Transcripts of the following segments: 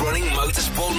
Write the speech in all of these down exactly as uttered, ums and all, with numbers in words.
Running motorsport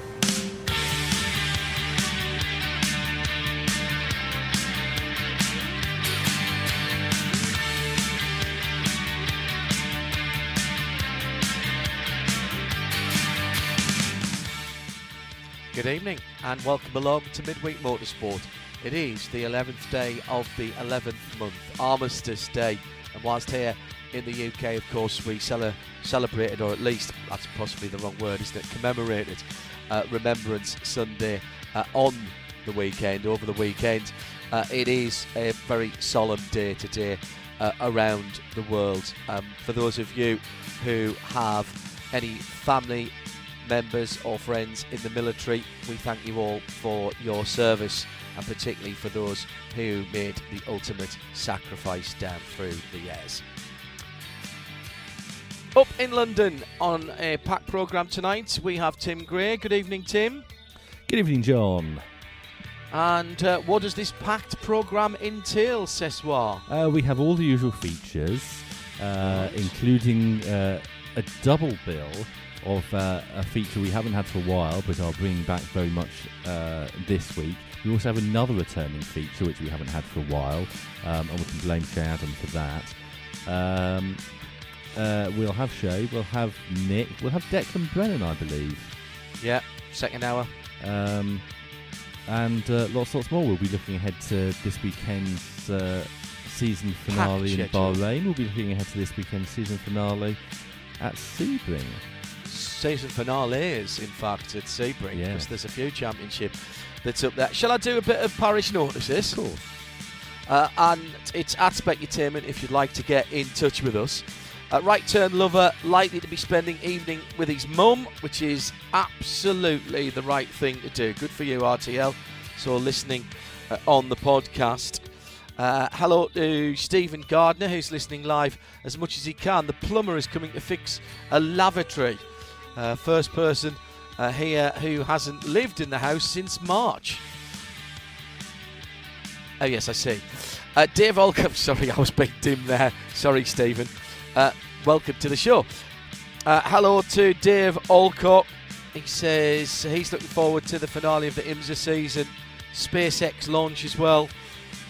Good evening and welcome along to Midweek Motorsport. It is the eleventh day of the eleventh month, Armistice Day, and whilst here in the U K, of course, we cele- celebrated, or at least, that's possibly the wrong word, isn't it, commemorated uh, Remembrance Sunday uh, on the weekend, over the weekend. Uh, it is a very solemn day today uh, around the world. Um, for those of you who have any family members or friends in the military, we thank you all for your service, and particularly for those who made the ultimate sacrifice down through the years. Up in London on a packed programme tonight, we have Tim Gray. Good evening, Tim. Good evening, John. And uh, what does this packed programme entail, Cessoir? Uh, we have all the usual features, uh, right. including uh, a double bill of uh, a feature we haven't had for a while, but I'll bring back very much uh, this week. We also have another returning feature, which we haven't had for a while, um, and we can blame Shay Adam for that. Um, uh, we'll have Shay, we'll have Nick, we'll have Declan Brennan, I believe. Yeah, second hour. Um, and uh, lots, lots more. We'll be looking ahead to this weekend's uh, season finale in Bahrain. We'll be looking ahead to this weekend's season finale at Sebring. Season finale is, in fact, at Sebring, yeah. Because there's a few championship that's up there. Shall I do a bit of parish notices? Cool. Uh, and it's at Specutainment if you'd like to get in touch with us. A right turn lover likely to be spending evening with his mum, which is absolutely the right thing to do. Good for you, R T L. So listening uh, on the podcast. Uh, hello to Stephen Gardner, who's listening live as much as he can. The plumber is coming to fix a lavatory. Uh, first person uh, here who hasn't lived in the house since March. Oh, yes, I see. Uh, Dave Olcombe, sorry, I was being dim there. Sorry, Stephen. Uh, welcome to the show. Uh, hello to Dave Olcombe. He says he's looking forward to the finale of the IMSA season. SpaceX launch as well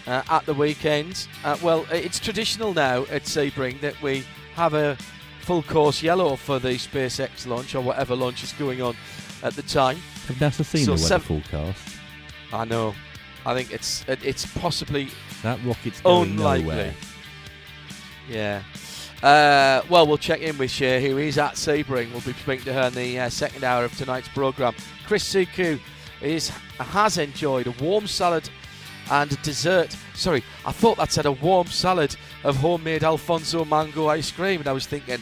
uh, at the weekend. Uh, well, it's traditional now at Sebring that we have a full course yellow for the SpaceX launch, or whatever launch is going on at the time. Have NASA seen so the weather sev- forecast? I know. I think it's it, it's possibly that rocket's going unlikely. Nowhere. Yeah. Uh, well, we'll check in with Shay, who is at Sebring. We'll be speaking to her in the uh, second hour of tonight's programme. Chris Suku is has enjoyed a warm salad and a dessert. Sorry, I thought that said a warm salad of homemade Alfonso mango ice cream, and I was thinking,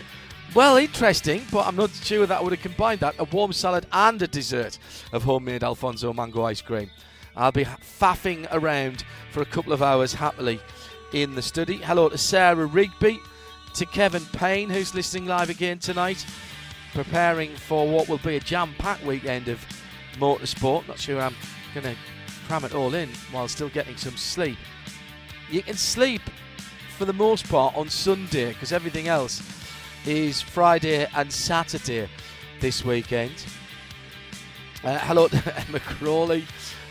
well, interesting, but I'm not sure that I would have combined that. A warm salad and a dessert of homemade Alfonso mango ice cream. I'll be faffing around for a couple of hours happily in the study. Hello to Sarah Rigby, to Kevin Payne, who's listening live again tonight, preparing for what will be a jam-packed weekend of motorsport. Not sure I'm going to cram it all in while still getting some sleep. You can sleep for the most part on Sunday, because everything else is Friday and Saturday this weekend. Uh, hello to Emma Crawley,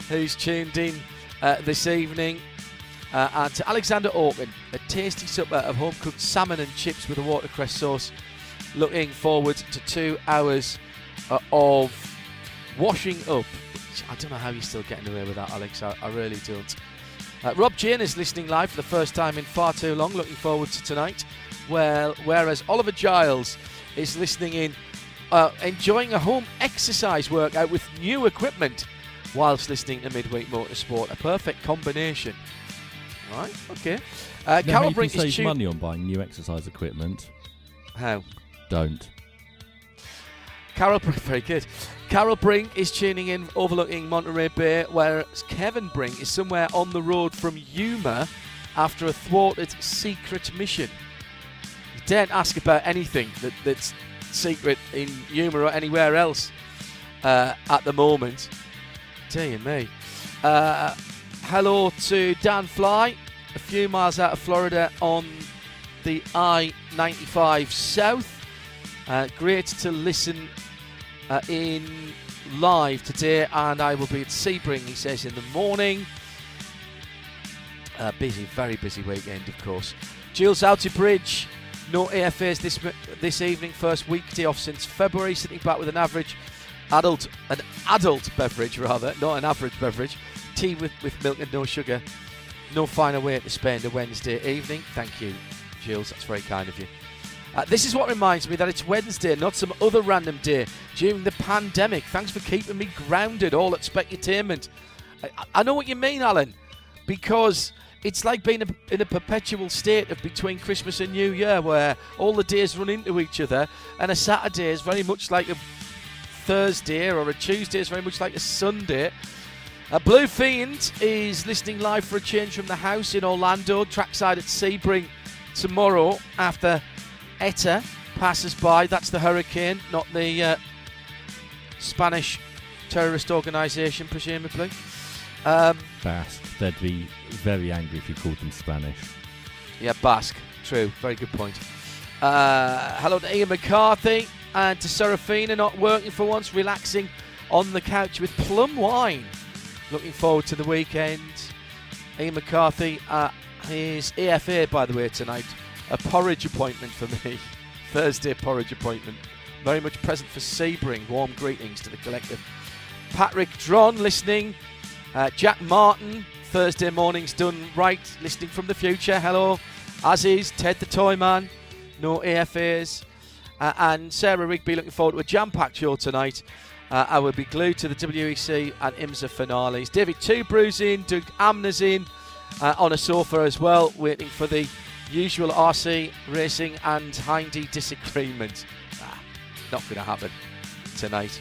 who's tuned in uh, this evening, uh, and to Alexander Orkin, a tasty supper of home-cooked salmon and chips with a watercress sauce. Looking forward to two hours uh, of washing up. I don't know how you're still getting away with that, Alex. I, I really don't. Uh, Rob Jane is listening live for the first time in far too long. Looking forward to tonight. Well, whereas Oliver Giles is listening in, uh, enjoying a home exercise workout with new equipment whilst listening to Midweek Motorsport. A perfect combination. Right, okay. Uh, you know Carol Brink is save tu- money on buying new exercise equipment. How? Don't. Carol Brink, very good. Carol Brink is tuning in, overlooking Monterey Bay, whereas Kevin Brink is somewhere on the road from Yuma after a thwarted secret mission. You daren't ask about anything that, that's secret in Yuma or anywhere else uh, at the moment. Tell you me. Uh, hello to Dan Fly, a few miles out of Florida on the I ninety-five South. Uh, great to listen uh, in live today, and I will be at Sebring, he says, in the morning. Uh, busy, very busy weekend, of course. Jules Outybridge, no A F As this this evening. First weekday off since February. Sitting back with an average adult, an adult beverage rather, not an average beverage. Tea with, with milk and no sugar. No finer way to spend a Wednesday evening. Thank you, Jules. That's very kind of you. Uh, this is what reminds me that it's Wednesday, not some other random day during the pandemic. Thanks for keeping me grounded, all at Specutainment. I, I know what you mean, Alan, because it's like being a, in a perpetual state of between Christmas and New Year, where all the days run into each other, and a Saturday is very much like a Thursday, or a Tuesday is very much like a Sunday. Uh, Blue Fiend is listening live for a change from the house in Orlando, trackside at Sebring tomorrow after Eta passes by. That's the hurricane, not the uh, Spanish terrorist organisation, presumably. Um, Basque. They'd be very angry if you called them Spanish. Yeah, Basque. True. Very good point. Uh, hello to Ian McCarthy and to Serafina, not working for once, relaxing on the couch with plum wine. Looking forward to the weekend. Ian McCarthy at his A F A, by the way, tonight. A porridge appointment for me. Thursday porridge appointment. Very much present for Sebring. Warm greetings to the collective. Patrick Dron listening. Uh, Jack Martin, Thursday mornings done right. Listening from the future. Hello. As is Ted the Toyman. No A F As. Uh, and Sarah Rigby looking forward to a jam-packed show tonight. Uh, I will be glued to the W E C and IMSA finales. David Tubrew's in. Doug Amner's in. Uh, on a sofa as well. Waiting for the usual R C racing and Hindy disagreement. Ah, not going to happen tonight.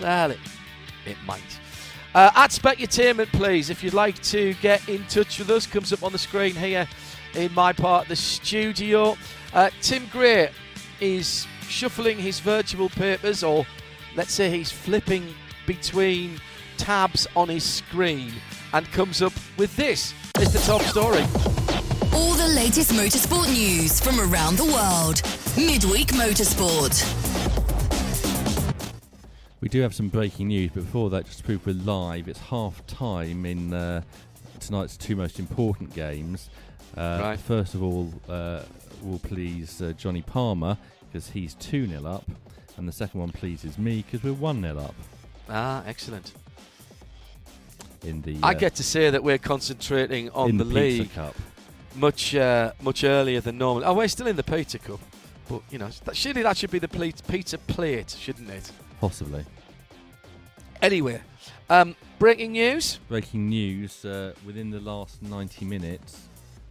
Well, it, it might. Uh, at Specutainment, please, if you'd like to get in touch with us, comes up on the screen here in my part of the studio. Uh, Tim Gray is shuffling his virtual papers, or let's say he's flipping between tabs on his screen, and comes up with this. It's the top story. All the latest motorsport news from around the world. Midweek Motorsport. We do have some breaking news, but before that, just to prove we're live, it's half-time in uh, tonight's two most important games. Uh, right. First of all, uh, we'll please uh, Johnny Palmer, because he's two nil up, and the second one pleases me, because we're one nil up. Ah, excellent. In the uh, I get to say that we're concentrating on in the, the league. Pizza Cup. Much uh, much earlier than normal. Oh, we're still in the Pizza Cup. But, you know, that, surely that should be the ple- pizza plate, shouldn't it? Possibly. Anyway, um, breaking news? Breaking news uh, within the last ninety minutes,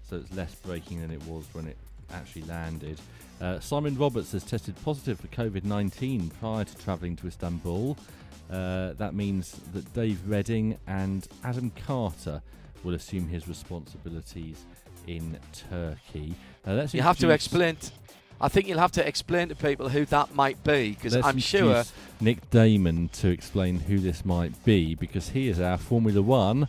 so it's less breaking than it was when it actually landed. Uh, Simon Roberts has tested positive for covid nineteen prior to travelling to Istanbul. Uh, that means that Dave Redding and Adam Carter will assume his responsibilities in Turkey. Uh, let's you have to explain. T- I think you'll have to explain to people who that might be, because I'm sure Nick Damon to explain who this might be, because he is our Formula One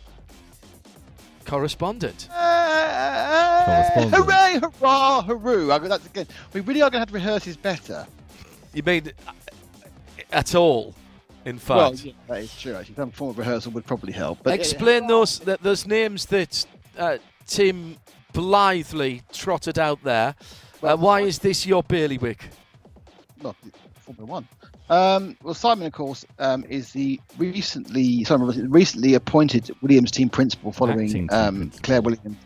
correspondent. Uh, correspondent. Hooray! Hurrah! Hooroo! I got that again. We really are going to have to rehearse this better. You mean at all? In fact, well, yeah, that is true. Actually, some form of rehearsal would probably help. But explain yeah. those th- those names that uh, Tim blithely trotted out there. Uh, why is this your bailiwick? Well, Formula One. Um, well, Simon, of course, um, is the recently Simon recently appointed Williams team principal following team um, principal. Claire Williams.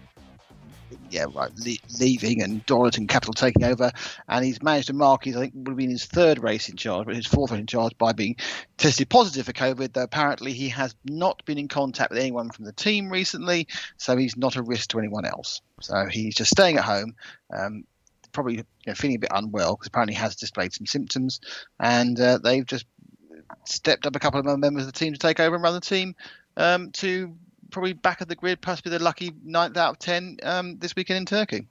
yeah, right, le- leaving and Darlington Capital taking over, and he's managed to mark his, I think, would have been his third race in charge, but his fourth race in charge by being tested positive for COVID, though apparently he has not been in contact with anyone from the team recently, so he's not a risk to anyone else. So he's just staying at home, um, probably you know, feeling a bit unwell, because apparently he has displayed some symptoms, and uh, they've just stepped up a couple of other members of the team to take over and run the team um, to probably back of the grid, possibly the lucky ninth out of ten um, this weekend in Turkey.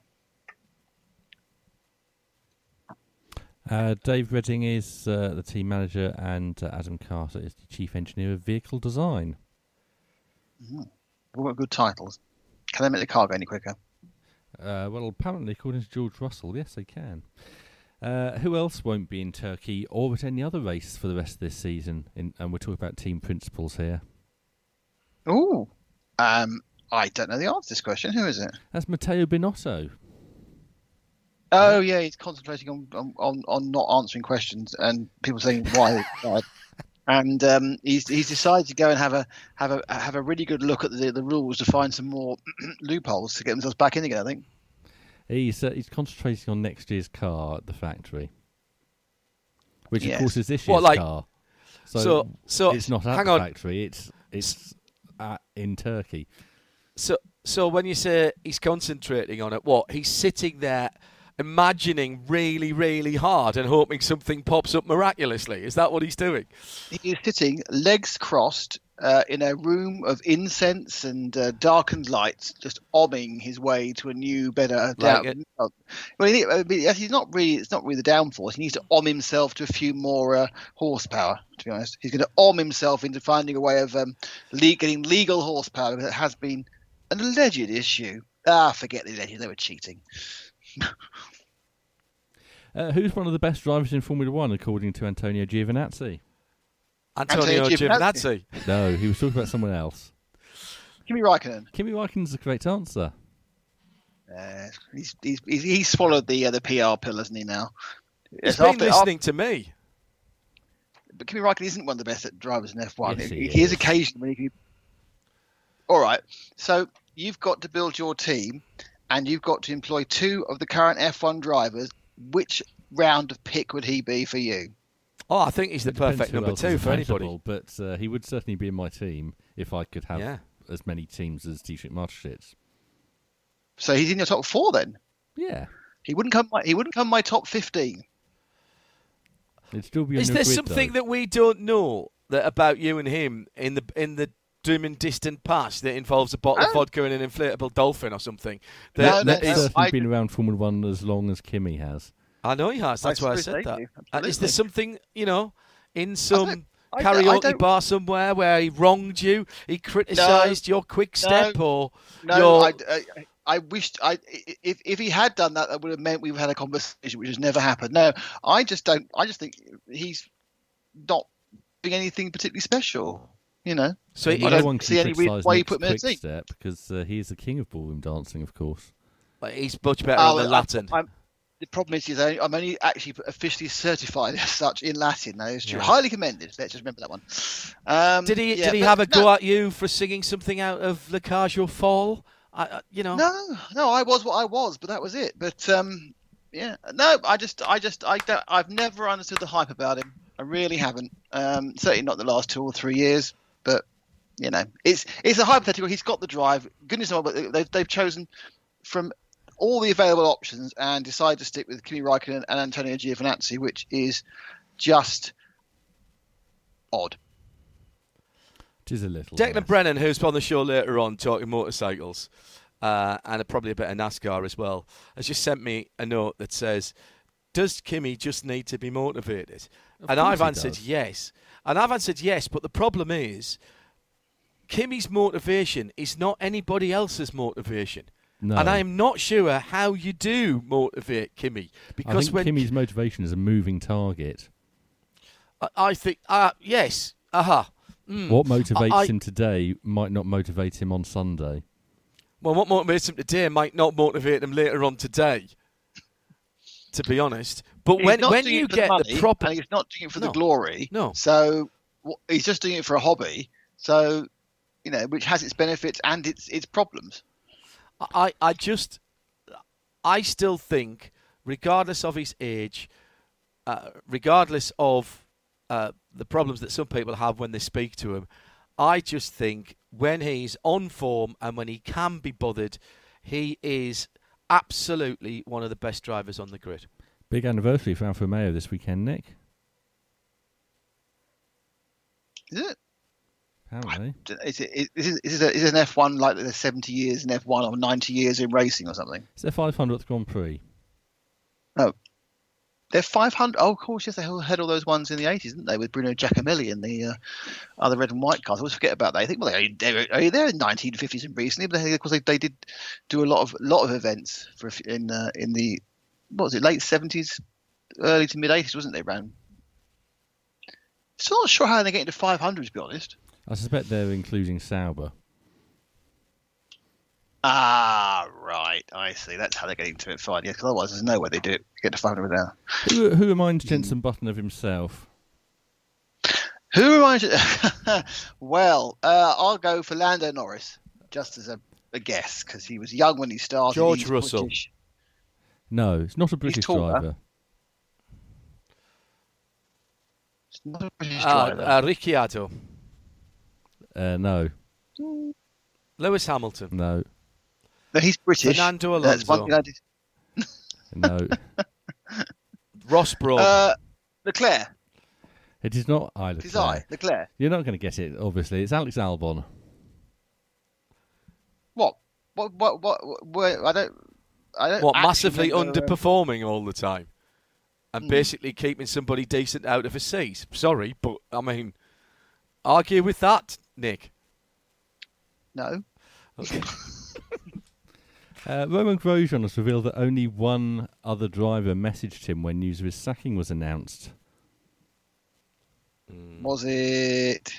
Uh, Dave Redding is uh, the team manager, and uh, Adam Carter is the chief engineer of vehicle design. Mm-hmm. What good titles. Can they make the car go any quicker? Uh, well, apparently, according to George Russell, yes, they can. Uh, who else won't be in Turkey or at any other race for the rest of this season? In, and we're talking about team principals here. Oh, um, I don't know the answer to this question. Who is it? That's Matteo Binotto. Oh, yeah, he's concentrating on, on, on, on not answering questions and people saying why. why. And um, he's he's decided to go and have a have a have a really good look at the, the rules to find some more loopholes to get themselves back in again. I think he's uh, he's concentrating on next year's car at the factory, which yes. of course is this year's well, like, car. So, so so it's not at the factory; it's it's at, in Turkey. So so when you say he's concentrating on it, what he's sitting there imagining really, really hard and hoping something pops up miraculously. Is that what he's doing? He is sitting, legs crossed, uh, in a room of incense and uh, darkened lights, just obbing his way to a new, better... Like down- well, he's not really, it's not really the downforce. He needs to om himself to a few more uh, horsepower, to be honest. He's going to om himself into finding a way of um, le- getting legal horsepower, because it has been an alleged issue. Ah, forget the alleged, they were cheating. Uh, who's one of the best drivers in Formula One, according to Antonio Giovinazzi? Antonio, Antonio Giovinazzi? Giovinazzi? No, he was talking about someone else. Kimi Raikkonen. Kimi Raikkonen's the correct answer. Uh, he's, he's, he's, he's swallowed the uh, the P R pill, hasn't he, now? He's been after, listening after... to me. But Kimi Raikkonen isn't one of the best drivers in F one. Yes, he, he is, is occasionally... He... All right, so you've got to build your team... and you've got to employ two of the current F one drivers. Which round of pick would he be for you? Oh, I think he's the perfect number two for anybody. But uh, he would certainly be in my team if I could have yeah. as many teams as Dietrich Mateschitz. So he's in your top four then? Yeah. He wouldn't come my, he wouldn't come my top fifteen. It'd still be on Is there grid, something though? that we don't know that about you and him in the in the doom and distant past that involves a bottle oh. of vodka and an inflatable dolphin or something? That, no, no, that no, is, I've been around Formula One as long as Kimi has. I know he has. That's I why I said that. And is there something, you know, in some I I, karaoke I bar somewhere where he wronged you? He criticised no, your quick step no, or no, your... I, I, I wished I if if he had done that, that would have meant we've had a conversation, which has never happened. No, I just don't. I just think he's not doing anything particularly special. You know, so you don't one see any reason why you put him in a step, because uh, he is the king of ballroom dancing, of course. But he's much better oh, on the Latin. I'm, the problem is, is I'm only actually officially certified as such in Latin. That is true. Yeah. Highly commended. Let's just remember that one. Um, did he? Yeah, did he have a no. go at you for singing something out of Le Cage Fall? I, uh, you know. No, no, I was what I was, but that was it. But um, yeah, no, I just, I just, I don't, I've never understood the hype about him. I really haven't. Um, certainly not the last two or three years. But, you know, it's it's a hypothetical. He's got the drive. Goodness knows, but they've, they've chosen from all the available options and decided to stick with Kimi Raikkonen and Antonio Giovinazzi, which is just odd. It is a little. Declan yes. Brennan, who's on the show later on, talking motorcycles, uh, and probably a bit of NASCAR as well, has just sent me a note that says, does Kimi just need to be motivated? Of and I've answered does. yes. And I've answered yes, but the problem is Kimi's motivation is not anybody else's motivation. No. And I am not sure how you do motivate Kimi. Because I think when Kimi's motivation is a moving target. I, I think, uh, yes, aha. Uh-huh. Mm. What motivates I, I, him today might not motivate him on Sunday. Well, what motivates him today might not motivate him later on today, to be honest. But he's when when you get the, the proper, and he's not doing it for no, the glory. No, so well, he's just doing it for a hobby. So you know, which has its benefits and its its problems. I, I just I still think, regardless of his age, uh, regardless of uh, the problems that some people have when they speak to him, I just think when he's on form and when he can be bothered, he is absolutely one of the best drivers on the grid. Big anniversary for Alfa Romeo this weekend, Nick. Is it? Apparently. I, is it, is it, is it, is it an F one like there's seventy years in F one or ninety years in racing or something? It's their five hundredth Grand Prix. Oh. They're five hundred. Oh, of course, yes, they had all those ones in the eighties, didn't they, with Bruno Giacomelli and the uh, other red and white cars. I always forget about that. I think well, they, they were there in the nineteen fifties and recently, but of course they, they did do a lot of lot of events for in uh, in the what was it late seventies, early to mid eighties, wasn't they, Ran? Still not sure how they get into five hundred, to be honest. I suspect they're including Sauber. Ah, right. I see. That's how they're getting to it. Fine. Yeah, because otherwise there's no way they do it. Get to five hundred now. Who, who reminds Jenson Button of himself? Who reminds... well, uh, I'll go for Lando Norris, just as a, a guess, because he was young when he started. George He's Russell. British. No, it's not a British driver. It's not a British uh, driver. Uh, Ricciardo. Uh, no. Mm. Lewis Hamilton. No. No, he's British. Fernando Alonso. That's one thing I did. No. Ross Brawn. Uh, Leclerc. It is not I, Leclerc. It is I, Leclerc. You're not going to get it, obviously. It's Alex Albon. What? What? What? What? what I don't. I don't. What? Massively underperforming all the time, and mm. basically keeping somebody decent out of a seat. Sorry, but I mean, argue with that, Nick. No. Okay. Uh, Roman Grosjean has revealed that only one other driver messaged him when news of his sacking was announced. Mm. Was it...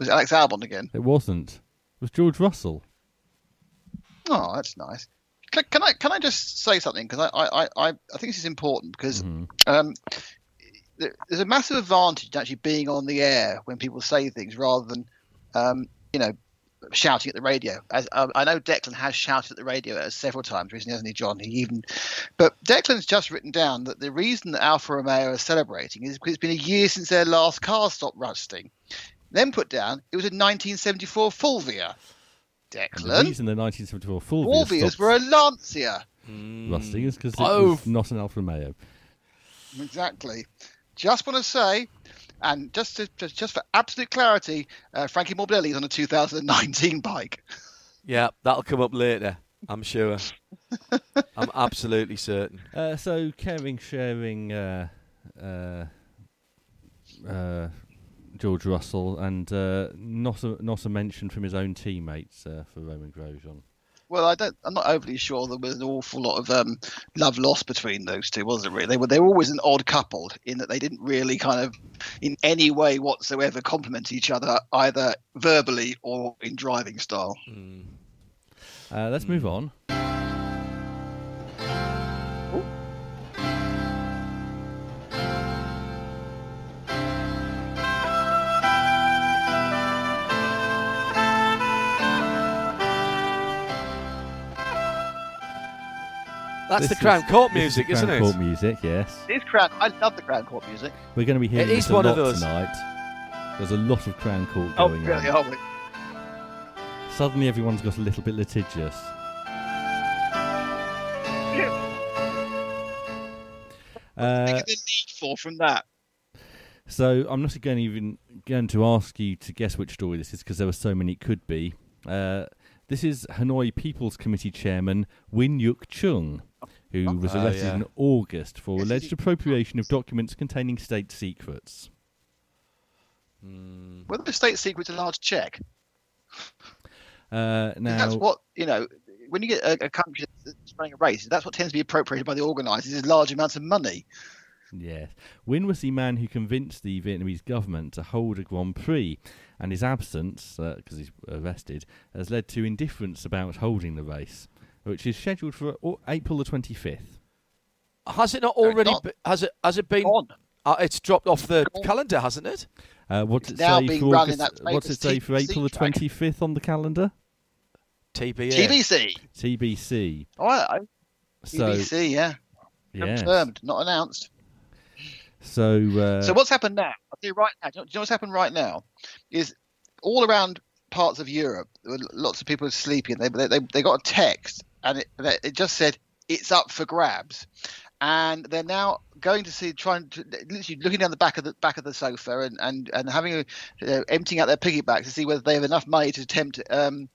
Was it Alex Albon again? It wasn't. It was George Russell. Oh, that's nice. Can, can I can I just say something? Because I, I, I, I think this is important, because mm-hmm. um, there, there's a massive advantage to actually being on the air when people say things rather than, um, you know, shouting at the radio. As um, I know Declan has shouted at the radio uh, several times recently, hasn't he, John? He even, but Declan's just written down that the reason that Alfa Romeo is celebrating is because it's been a year since their last car stopped rusting. Then put down, it was a nineteen seventy-four Fulvia. Declan. The reason the nineteen seventy-four Fulvia Fulvias were a Lancia. Mm. Rusting is because it oh. was not an Alfa Romeo. Exactly. Just want to say... And just to, just just for absolute clarity, uh, Frankie Morbidelli's on a two thousand nineteen bike. Yeah, that'll come up later, I'm sure. I'm absolutely certain. Uh, so, caring, sharing, uh, uh, uh, George Russell, and uh, not a not a mention from his own teammates uh, for Roman Grosjean. Well, I don't. I'm not overly sure there was an awful lot of um, love lost between those two, was it? Really, they were. They were always an odd couple in that they didn't really kind of, in any way whatsoever, compliment each other either verbally or in driving style. Mm. Uh, let's mm. move on. That's this the Crown is, Court music, is isn't it? Crown Court music, yes. It is Crown. I love the Crown Court music. We're going to be hearing it is one a lot of those. Tonight. There's a lot of Crown Court oh, going really, on. Oh, suddenly everyone's got a little bit litigious. Yeah. Uh, what do you think of the need for from that? So I'm not going even going to ask you to guess which story this is because there were so many it could be. Uh, this is Hanoi People's Committee Chairman Win Yuk Chung, who was arrested uh, yeah. in August for alleged appropriation of documents containing state secrets. Mm. Whether the state secret's a large check. Uh, now, that's what, you know, when you get a, a country that's running a race, that's what tends to be appropriated by the organisers is large amounts of money. Yes. Win was the man who convinced the Vietnamese government to hold a Grand Prix, and his absence, because uh, he's arrested, has led to indifference about holding the race, which is scheduled for April the twenty-fifth. Has it not already? No, be, has it? Has it been? Uh, it's dropped off the calendar, hasn't it? Uh, what's, it say, August, what's it say for April the twenty-fifth on the calendar? T B S. T B C. T B C. Oh, I, B B C, so, yeah. Yes. Confirmed, not announced. So uh, so what's happened now? I'll do right now. Do you know what's happened right now? Is all around parts of Europe, lots of people are sleeping. They they they got a text, and it it just said it's up for grabs, and they're now going to see, trying to literally looking down the back of the back of the sofa and and and having a, you know, emptying out their piggy banks to see whether they have enough money to attempt um,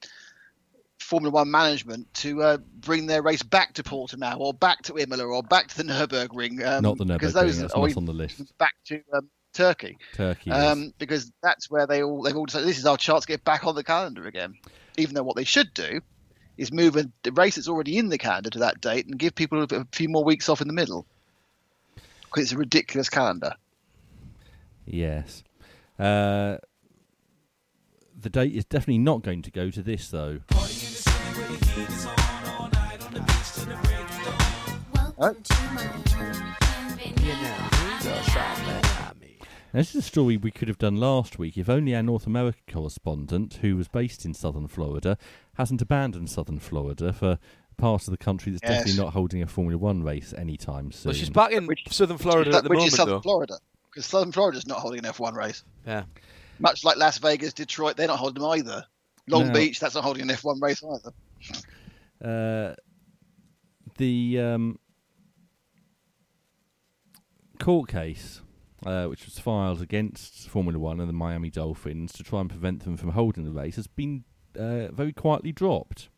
Formula One management to uh, bring their race back to Portimao or back to Imola or back to the Nürburgring. Um, not the Nürburgring. Those that's not on the list. Back to. Um, Turkey, Turkey, um, yes. Because that's where they all they've all decided this is our chance to get back on the calendar again. Even though what they should do is move a, the race that's already in the calendar to that date and give people a, a few more weeks off in the middle, because it's a ridiculous calendar. Yes, uh, the date is definitely not going to go to this though. Now, this is a story we could have done last week if only our North America correspondent, who was based in southern Florida, hasn't abandoned southern Florida for part of the country that's yes. definitely not holding a Formula One race anytime soon. Well, she's back in which, southern Florida that, at the which moment, Which is southern though. Florida, because southern Florida's not holding an F one race. Yeah. Much like Las Vegas, Detroit, they're not holding them either. Long no. Beach, that's not holding an F one race either. Uh, the um, court case... Uh, which was filed against Formula One and the Miami Dolphins to try and prevent them from holding the race, has been uh, very quietly dropped.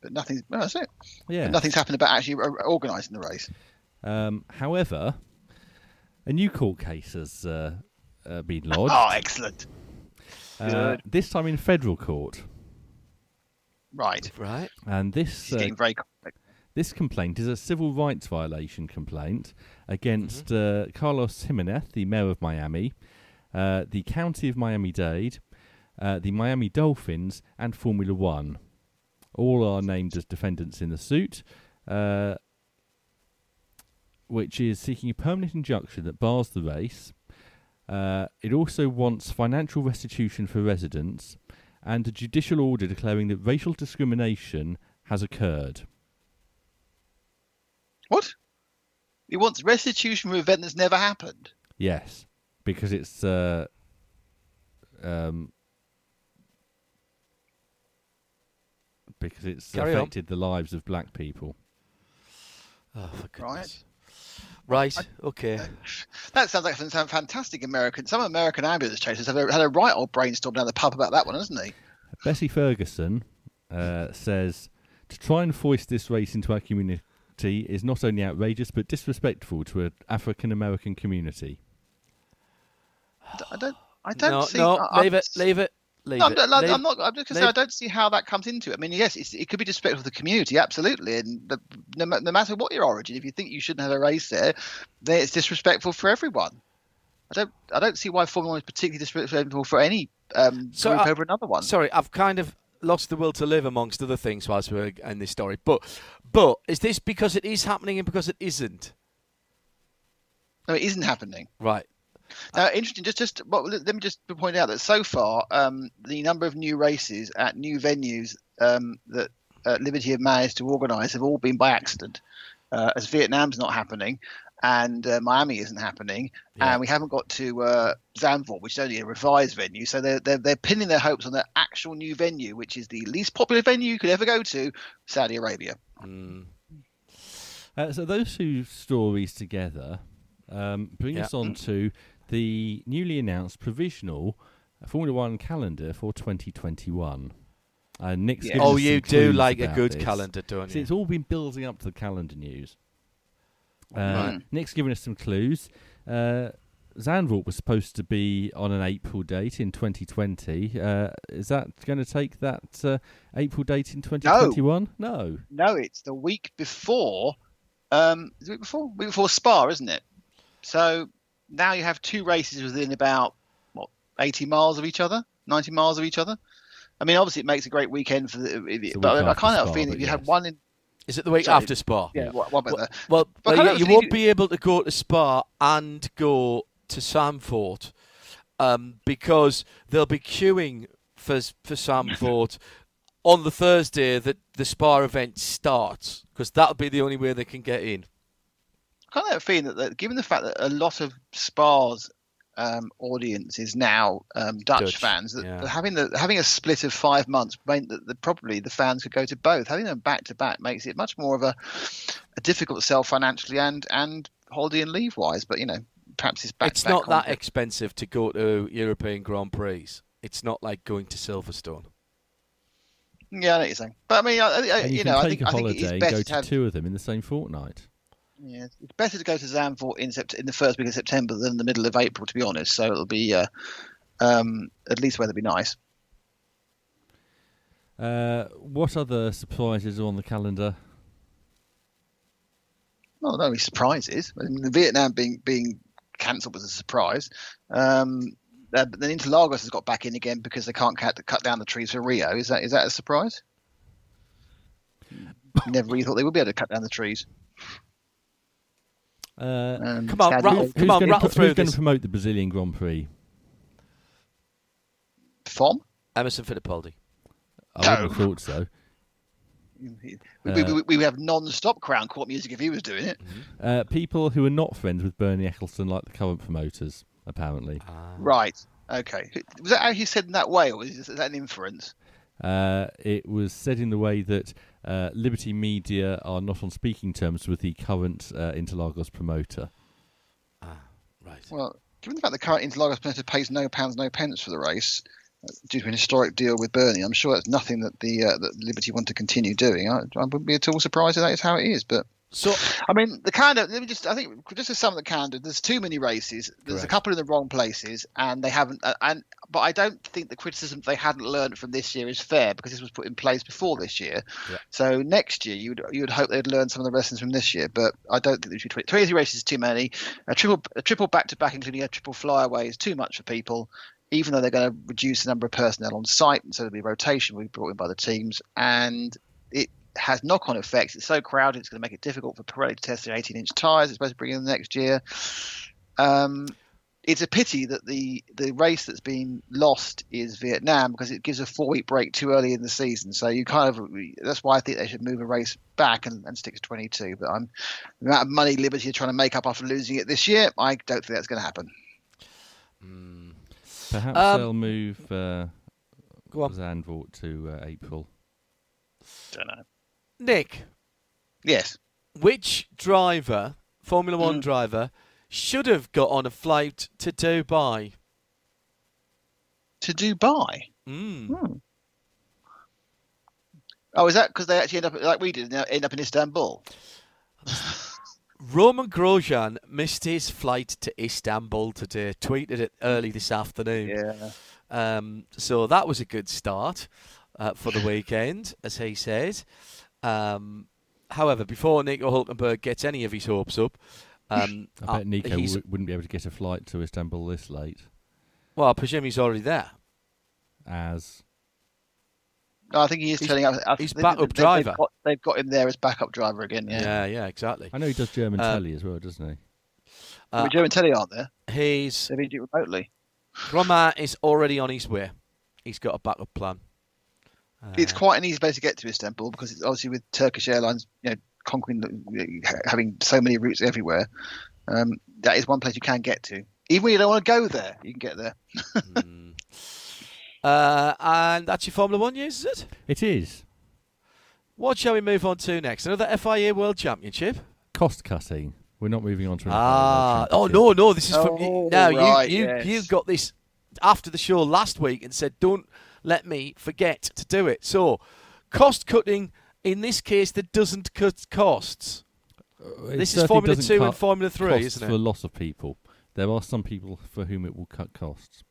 But nothing's... Well, that's it. Yeah. But nothing's happened about actually organising the race. Um, however, a new court case has uh, uh, been lodged. Oh, excellent. Uh, this time in federal court. Right. Right. And this... Uh, it's getting very complex. This complaint is a civil rights violation complaint against mm-hmm. uh, Carlos Jimenez, the mayor of Miami, uh, the county of Miami-Dade, uh, the Miami Dolphins, and Formula One. All are named as defendants in the suit, uh, which is seeking a permanent injunction that bars the race. Uh, it also wants financial restitution for residents and a judicial order declaring that racial discrimination has occurred. What? He wants restitution for an event that's never happened. Yes, because it's uh, um, because it's Carry affected on. the lives of black people. Oh, for goodness! Right, right. I, okay. Uh, that sounds like some fantastic American. Some American ambulance chasers have had a right old brainstorm down the pub about that one, hasn't he? Bessie Ferguson uh, says to try and foist this race into our community is not only outrageous but disrespectful to an African American community. I don't. I don't no, see. No, I, leave, it, leave it. Leave no, it. I'm not. Leave, I'm, not, I'm just going to say I don't see how that comes into it. I mean, yes, it's, it could be disrespectful to the community, absolutely, and the, no, no matter what your origin, if you think you shouldn't have a race there, then it's disrespectful for everyone. I don't. I don't see why Formula One is particularly disrespectful for any um, so group I, over another one. Sorry, I've kind of. Lost the will to live, amongst other things, whilst we're in this story. But, but is this because it is happening and because it isn't? No, it isn't happening. Right. Now, uh, interesting. Just, just well, let me just point out that so far, um, the number of new races at new venues um, that uh, Liberty have managed to organise have all been by accident. Uh, as Vietnam's not happening, and uh, Miami isn't happening, yeah. and we haven't got to uh, Zandvoort, which is only a revised venue. So they're, they're they're pinning their hopes on their actual new venue, which is the least popular venue you could ever go to, Saudi Arabia. Mm. Uh, so those two stories together um, bring yeah. us on to the newly announced provisional Formula One calendar for twenty twenty-one. Uh, Nick's yeah. Oh, you do like a good this. calendar, don't you? It's all been building up to the calendar news. Uh, right. Nick's given us some clues. Uh, Zandvoort was supposed to be on an April date in twenty twenty. Uh, is that going to take that uh, April date in twenty twenty-one? No. no. No, it's the week before. Um, is it the week before? Week before Spa, isn't it? So now you have two races within about, what, eighty miles of each other? ninety miles of each other? I mean, obviously, it makes a great weekend for the. the but I kind of have a feeling if you yes. had one in. Is it the week Sorry. after Spa? Yeah, yeah. What, what about well, that? Well, but well you, you won't be able to go to Spa and go to Zandvoort um, because they'll be queuing for for Zandvoort on the Thursday that the Spa event starts, because that'll be the only way they can get in. I kind of have a feeling that, that given the fact that a lot of Spa's um, audience is now um, Dutch, Dutch fans, that yeah. having the having a split of five months meant that the, probably the fans could go to both. Having them back to back makes it much more of a a difficult sell financially and and holiday and leave wise. But you know, perhaps it's back. It's not that expensive to go to European Grand Prix. It's not like going to Silverstone. Yeah, I know what you're saying. But I mean, I, I, you, you know, I think I think it's best go to have... two of them in the same fortnight. Yeah, it's better to go to Zandvoort in sept- in the first week of September than the middle of April, to be honest. So it'll be uh, um, at least weather be nice. Uh, what other surprises are on the calendar? Well, not only surprises. I mean, Vietnam being being cancelled was a surprise. Um, uh, but then Interlagos has got back in again because they can't cut, cut down the trees for Rio. Is that is that a surprise? Never really thought they would be able to cut down the trees. Uh, um, come on, rattle, who's, come who's on, rattle pro- through who's this. Who's going to promote the Brazilian Grand Prix? From? Emerson Fittipaldi. I no. wouldn't have thought so. We, uh, we, we, we have non-stop Crown Court music if he was doing it. Uh, people who are not friends with Bernie Ecclestone, like the current promoters, apparently. Uh, right, okay. Was that how he said in that way, or was that an inference? Uh, it was said in the way that... Uh, Liberty Media are not on speaking terms with the current uh, Interlagos promoter. Ah, right. Well, given the fact the current Interlagos promoter pays no pounds, no pence for the race, uh, due to an historic deal with Bernie, I'm sure that's nothing that the uh, that Liberty want to continue doing. I, I wouldn't be at all surprised if that is how it is. But so, I mean, the calendar. Let me just. I think just to sum up the calendar, there's too many races. There's correct. A couple in the wrong places, and they haven't. Uh, and but I don't think the criticism they hadn't learned from this year is fair, because this was put in place before this year. Yeah. So next year, you'd you'd hope they'd learn some of the lessons from this year. But I don't think there should be twenty-three races is too many. A triple a triple back to back, including a triple flyaway, is too much for people. Even though they're going to reduce the number of personnel on site, and so there'll be rotation will be brought in by the teams, and it has knock-on effects. It's so crowded, it's going to make it difficult for Pirelli to test their eighteen-inch tyres. It's supposed to bring in the next year. Um, it's a pity that the, the race that's been lost is Vietnam, because it gives a four-week break too early in the season. So you kind of that's why I think they should move a race back and, and stick to twenty-two. But I'm, the amount of money Liberty are trying to make up after losing it this year, I don't think that's going to happen. Mm. Perhaps um, they'll move uh, Zandvoort to uh, April. Don't know. Nick, yes. Which driver, Formula One mm. driver, should have got on a flight to Dubai? To Dubai? Mm. Mm. Oh, is that because they actually end up like we did, end up in Istanbul? Roman Grosjean missed his flight to Istanbul today. Tweeted it early this afternoon. Yeah. Um, so that was a good start uh, for the weekend, as he said. Um, however, before Nico Hülkenberg gets any of his hopes up, um, I bet Nico w- wouldn't be able to get a flight to Istanbul this late. Well, I presume he's already there. As? No, I think he is he's, turning up. I he's backup they, driver. They've got, they've got him there as backup driver again. Yeah, yeah, yeah exactly. I know he does German uh, telly as well, doesn't he? Uh, well, German telly aren't there. He's. They do it remotely. Romain is already on his way. He's got a backup plan. Uh, it's quite an easy place to get to Istanbul, because it's obviously with Turkish Airlines, you know, conquering, having so many routes everywhere. Um, that is one place you can get to. Even when you don't want to go there, you can get there. mm. uh, and that's your Formula One news, is it? It is. What shall we move on to next? Another F I A World Championship? Cost cutting. We're not moving on to another ah, F I A World Championship. Oh, no, no. This is oh, from, now, right, you, you, yes. you got this after the show last week and said, don't... let me forget to do it. So, cost cutting, in this case, that doesn't cut costs. Uh, this is Formula two and Formula three, isn't it? Costs for a lot of people. There are some people for whom it will cut costs.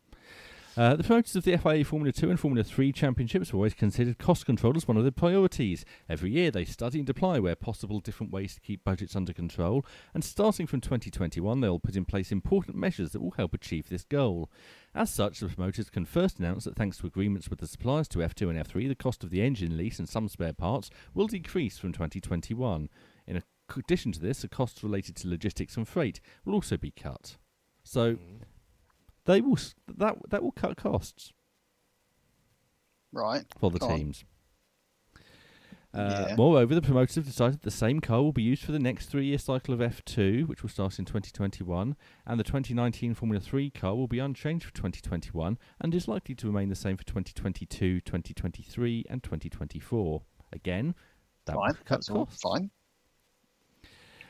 Uh, the promoters of the F I A Formula two and Formula three championships have always considered cost control as one of their priorities. Every year they study and apply where possible different ways to keep budgets under control, and starting from twenty twenty-one they'll put in place important measures that will help achieve this goal. As such, the promoters can first announce that thanks to agreements with the suppliers to F two and F three, the cost of the engine lease and some spare parts will decrease from twenty twenty-one. In addition to this, the costs related to logistics and freight will also be cut. So... They will that that will cut costs, right? For the Go teams. Uh, yeah. Moreover, the promoters have decided the same car will be used for the next three-year cycle of F two, which will start in twenty twenty-one, and the twenty nineteen Formula three car will be unchanged for twenty twenty-one and is likely to remain the same for twenty twenty-two, twenty twenty-three and twenty twenty-four. Again, that fine, that's all fine.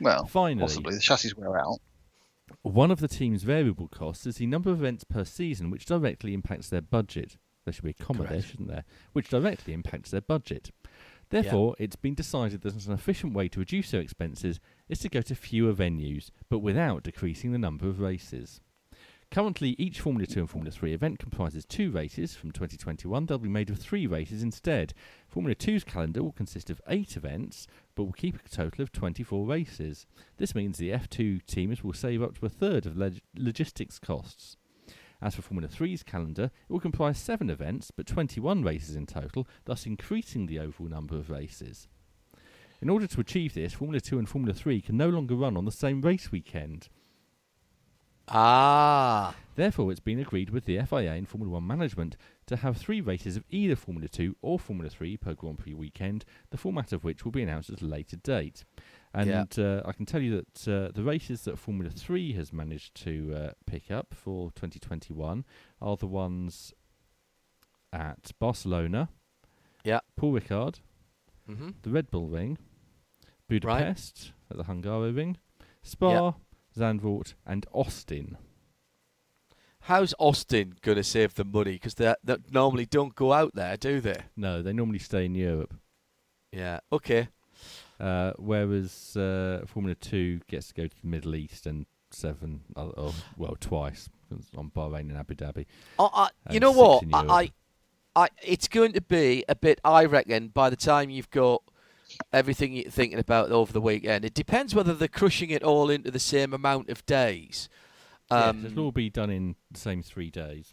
Well, finally, possibly the chassis wear out. One of the team's variable costs is the number of events per season, which directly impacts their budget. There should be a comma Correct. there, shouldn't there? Which directly impacts their budget. Therefore, yeah. it's been decided that an efficient way to reduce their expenses is to go to fewer venues, but without decreasing the number of races. Currently, each Formula two and Formula three event comprises two races. From twenty twenty-one, they'll be made of three races instead. Formula two's calendar will consist of eight events, but will keep a total of twenty-four races. This means the F two teams will save up to a third of log- logistics costs. As for Formula three's calendar, it will comprise seven events, but twenty-one races in total, thus increasing the overall number of races. In order to achieve this, Formula two and Formula three can no longer run on the same race weekend. Ah! Therefore, it's been agreed with the F I A and Formula one management to have three races of either Formula two or Formula three per Grand Prix weekend, the format of which will be announced at a later date. And yeah. uh, I can tell you that uh, the races that Formula three has managed to uh, pick up for twenty twenty-one are the ones at Barcelona, yeah. Paul Ricard, mm-hmm. the Red Bull Ring, Budapest right. at the Hungaro Ring, Spa, yeah. Zandvoort and Austin. How's Austin going to save the money? Because they normally don't go out there, do they? No, they normally stay in Europe. Yeah, okay. Uh, whereas uh, Formula two gets to go to the Middle East and seven, or, or, well, twice on Bahrain and Abu Dhabi. Uh, uh, you know what? I, I, I, it's going to be a bit, I reckon, by the time you've got everything you're thinking about over the weekend. It depends whether they're crushing it all into the same amount of days. Um, yeah, it'll all be done in the same three days.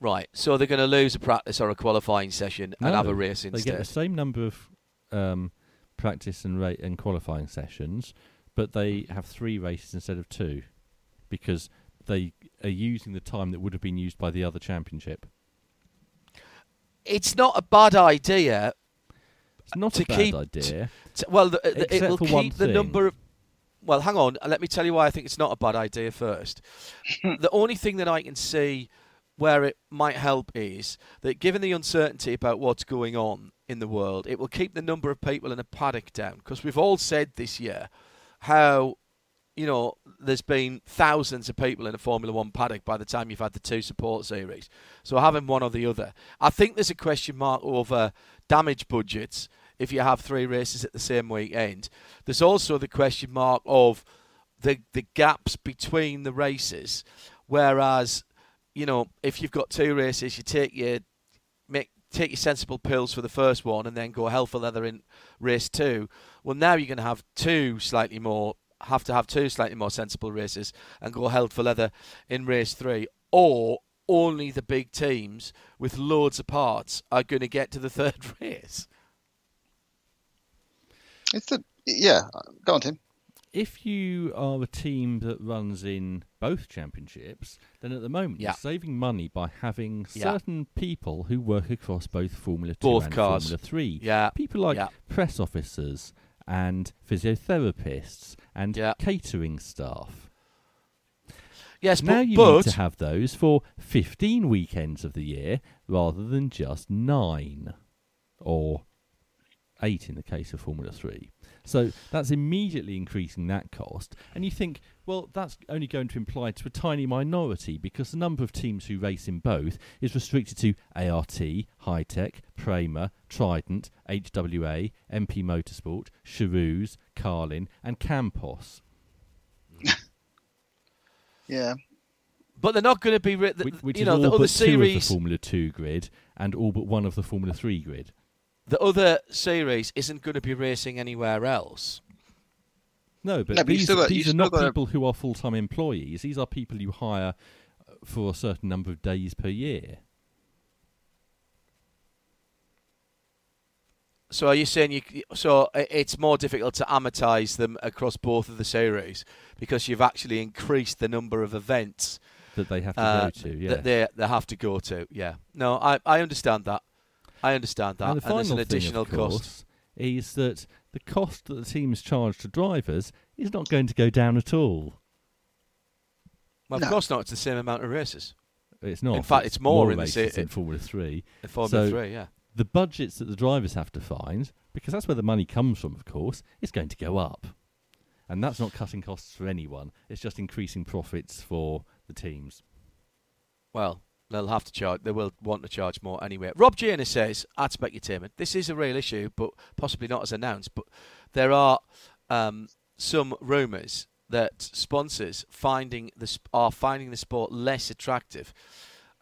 Right, so they're going to lose a practice or a qualifying session no, and have a race instead. They get the same number of... Um, practice and rate and qualifying sessions, but they have three races instead of two because they are using the time that would have been used by the other championship. It's not a bad idea. It's not to a bad keep idea. T- well, the, the, it will keep the thing. number of... Well, hang on. Let me tell you why I think it's not a bad idea first. The only thing that I can see where it might help is that given the uncertainty about what's going on in the world, it will keep the number of people in a paddock down. Because we've all said this year how, you know, there's been thousands of people in a Formula One paddock by the time you've had the two support series. So having one or the other. I think there's a question mark over damage budgets if you have three races at the same weekend. There's also the question mark of the the gaps between the races. Whereas... you know, if you've got two races, you take your make, take your sensible pills for the first one and then go hell for leather in race two. Well, now you're going to have two slightly more, have to have two slightly more sensible races and go hell for leather in race three. Or only the big teams with loads of parts are going to get to the third race. It's the, yeah, go on, Tim. If you are a team that runs in both championships, then at the moment yeah. you're saving money by having yeah. certain people who work across both Formula two both and cars. Formula three. Yeah. People like yeah. press officers and physiotherapists and yeah. catering staff. Yes, now but, you but... need to have those for fifteen weekends of the year rather than just nine or eight in the case of Formula three. So that's immediately increasing that cost. And you think, well, that's only going to imply to a tiny minority because the number of teams who race in both is restricted to A R T, Hi-Tech, Prema, Trident, H W A, M P Motorsport, Cheroux, Carlin and Campos. yeah. But they're not going to be... Re- the, which which you know, all the but other series... two of the Formula two grid and all but one of the Formula three grid. The other series isn't going to be racing anywhere else. No, but, no, but these, got, these are not got... people who are full-time employees. These are people you hire for a certain number of days per year. So are you saying you? So it's more difficult to amortise them across both of the series because you've actually increased the number of events that they have to uh, go to. Yeah, that they they have to go to. Yeah. No, I I understand that. I understand that, and, the final and there's an additional thing, of course, cost. is that the cost that the teams charge to drivers is not going to go down at all. Well, no. Of course not. It's the same amount of races. It's not. In fact, it's, it's more, more in races the in Formula three. In Formula so three, yeah. The budgets that the drivers have to find, because that's where the money comes from, of course, is going to go up. And that's not cutting costs for anyone. It's just increasing profits for the teams. Well, they'll have to charge. They will want to charge more anyway. Rob Janus says, at Specutainment, this is a real issue, but possibly not as announced, but there are um, some rumours that sponsors finding the sp- are finding the sport less attractive.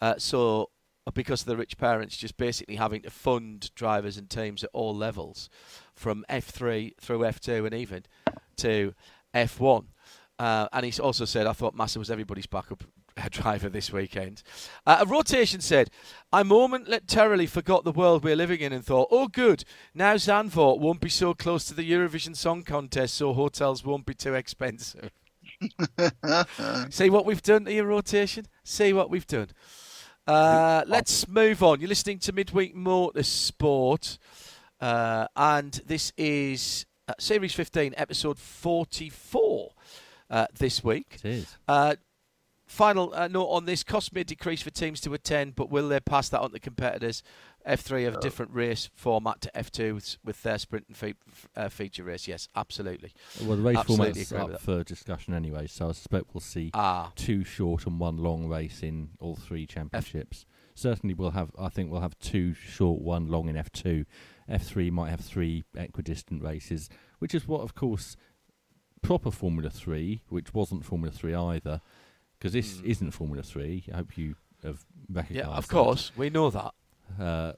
Uh, so because of the rich parents just basically having to fund drivers and teams at all levels, from F three through F two and even to F one. Uh, and he also said, I thought Massa was everybody's backup driver this weekend. Uh, a rotation said, I momentarily forgot the world we're living in and thought, oh good, now Zandvoort won't be so close to the Eurovision Song Contest, so hotels won't be too expensive. See what we've done to your rotation? See what we've done. Uh, let's move on. You're listening to Midweek Motorsport, uh, and this is uh, Series fifteen, Episode forty-four uh, this week. It is. Uh, Final uh, note on this, cost may decrease for teams to attend, but will they pass that on to competitors? F three have a different race format to F two with, with their sprint and fe- uh, feature race. Yes, absolutely. Well, the race format is up for discussion anyway, so I suspect we'll see ah. two short and one long race in all three championships. F- Certainly we'll have, I think we'll have two short, one long in F two. F three might have three equidistant races, which is what, of course, proper Formula three, which wasn't Formula three either, because this mm. isn't Formula three. I hope you have recognised. Yeah, of that. course, we know that. Uh,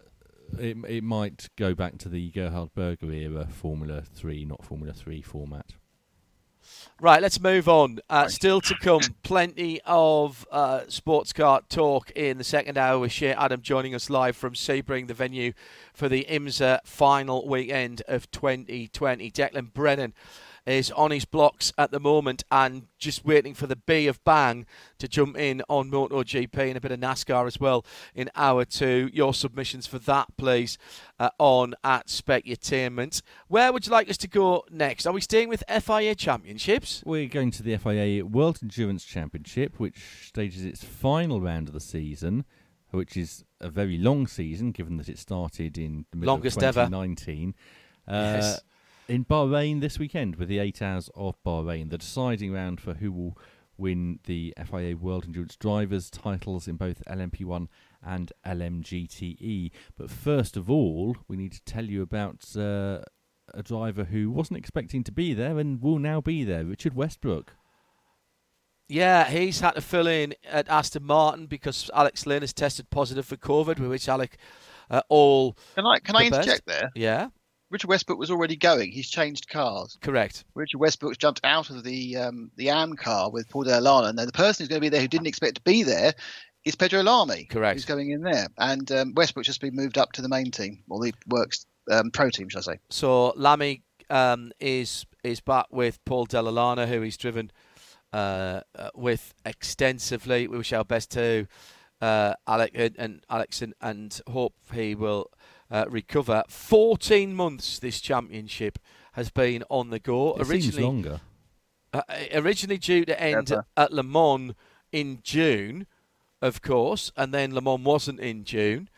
it it might go back to the Gerhard Berger era Formula three, not Formula three format. Right, let's move on. Uh, still to come, plenty of uh, sports car talk in the second hour with Shea Adam joining us live from Sebring, the venue for the IMSA final weekend of twenty twenty. Declan Brennan is on his blocks at the moment and just waiting for the B of Bang to jump in on MotoGP and a bit of NASCAR as well in hour two. Your submissions for that, please, uh, on at Specutainment. Where would you like us to go next? Are we staying with F I A Championships? We're going to the F I A World Endurance Championship, which stages its final round of the season, which is a very long season, given that it started in the middle Longest of twenty nineteen. Ever. Uh, yes. In Bahrain this weekend, with the eight hours of Bahrain, the deciding round for who will win the F I A World Endurance Drivers titles in both L M P one and L M G T E. But first of all, we need to tell you about uh, a driver who wasn't expecting to be there and will now be there, Richard Westbrook. Yeah, he's had to fill in at Aston Martin because Alex Lynn has tested positive for COVID, with which Alec uh, all... Can I, can I interject there? Yeah. Richard Westbrook was already going. He's changed cars. Correct. Richard Westbrook's jumped out of the um, the A M car with Paul Dell'Arno. Now, the person who's going to be there who didn't expect to be there is Pedro Lamy. Correct. Who's going in there. And um, Westbrook's just been moved up to the main team, or the Works um, pro team, should I say. So Lamy um, is is back with Paul Dell'Arno, who he's driven uh, with extensively. We wish our best to uh, Alec and, and Alex and, and hope he will... Uh, recover. fourteen months this championship has been on the go. It originally, seems longer. Uh, originally due to end Never. at Le Mans in June, of course, and then Le Mans wasn't in June,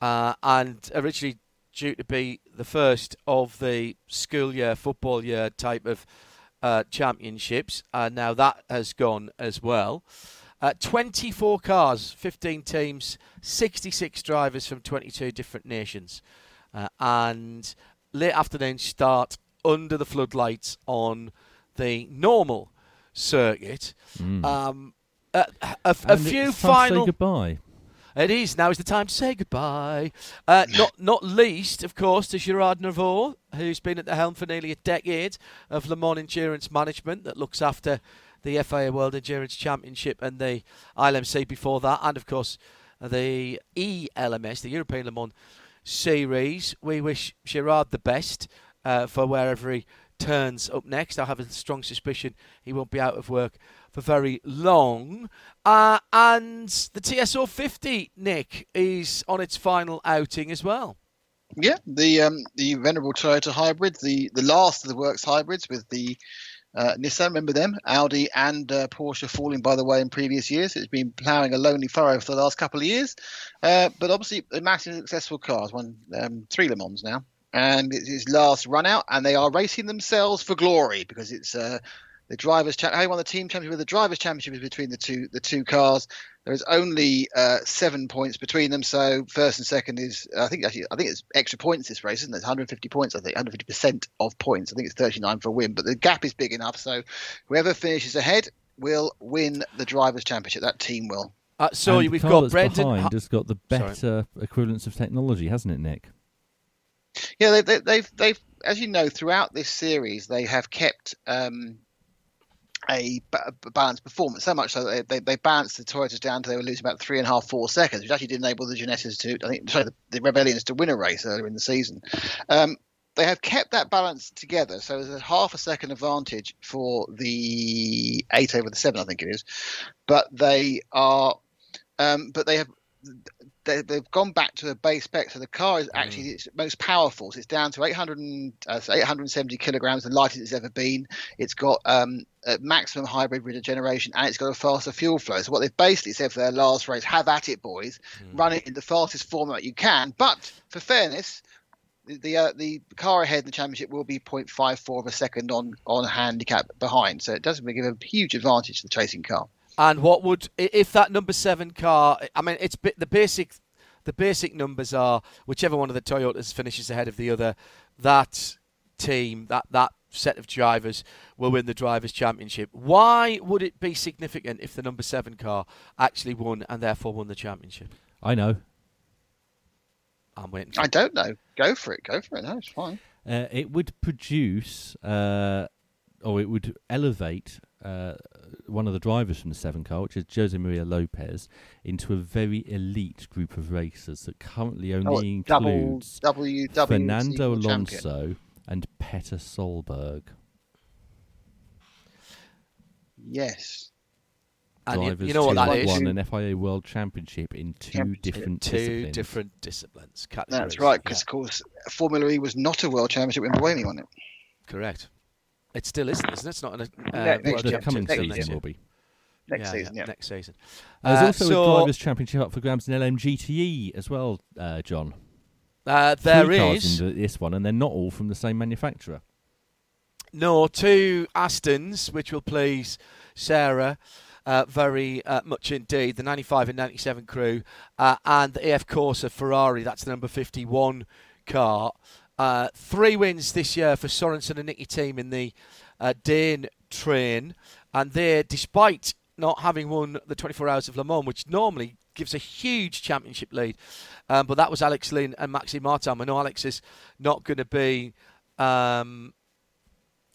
uh, and originally due to be the first of the school year, football year type of uh, championships. Uh, now that has gone as well. Uh, twenty-four cars, fifteen teams, sixty-six drivers from twenty-two different nations. Uh, and late afternoon start under the floodlights on the normal circuit. Mm. Um, a a, a few it's final... Time to say goodbye. It is. Now is the time to say goodbye. Uh, not not least, of course, to Gerard Nervaux, who's been at the helm for nearly a decade of Le Mans Endurance Management that looks after... the F I A World Endurance Championship and the I L M C before that, and of course the E L M S, the European Le Mans Series. We wish Gerard the best uh, for wherever he turns up next. I have a strong suspicion he won't be out of work for very long. Uh, and the T S O fifty, Nick, is on its final outing as well. Yeah, the um, the venerable Toyota hybrid, the, the last of the works hybrids with the uh, Nissan, remember them, Audi and uh, Porsche falling by the way in previous years. It's been ploughing a lonely furrow for the last couple of years. Uh, but obviously, a massively successful car. It's won um, three Le Mans now. And it's his last run out, and they are racing themselves for glory because it's uh, the drivers' cha- how won the team championship, with the drivers' championship between the two the two cars. There is only uh, seven points between them, so first and second is I think actually I think it's extra points this race, isn't it? It's one hundred fifty points, I think, one hundred fifty percent of points. I think it's thirty-nine for a win, but the gap is big enough, so whoever finishes ahead will win the drivers' championship. That team will. Uh, so and we've got Brendan behind has got the better Sorry. equivalence of technology, hasn't it, Nick? Yeah, they, they, they've, they've, as you know, throughout this series, they have kept um, a, a balanced performance, so much so that they, they, they balanced the Toyotas down to they were losing about three and a half, four seconds, which actually did enable the Genesis to, I think, sorry, the, the Rebellions to win a race earlier in the season. Um, they have kept that balance together, so there's a half a second advantage for the eight over the seven, I think it is, but they are, um, but they have. They, they've gone back to the base spec, so the car is actually mm. its most powerful. So it's down to eight hundred, uh, eight hundred seventy kilograms, the lightest it's ever been. It's got um, a maximum hybrid regeneration, and it's got a faster fuel flow. So what they've basically said for their last race, have at it, boys. Mm. Run it in the fastest format you can. But for fairness, the uh, the car ahead in the championship will be zero point five four of a second on, on handicap behind. So it doesn't really give a huge advantage to the chasing car. And what would, if that number seven car, I mean, it's the basic the basic numbers are whichever one of the Toyotas finishes ahead of the other, that team, that, that set of drivers will win the Drivers' Championship. Why would it be significant if the number seven car actually won and therefore won the championship? I know. I'm waiting. I don't know. Go for it. Go for it. No, it's fine. Uh, it would produce, uh, or it would elevate... Uh, one of the drivers from the seven car, which is Jose Maria Lopez, into a very elite group of racers that currently only oh, includes double, W W C Fernando Alonso champion. And Petter Solberg. Yes. And drivers you, you know what that is? Won an F I A World Championship in two Championship. different two disciplines. Two different disciplines. Categories. That's right, because yeah. of course Formula E was not a World Championship when Buemi won it. Correct. It still isn't, isn't it? It's not an. Uh, next well, coming season, next will be. Next yeah, season, yeah. Next season. Uh, There's also so, a drivers' championship up for grabs in L M G T E as well, uh, John. Uh, there Three is cars in this one, and they're not all from the same manufacturer. No, two Astons, which will please Sarah uh, very uh, much indeed. The ninety-five and ninety-seven crew, uh, and the A F Corsa Ferrari. That's the number fifty-one car. Uh, three wins this year for Sorensen and Nicky team in the uh, Dane train, and they, despite not having won the twenty-four Hours of Le Mans, which normally gives a huge championship lead, um, but that was Alex Lynn and Maxi Martin. I know Alex is not going to be um,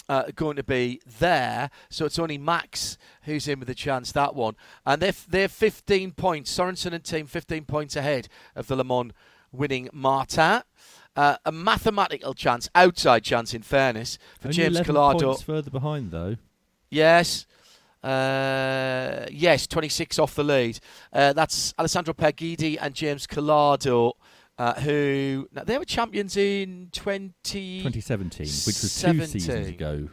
uh, going to be there, so it's only Max who's in with a chance that one. And they're they're fifteen points. Sorensen and team fifteen points ahead of the Le Mans winning Martin. Uh, a mathematical chance, outside chance in fairness, for only James Collado. Points further behind, though. Yes. Uh, yes, twenty-six off the lead. Uh, that's Alessandro Pergidi and James Collado, uh, who... They were champions in twenty... twenty seventeen, which was seventeen. Two seasons ago,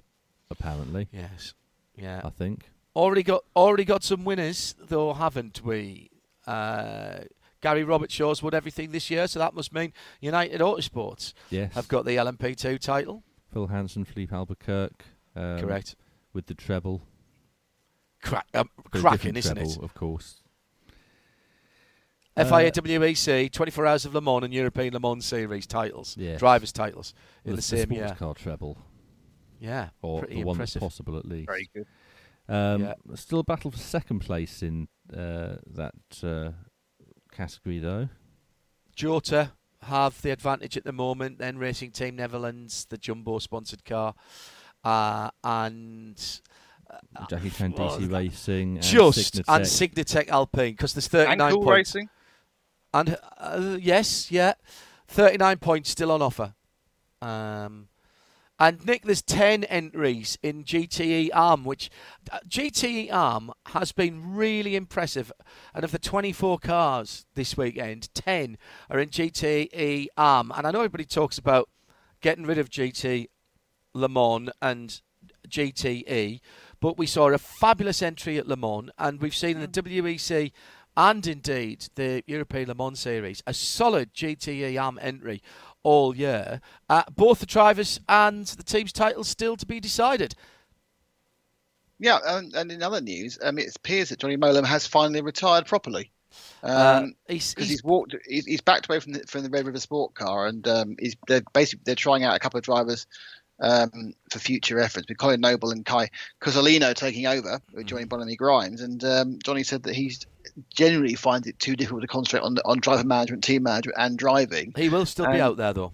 apparently. Yes. Yeah. I think. Already got already got some winners, though, haven't we? Uh... Gary Robertshaw's won everything this year, so that must mean United Autosports yes. have got the L M P two title. Phil Hansen, Philippe Albuquerque. Um, Correct. With the treble. Crack, um, cracking, isn't treble, it? Of course. F I A W E C, uh, twenty-four Hours of Le Mans and European Le Mans Series titles. Yes. Drivers' titles in well, the, the same the sports year. Sports car treble. Yeah. Or the one impressive. That's possible, at least. Very good. Um, yeah. Still a battle for second place in uh, that... Uh, category though. Jota have the advantage at the moment, then Racing Team Netherlands, the Jumbo sponsored car, uh, and uh, Jackie Chan D C well, Racing, just and Signatec, and Signatec Alpine because there's thirty-nine and Cool points. Racing. And uh, yes, yeah, thirty-nine points still on offer. Um, And Nick, there's ten entries in G T E Arm, which uh, G T E Arm has been really impressive. And of the twenty-four cars this weekend, ten are in G T E Arm. And I know everybody talks about getting rid of G T Le Mans and G T E, but we saw a fabulous entry at Le Mans, and we've seen in the W E C and indeed the European Le Mans Series a solid G T E Arm entry all year. Uh, both the drivers and the team's titles still to be decided. Yeah, and, and in other news, um, it appears that Johnny Moehlem has finally retired properly. Because um, uh, he's, he's, he's walked, he's, he's backed away from the, from the Red River Sport Car, and um, he's they're basically they're trying out a couple of drivers um, for future reference, with Colin Noble and Kai Cuzzolino taking over with Johnny Bonamy Grimes. And um, Johnny said that he's generally finds it too difficult to concentrate on on driver management, team management, and driving. He will still um, be out there though.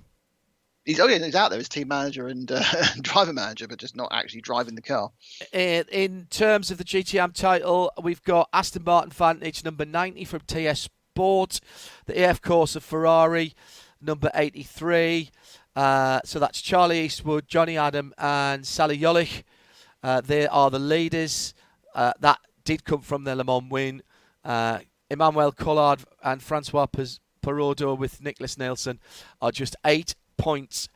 He's oh yeah, he's out there as team manager and uh, driver manager, but just not actually driving the car. In, in terms of the G T M title, we've got Aston Martin Vantage number ninety from T S Sport, the A F Corsa Ferrari number eighty-three. Uh, so that's Charlie Eastwood, Johnny Adam, and Sally Jolich. Uh, they are the leaders. Uh, that did come from their Le Mans win. Uh, Emmanuel Collard and Francois Perraudot with Nicholas Nielsen are just eight points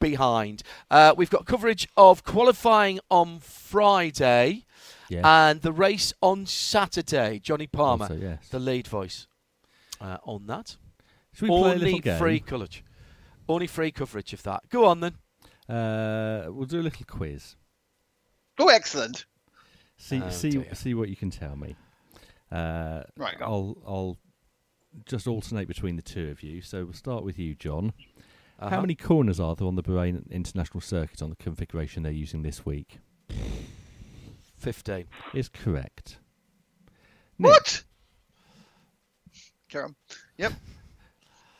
behind. Uh, we've got coverage of qualifying on Friday yeah. and the race on Saturday. Johnny Palmer, also, yes. the lead voice uh, on that. Should we Only play a little free game? coverage. Only free coverage of that. Go on then. Uh, we'll do a little quiz. Oh, excellent. See, oh, see, dear. see what you can tell me. Uh, right, go. I'll, I'll just alternate between the two of you. So we'll start with you, John. Uh-huh. How many corners are there on the Bahrain International Circuit on the configuration they're using this week? fifteen Is correct. Nick. What? Jerome. Yep.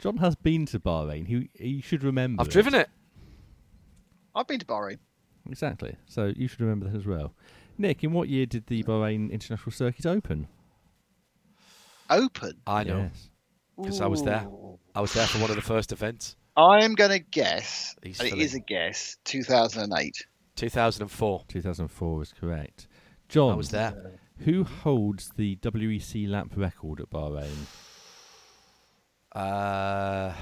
John has been to Bahrain. He he should remember. I've it. driven it. I've been to Bahrain. Exactly. So you should remember that as well. Nick, in what year did the Bahrain International Circuit open? Open? I know. Because yes. I was there. I was there for one of the first events. I'm going to guess, and it is a guess, two thousand eight two thousand four two thousand four is correct. John, I was there. Who holds the W E C lap record at Bahrain? Uh,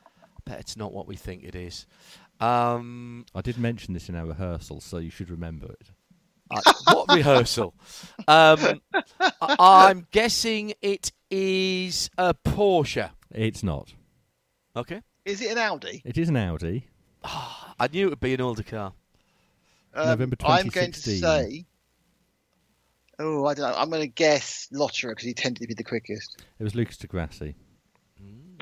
I bet it's not what we think it is. Um, I did mention this in our rehearsal, so you should remember it. Uh, what rehearsal? Um, I- I'm guessing it is a Porsche. It's not. Okay. Is it an Audi? It is an Audi. Oh, I knew it would be an older car. Um, November twenty sixteen I'm going to say... Oh, I don't know. I'm going to guess Lotterer because he tended to be the quickest. It was Lucas Degrassi.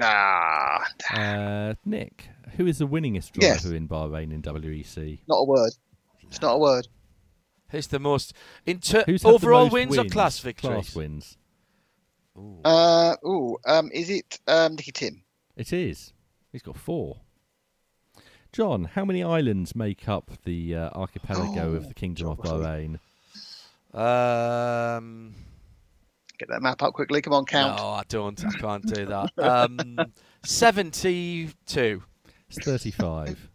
Ah. Uh, Nick, who is the winningest driver yes. in Bahrain in W E C? Not a word. It's not a word. Who's the most... Inter- Who's overall wins, wins or class victories? Class wins. Ooh. Uh, ooh, um, is it um, Nicky Tim? It is. He's got four. John, how many islands make up the uh, archipelago oh, of the Kingdom of Bahrain? Um, Get that map up quickly. Come on, count. No, I don't. I can't do that. Um, seventy-two It's thirty-five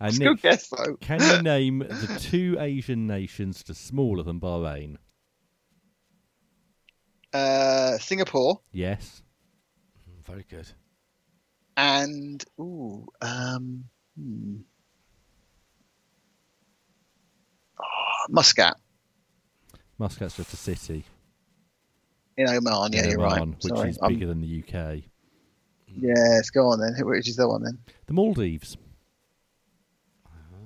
And Nick, good guess, though. Can you name the two Asian nations that are smaller than Bahrain? Uh, Singapore. Yes. Very good. And ooh, um, hmm. oh, Muscat. Muscat's just a city. In Oman, yeah, In you're Oman, right. Which Sorry, is bigger um, than the U K. Yes, go on then. Which is that one then? The Maldives.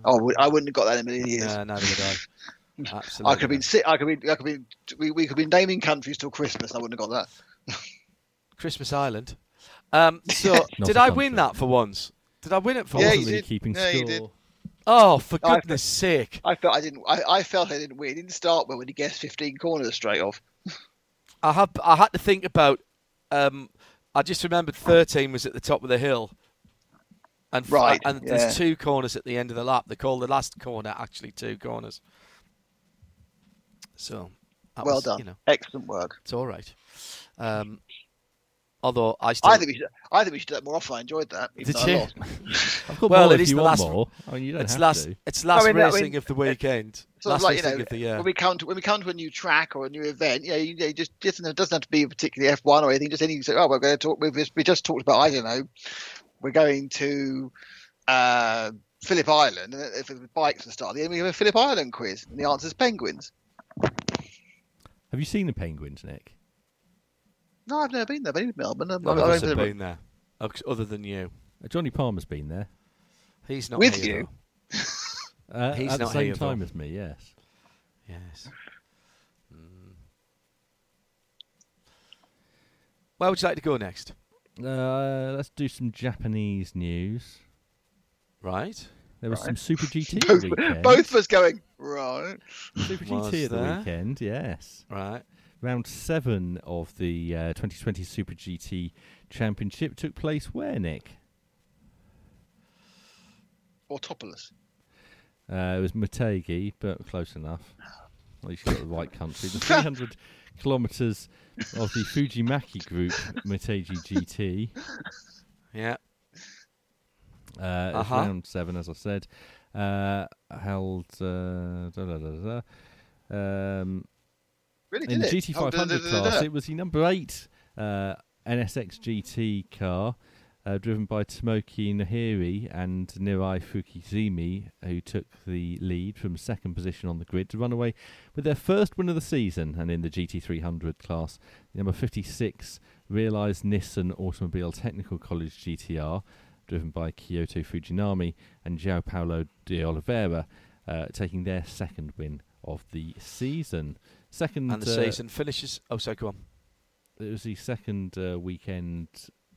Oh, I wouldn't have got that in a million years. No, neither would I. Absolutely. I could have been sick. I could be. I could be. We, we could be naming countries till Christmas. I wouldn't have got that. Christmas Island. Um, so did I win that for once? Did I win it for? Yeah, once? you did. Keeping yeah, score. You did. Oh, for no, goodness' sake! I felt I didn't. I, I felt I didn't win. It didn't start well when you guessed fifteen corners straight off. I have. I had to think about. Um, I just remembered thirteen was at the top of the hill. And right. F- and yeah. there's two corners at the end of the lap. They call the last corner actually two corners. So, well was, done. You know, excellent work. It's all right. Um, Although I still, I think we should, I think we should do that more often. I enjoyed that. Did you? Well, it is the last. More. I mean, you don't it's have last. To. It's last I mean, racing I mean, of the weekend. Last like, racing you know, of the year. When we come to when we come to a new track or a new event, you know, you, you just it doesn't have to be a particular F one or anything. Just anything. Say, oh, we're going to talk. We just, we just talked about. I don't know. We're going to. Uh, Phillip Island, if it was bikes and stuff, then we have a Phillip Island quiz, and the answer is penguins. Have you seen the penguins, Nick? No, I've never been there. I've been in Melbourne. I've never been there, other than you. Johnny Palmer's been there. He's not with you. uh, He's at not the same time as me. Yes. Yes. Mm. Where would you like to go next? Uh, let's do some Japanese news. Right. There was right. some Super G T both, weekend. Both of us going, right. Super G T at the weekend, yes. Right. Round seven of the uh, twenty twenty Super G T Championship took place where, Nick? Autopolis. Uh, it was Motegi, but close enough. At least you got the right country. The three hundred kilometres of the Fujimaki Group Motegi G T. Yeah. Uh, uh-huh. Round seven, as I said, uh, held uh, da, da, da, da, um, really in the G T five hundred oh, class. It was the number eight uh, N S X G T car, uh, driven by Tomoki Nohiri and Nirai Fukizumi, who took the lead from second position on the grid to run away with their first win of the season. And in the G T three hundred class, number fifty-six realised Nissan Automobile Technical College G T R, driven by Kyoto Fujinami and João Paulo de Oliveira, uh, taking their second win of the season. Second, and the uh, season finishes... Oh, sorry, go on. It was the second uh, weekend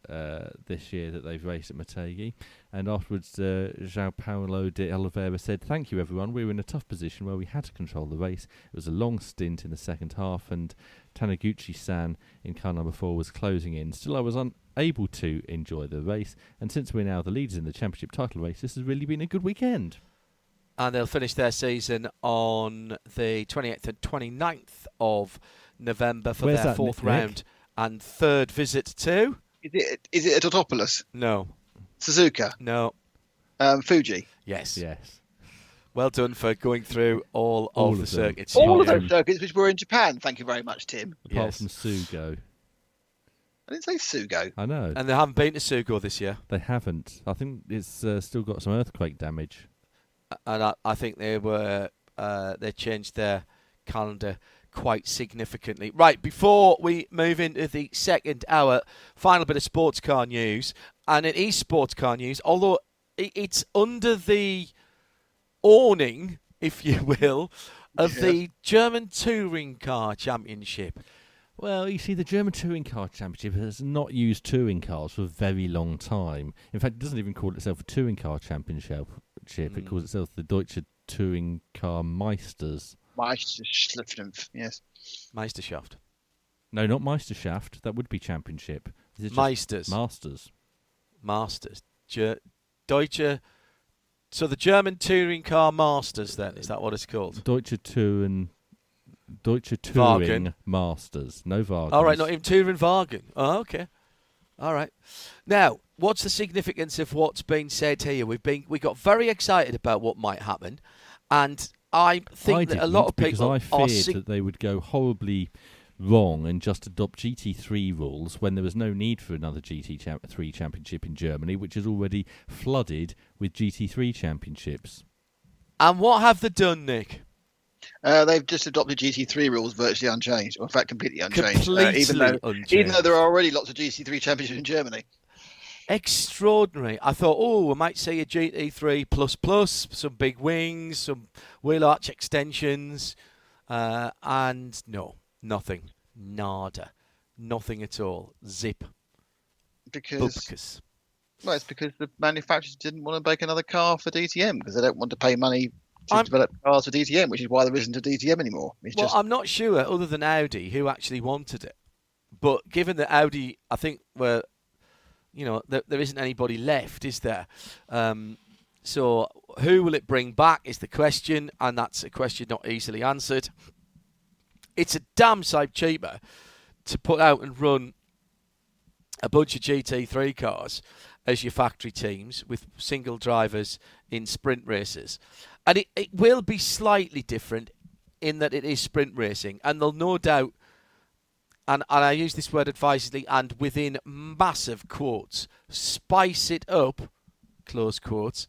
uh, this year that they've raced at Motegi. And afterwards, uh, João Paulo de Oliveira said, "Thank you, everyone. We were in a tough position where we had to control the race. It was a long stint in the second half, and Taniguchi-san in car number four was closing in. Still, I was on... Un- able to enjoy the race, and since we're now the leaders in the championship title race, this has really been a good weekend." And they'll finish their season on the twenty-eighth and twenty-ninth of November for Where's their fourth Nick? round and third visit to... Is it, is it at Autopolis? No. Suzuka? No. Um, Fuji? Yes. Yes. Well done for going through all, all of the of circuits. All you. of those circuits which were in Japan. Thank you very much, Tim. Apart yes. from Sugo. I didn't say Sugo. I know. And they haven't been to Sugo this year. They haven't. I think it's uh, still got some earthquake damage. And I, I think they were uh, they changed their calendar quite significantly. Right, before we move into the second hour, final bit of sports car news. And it is sports car news, although it's under the awning, if you will, of yeah. the German Touring Car Championship. Well, you see, the German Touring Car Championship has not used touring cars for a very long time. In fact, it doesn't even call itself a Touring Car Championship. Mm. It calls itself the Deutsche Touring Car Meisters. Meisterschaft, yes. Meisterschaft. No, not Meisterschaft. That would be Championship. Meisters. Masters. Masters. Ger- Deutsche. So the German Touring Car Masters, then, is that what it's called? Deutsche Touring... Deutsche Touring Wagen. Masters. No Wagen. All right, not even Touring Wagen. Oh, okay. All right. Now, what's the significance of what's been said here? We've been we got very excited about what might happen, and I think I that a lot of people I feared are sig- that they would go horribly wrong and just adopt G T three rules when there was no need for another G T three championship in Germany, which is already flooded with G T three championships. And what have they done, Nick? Uh, they've just adopted G T three rules virtually unchanged, or in fact completely unchanged. Completely uh, even though, unchanged. Even though there are already lots of G T three championships in Germany. Extraordinary. I thought, oh, we might see a G T three plus plus, some big wings, some wheel arch extensions, uh, and no, nothing, nada, nothing at all, zip. Because. Bupkes. Well, it's because the manufacturers didn't want to make another car for D T M because they don't want to pay money. To develop cars for D T M, which is why there isn't a D T M anymore. It's well, just... I'm not sure, other than Audi, who actually wanted it. But given that Audi, I think, were, you know, there, there isn't anybody left, is there? Um, so who will it bring back is the question, and that's a question not easily answered. It's a damn sight cheaper to put out and run a bunch of G T three cars as your factory teams with single drivers in sprint races. And it, it will be slightly different in that it is sprint racing. And they'll no doubt, and, and I use this word advisedly and within massive quotes, spice it up, close quotes,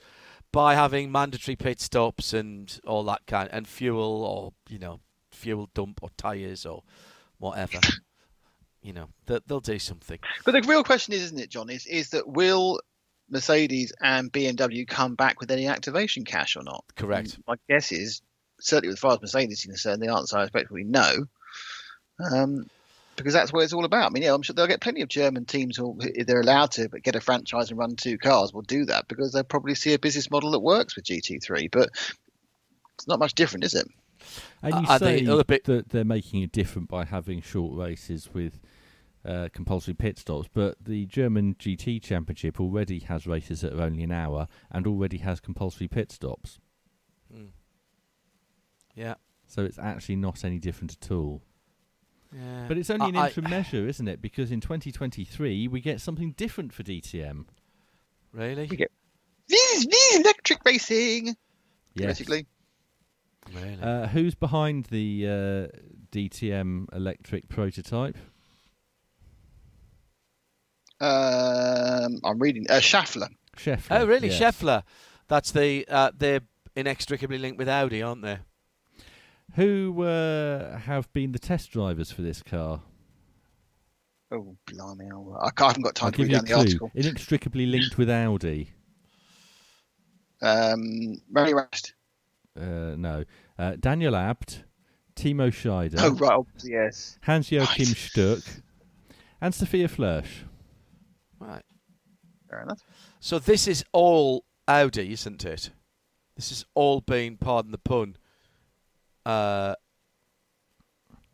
by having mandatory pit stops and all that kind, and fuel or, you know, fuel dump or tyres or whatever. You know, they'll do something. But the real question is, isn't it, John, is, is that will Mercedes and B M W come back with any activation cash or not? Correct. And my guess is, certainly as far as Mercedes is concerned, the answer I expect will be no, um, because that's what it's all about. I mean, yeah, I'm sure they'll get plenty of German teams who, if they're allowed to, but get a franchise and run two cars, will do that because they'll probably see a business model that works with G T three. But it's not much different, is it? And you uh, say they, bit... that they're making it different by having short races with uh, compulsory pit stops, but the German G T Championship already has races that are only an hour and already has compulsory pit stops. Mm. Yeah. So it's actually not any different at all. Yeah. But it's only an I, interim I... measure, isn't it? Because in twenty twenty-three, we get something different for D T M. Really? We get this is electric racing, yes. Basically. Really? Uh, who's behind the uh, D T M electric prototype? Um, I'm reading uh, Schaeffler. Schaeffler. Oh, really, yes. Schaeffler. That's the uh, they're inextricably linked with Audi, aren't they? Who uh, have been the test drivers for this car? Oh, blimey! I haven't got time I'll to read down the article. Inextricably linked with Audi. Um, Ronnie Rast. Uh, no, uh, Daniel Abt, Timo Scheider, oh, right. Yes. Hans-Joachim right. Stöck, and Sophia Flörsch. Right, fair enough. So this is all Audi, isn't it? This is all being, pardon the pun, uh,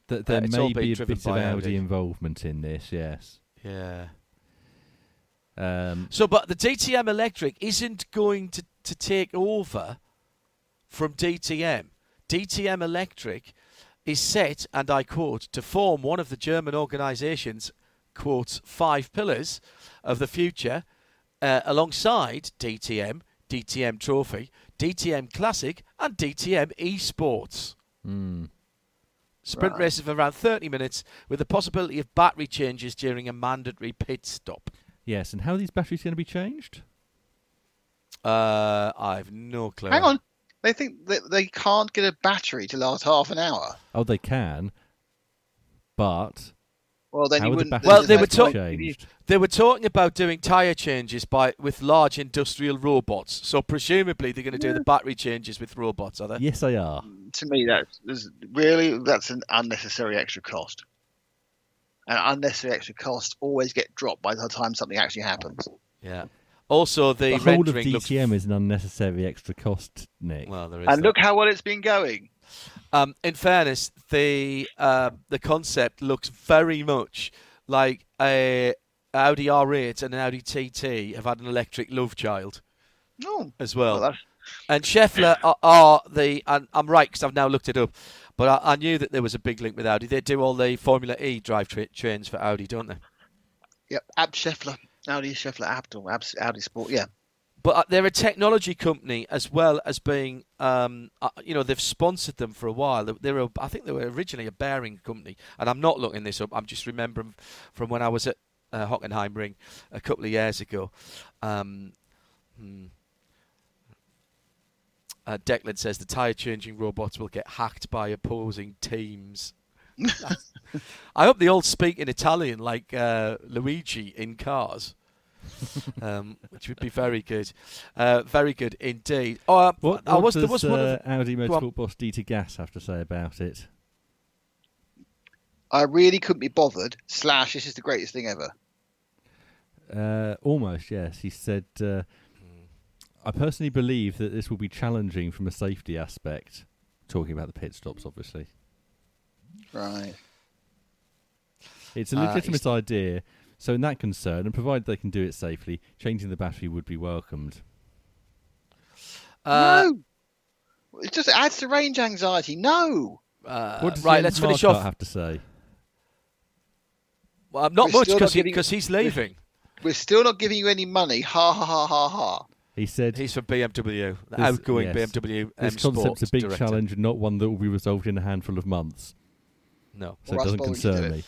that there uh, may be a bit of Audi, Audi involvement in this. Yes. Yeah. Um, so, but the D T M Electric isn't going to, to take over from D T M. D T M Electric is set, and I quote, to form one of the German organisation's, quote, five pillars of the future, uh, alongside D T M, D T M Trophy, D T M Classic, and D T M Esports. Mm. Sprint right. races of around thirty minutes with the possibility of battery changes during a mandatory pit stop. Yes, and how are these batteries going to be changed? Uh, I've no clue. Hang on. They think that they can't get a battery to last half an hour. Oh, they can, but well, then you wouldn't. The well, they were talking. They were talking about doing tyre changes by with large industrial robots. So presumably they're going to yeah. do the battery changes with robots, are they? Yes, they are. To me, that's really that's an unnecessary extra cost. An unnecessary extra cost always get dropped by the time something actually happens. Yeah. Also, the, the whole of D T M looks... is an unnecessary extra cost, Nick. Well, there is and that. Look how well it's been going. Um, in fairness, the uh, the concept looks very much like a Audi R eight and an Audi T T have had an electric love child oh, as well. well and Schaeffler are, are the... And I'm right, because I've now looked it up. But I, I knew that there was a big link with Audi. They do all the Formula E drive tra- trains for Audi, don't they? Yep, Ab Schaeffler. Audi, Schaeffler, Abt, Audi Sport, yeah. But they're a technology company as well as being, um, you know, they've sponsored them for a while. They're, a, I think they were originally a bearing company, and I'm not looking this up. I'm just remembering from when I was at uh, Hockenheimring a couple of years ago. Um, hmm. uh, Declan says the tyre changing robots will get hacked by opposing teams. I hope they all speak in Italian like uh, Luigi in Cars, um, which would be very good, uh, very good indeed. Oh, uh, what, what I was, does there was uh, one of the, Audi Motorsport boss Dieter Gass have to say about it? I really couldn't be bothered. Slash, this is the greatest thing ever. Uh, almost, yes. He said, uh, "I personally believe that this will be challenging from a safety aspect." Talking about the pit stops, obviously. Right. It's a legitimate uh, idea, so in that concern, and provided they can do it safely, changing the battery would be welcomed. Uh, no, it just adds to range anxiety. No. Uh, what does right, let's finish off. Have to say. Um, not we're much, because he, he's leaving. We're still not giving you any money. Ha, ha, ha, ha, ha. He said... He's from B M W, this, outgoing yes. B M W M This concept's a big director. Challenge and not one that will be resolved in a handful of months. No. So or it doesn't concern do it. me.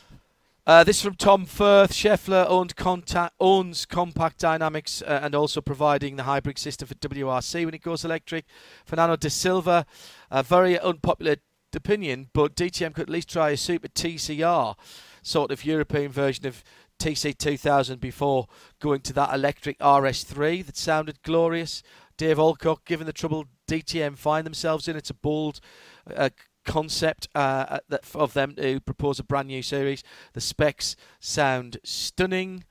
Uh, this is from Tom Firth. Scheffler owned contact, owns Compact Dynamics uh, and also providing the hybrid system for W R C when it goes electric. Fernando de Silva, a very unpopular opinion, but D T M could at least try a super T C R, sort of European version of T C two thousand before going to that electric R S three that sounded glorious. Dave Alcock, given the trouble D T M find themselves in, it's a bold... Uh, concept uh, of them to propose a brand new series. The specs sound stunning,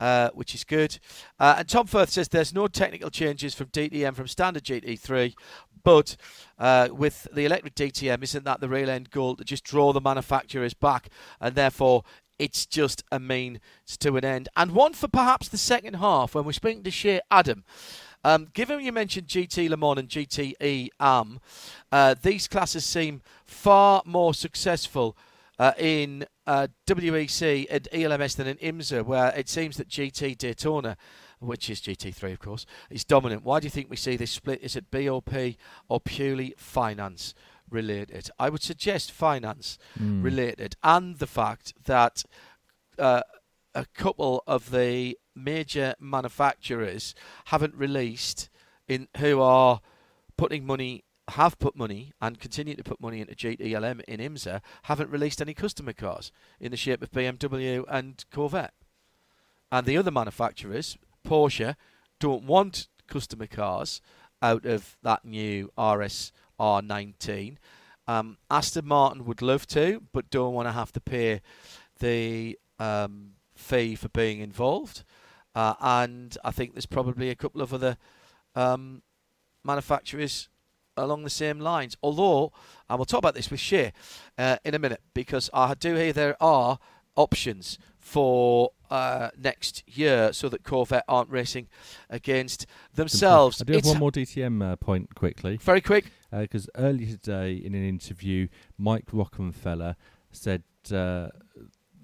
uh, which is good. Uh, and Tom Firth says there's no technical changes from D T M from standard G T three, but uh, with the electric D T M, isn't that the real end goal, to just draw the manufacturers back, and therefore it's just a means to an end. And one for perhaps the second half, when we're speaking to Shea Adam. Um, given you mentioned G T Le Mans and G T E A M, uh, these classes seem far more successful uh, in uh, W E C and E L M S than in IMSA, where it seems that G T Daytona, which is G T three of course, is dominant. Why do you think we see this split? Is it B O P or purely finance related? I would suggest finance mm. related, and the fact that uh, a couple of the major manufacturers haven't released in who are putting money have put money and continue to put money into G T L M in IMSA, haven't released any customer cars in the shape of B M W and Corvette. And the other manufacturers, Porsche, don't want customer cars out of that new R S R nineteen. Um, Aston Martin would love to, but don't want to have to pay the um, fee for being involved. Uh, and I think there's probably a couple of other um, manufacturers along the same lines. Although, and we'll talk about this with Shea uh, in a minute, because I do hear there are options for uh, next year so that Corvette aren't racing against themselves. I do have it's one more D T M uh, point quickly. Very quick. Because uh, earlier today in an interview, Mike Rockenfeller said uh,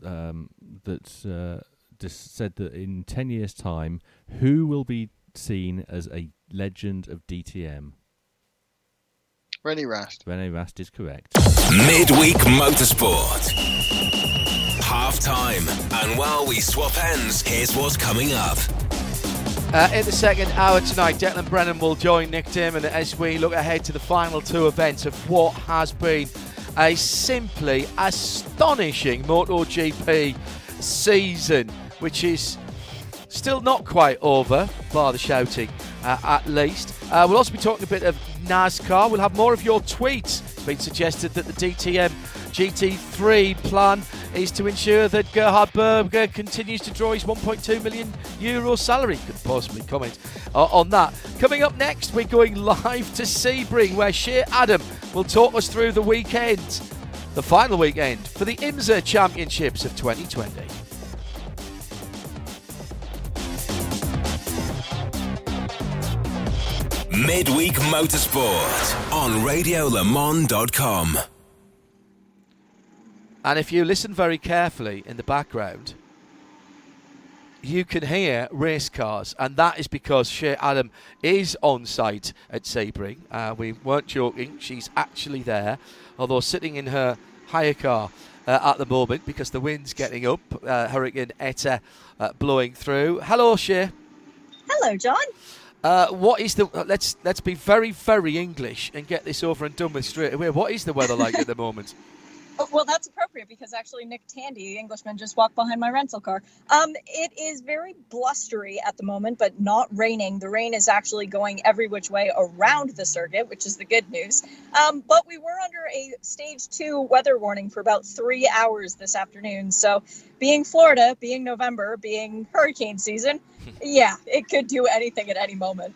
um, that... Uh, Just said that in ten years' time, who will be seen as a legend of D T M? René Rast. René Rast is correct. Midweek Motorsport. Half time. And while we swap ends, here's what's coming up. Uh, in the second hour tonight, Declan Brennan will join Nick Damon as we look ahead to the final two events of what has been a simply astonishing MotoGP season, which is still not quite over, bar the shouting uh, at least. Uh, we'll also be talking a bit of NASCAR. We'll have more of your tweets. It's been suggested that the D T M G T three plan is to ensure that Gerhard Berger continues to draw his one point two million euro salary. Could possibly comment uh, on that. Coming up next, we're going live to Sebring, where Shea Adam will talk us through the weekend. The final weekend for the IMSA Championships of twenty twenty. Midweek Motorsport on radio le mans dot com. And if you listen very carefully in the background, you can hear race cars, and that is because Shea Adam is on site at Sebring. Uh, we weren't joking, she's actually there, although sitting in her hire car uh, at the moment because the wind's getting up, uh, Hurricane Eta uh, blowing through. Hello, Shea. Hello, John. Uh, what is the? Let's let's be very very English and get this over and done with straight away. What is the weather like at the moment? Well, that's appropriate because actually Nick Tandy, the Englishman, just walked behind my rental car. Um, it is very blustery at the moment, but not raining. The rain is actually going every which way around the circuit, which is the good news. Um, but we were under a stage two weather warning for about three hours this afternoon. So being Florida, being November, being hurricane season, yeah, it could do anything at any moment.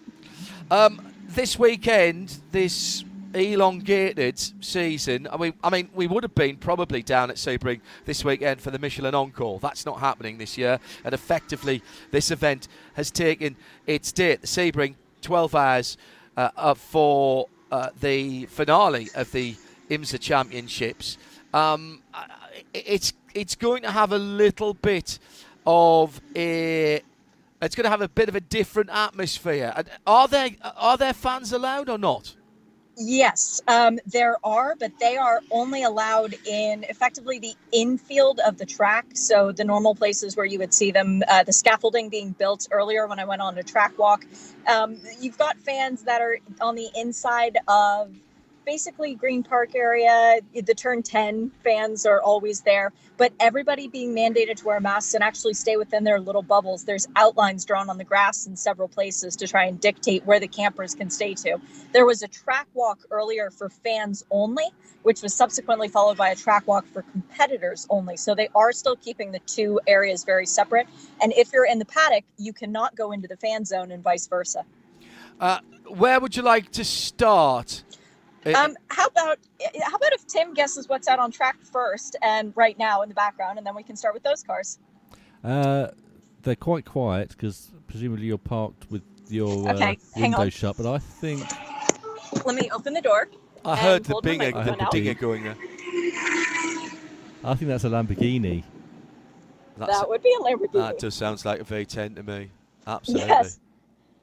Um, this weekend, this... elongated season. I mean, I mean, we would have been probably down at Sebring this weekend for the Michelin Encore. That's not happening this year, and effectively this event has taken its date. The Sebring, twelve hours uh, uh, for uh, the finale of the IMSA Championships. Um, it's it's going to have a little bit of a it's going to have a bit of a different atmosphere. Are there are there fans allowed or not? Yes, um, there are, but they are only allowed in effectively the infield of the track. So the normal places where you would see them, uh, the scaffolding being built earlier when I went on a track walk. Um, you've got fans that are on the inside of basically Green Park area. The Turn ten fans are always there, but everybody being mandated to wear masks and actually stay within their little bubbles. There's outlines drawn on the grass in several places to try and dictate where the campers can stay to. There was a track walk earlier for fans only, which was subsequently followed by a track walk for competitors only. So they are still keeping the two areas very separate. And if you're in the paddock, you cannot go into the fan zone and vice versa. Uh, where would you like to start? Um, how about how about if Tim guesses what's out on track first and right now in the background, and then we can start with those cars. Uh, they're quite quiet because presumably you're parked with your uh, okay, window shut. But I think let me open the door. I heard the bigger the bigger going there. I think that's a Lamborghini. That's that would be a Lamborghini. That just sounds like a V ten to me. Absolutely. Yes.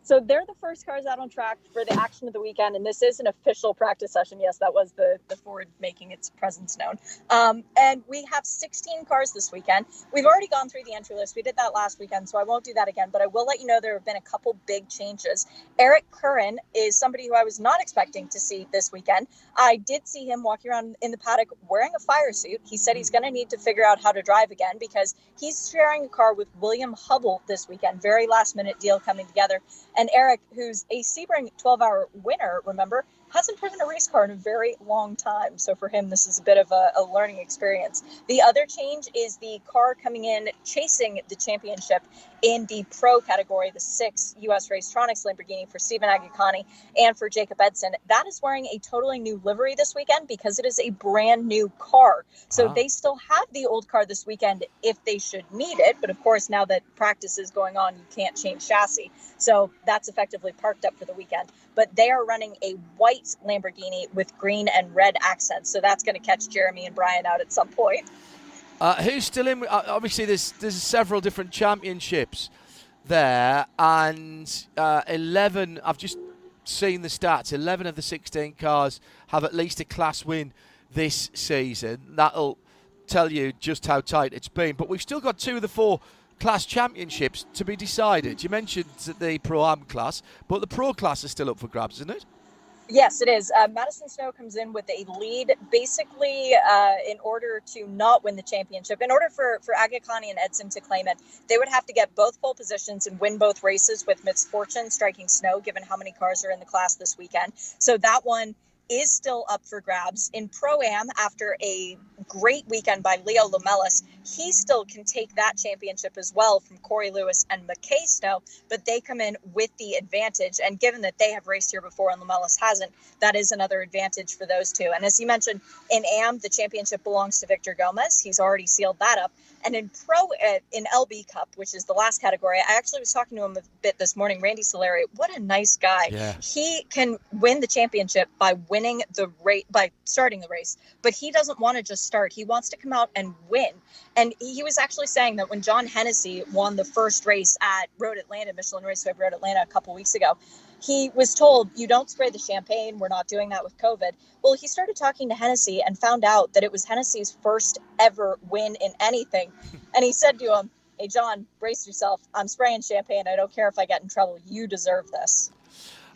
So they're the first cars out on track for the action of the weekend. And this is an official practice session. Yes, that was the, the Ford making its presence known. Um, and we have sixteen cars this weekend. We've already gone through the entry list. We did that last weekend, so I won't do that again. But I will let you know there have been a couple big changes. Eric Curran is somebody who I was not expecting to see this weekend. I did see him walking around in the paddock wearing a fire suit. He said he's going to need to figure out how to drive again because he's sharing a car with William Hubble this weekend. Very last minute deal coming together. And Eric, who's a Sebring twelve-hour winner, remember, hasn't driven a race car in a very long time. So for him, this is a bit of a, a learning experience. The other change is the car coming in chasing the championship in the pro category, the six U S Racetronics Lamborghini for Stephen Agakani and for Jacob Edson. That is wearing a totally new livery this weekend because it is a brand new car. So uh-huh. They still have the old car this weekend if they should need it. But of course, now that practice is going on, you can't change chassis. So that's effectively parked up for the weekend. But they are running a white Lamborghini with green and red accents. So that's going to catch Jeremy and Brian out at some point. Uh, who's still in? Uh, obviously, there's, there's several different championships there. And uh, eleven, I've just seen the stats, eleven of the sixteen cars have at least a class win this season. That'll tell you just how tight it's been. But we've still got two of the four class championships to be decided. You mentioned the Pro-Am class, but the Pro class is still up for grabs, isn't it? Yes, it is. Uh, Madison Snow comes in with a lead, basically uh, in order to not win the championship. In order for, for Agakani and Edson to claim it, they would have to get both pole positions and win both races with misfortune striking Snow, given how many cars are in the class this weekend. So that one is still up for grabs. In Pro-Am, after a great weekend by Leo Lomelis, he still can take that championship as well from Corey Lewis and McKay Snow, but they come in with the advantage. And given that they have raced here before and Lomelis hasn't, that is another advantage for those two. And as you mentioned, in A M, the championship belongs to Victor Gomez. He's already sealed that up. And in Pro, uh, in L B Cup, which is the last category, I actually was talking to him a bit this morning, Randy Solari. What a nice guy. Yeah. He can win the championship by winning the race, by starting the race, but he doesn't want to just start. He wants to come out and win. And he was actually saying that when John Hennessy won the first race at Road Atlanta, Michelin Raceway Road Atlanta a couple weeks ago, he was told, you don't spray the champagne. We're not doing that with COVID. Well, he started talking to Hennessy and found out that it was Hennessy's first ever win in anything. And he said to him, hey, John, brace yourself. I'm spraying champagne. I don't care if I get in trouble. You deserve this.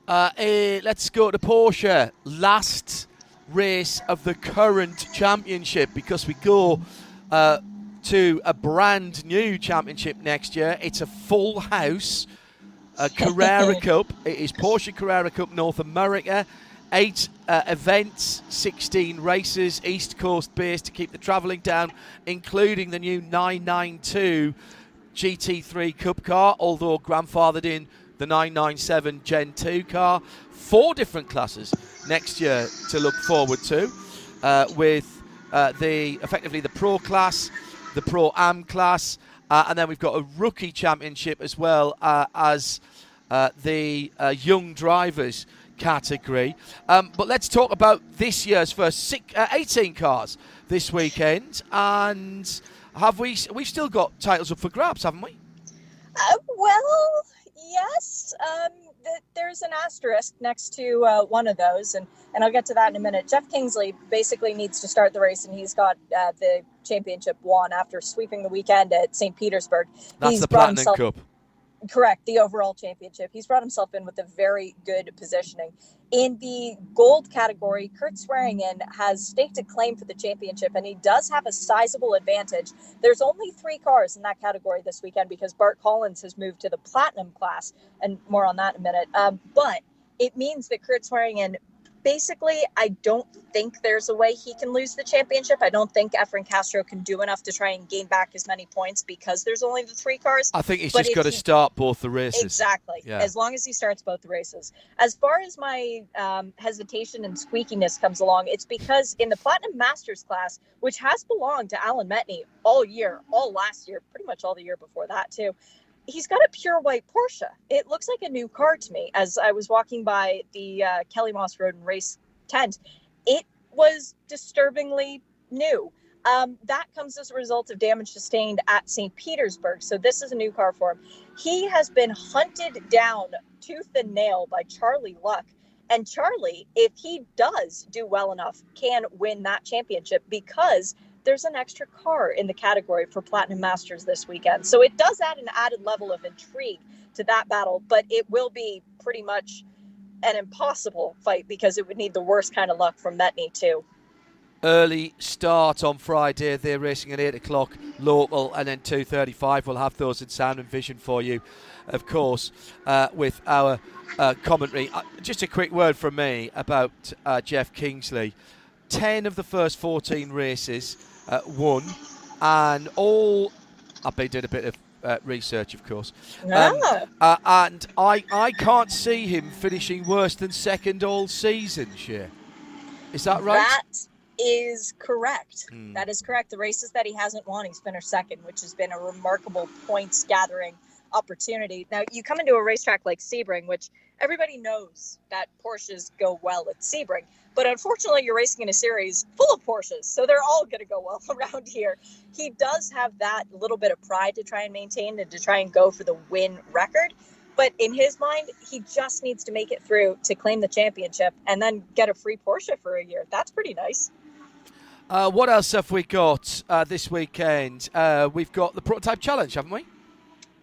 Uh, hey, let's go to Porsche. Last race of the current championship because we go uh, to a brand new championship next year. It's a full house. Uh, Carrera Cup. It is Porsche Carrera Cup North America. Eight uh, events, sixteen races, East Coast based to keep the travelling down, including the new nine ninety-two G T three Cup car, although grandfathered in the nine ninety-seven Gen two car. Four different classes next year to look forward to, uh, with uh, the effectively the Pro class, the Pro-Am class, Uh, and then we've got a rookie championship as well uh, as uh, the uh, young drivers category. Um, but let's talk about this year's first six, uh, eighteen cars this weekend. And have we, we've still got titles up for grabs, haven't we? Uh, well, yes. Um, th- there's an asterisk next to uh, one of those, and, and I'll get to that in a minute. Jeff Kingsley basically needs to start the race, and he's got uh, the championship won after sweeping the weekend at Saint Petersburg. That's he's the Platinum himself- Cup. Correct, the overall championship. He's brought himself in with a very good positioning. In the gold category, Kurt Swearingen has staked a claim for the championship, and he does have a sizable advantage. There's only three cars in that category this weekend because Bart Collins has moved to the platinum class, and more on that in a minute. Um, but it means that Kurt Swearingen, basically, I don't think there's a way he can lose the championship. I don't think Efren Castro can do enough to try and gain back as many points because there's only the three cars. I think he's but just got to he... start both the races. Exactly. Yeah. As long as he starts both the races. As far as my um, hesitation and squeakiness comes along, it's because in the Platinum Masters class, which has belonged to Alan Metney all year, all last year, pretty much all the year before that too, he's got a pure white Porsche. It looks like a new car to me. As I was walking by the uh, Kelly Moss Road and Race tent, it was disturbingly new. Um, that comes as a result of damage sustained at Saint Petersburg. So this is a new car for him. He has been hunted down tooth and nail by Charlie Luck. And Charlie, if he does do well enough, can win that championship because there's an extra car in the category for Platinum Masters this weekend. So it does add an added level of intrigue to that battle, but it will be pretty much an impossible fight because it would need the worst kind of luck from Metney too. Early start on Friday. They're racing at eight o'clock local, and then two thirty-five. We'll have those in sound and vision for you, of course, uh, with our uh, commentary. Uh, just a quick word from me about uh, Jeff Kingsley. ten of the first fourteen races Uh, won, and all I've been doing a bit of uh, research, of course. Yeah. Um, uh, and I, I can't see him finishing worse than second all season, Cher. Is that right? That is correct. Mm. That is correct. The races that he hasn't won, he's finished second, which has been a remarkable points gathering opportunity. Now, you come into a racetrack like Sebring, which everybody knows that Porsches go well at Sebring, but unfortunately you're racing in a series full of Porsches, so they're all going to go well around here. He does have that little bit of pride to try and maintain and to try and go for the win record, but in his mind, he just needs to make it through to claim the championship and then get a free Porsche for a year. That's pretty nice. Uh, what else have we got uh, this weekend? Uh, we've got the Prototype Challenge, haven't we?